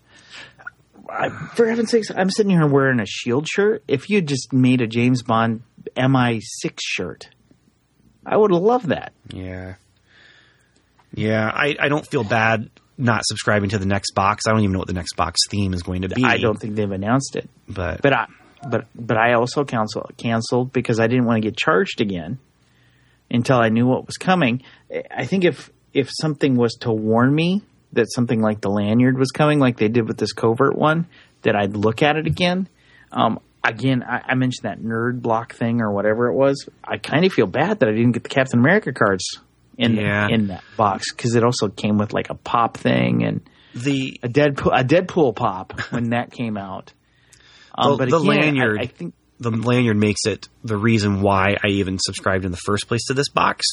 I, for heaven's sakes, I'm sitting here wearing a S H I E L D shirt. If you just made a James Bond M I six shirt, I would love that. Yeah. Yeah, I, I don't feel bad not subscribing to the next box. I don't even know what the next box theme is going to be. I don't think they've announced it. But but I but but I also cancel, canceled because I didn't want to get charged again until I knew what was coming. I think if if something was to warn me that something like the lanyard was coming, like they did with this covert one, that I'd look at it again. Um, again, I, I mentioned that nerd block thing or whatever it was. I kind of feel bad that I didn't get the Captain America cards in yeah. in that box because it also came with like a pop thing and the a Deadpool a Deadpool pop when that came out. Um, the, but the again, lanyard, I, I think the lanyard makes it the reason why I even subscribed in the first place to this box.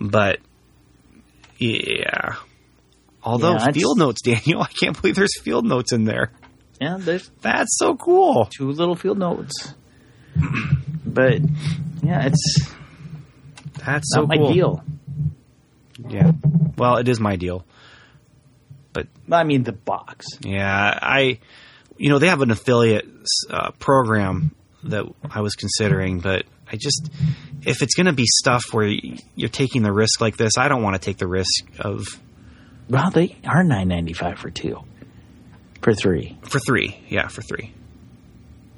But yeah. Although yeah, field notes, Daniel, I can't believe there's field notes in there. Yeah, there's that's so cool. Two little field notes, but yeah, it's that's so not cool. My deal. Yeah, well, it is my deal, but I mean the box. Yeah, I, you know, they have an affiliate uh, program that I was considering, but I just if it's going to be stuff where you're taking the risk like this, I don't want to take the risk of. Well, they are nine ninety-five for two, for three, for three, yeah, for three.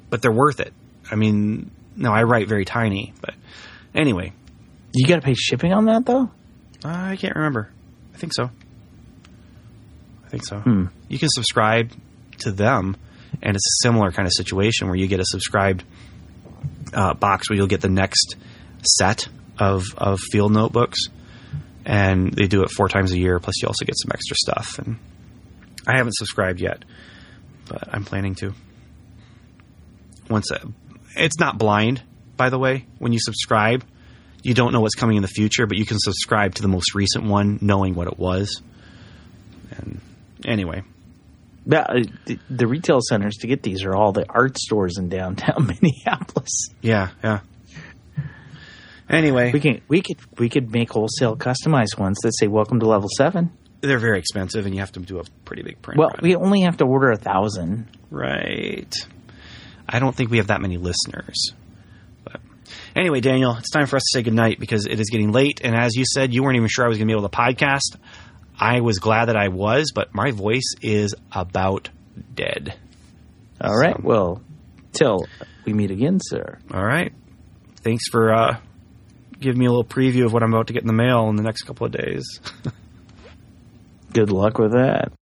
But they're worth it. I mean, no, I write very tiny, but anyway, you got to pay shipping on that though. Uh, I can't remember. I think so. I think so. Hmm. You can subscribe to them, and it's a similar kind of situation where you get a subscribed uh, box where you'll get the next set of of field notebooks. And they do it four times a year. Plus, you also get some extra stuff. And I haven't subscribed yet, but I'm planning to. Once a, it's not blind, by the way. When you subscribe, you don't know what's coming in the future, but you can subscribe to the most recent one, knowing what it was. And anyway, yeah, the, the retail centers to get these are all the art stores in downtown Minneapolis. Yeah, yeah. Anyway, we can we could we could make wholesale customized ones that say "Welcome to Level seven." They're very expensive, and you have to do a pretty big print. Well, we only have to order a thousand, right? I don't think we have that many listeners. But anyway, Daniel, it's time for us to say goodnight because it is getting late. And as you said, you weren't even sure I was going to be able to podcast. I was glad that I was, but my voice is about dead. All so. Right. Well, till we meet again, sir. All right. Thanks for. Uh, Give me a little preview of what I'm about to get in the mail in the next couple of days. Good luck with that.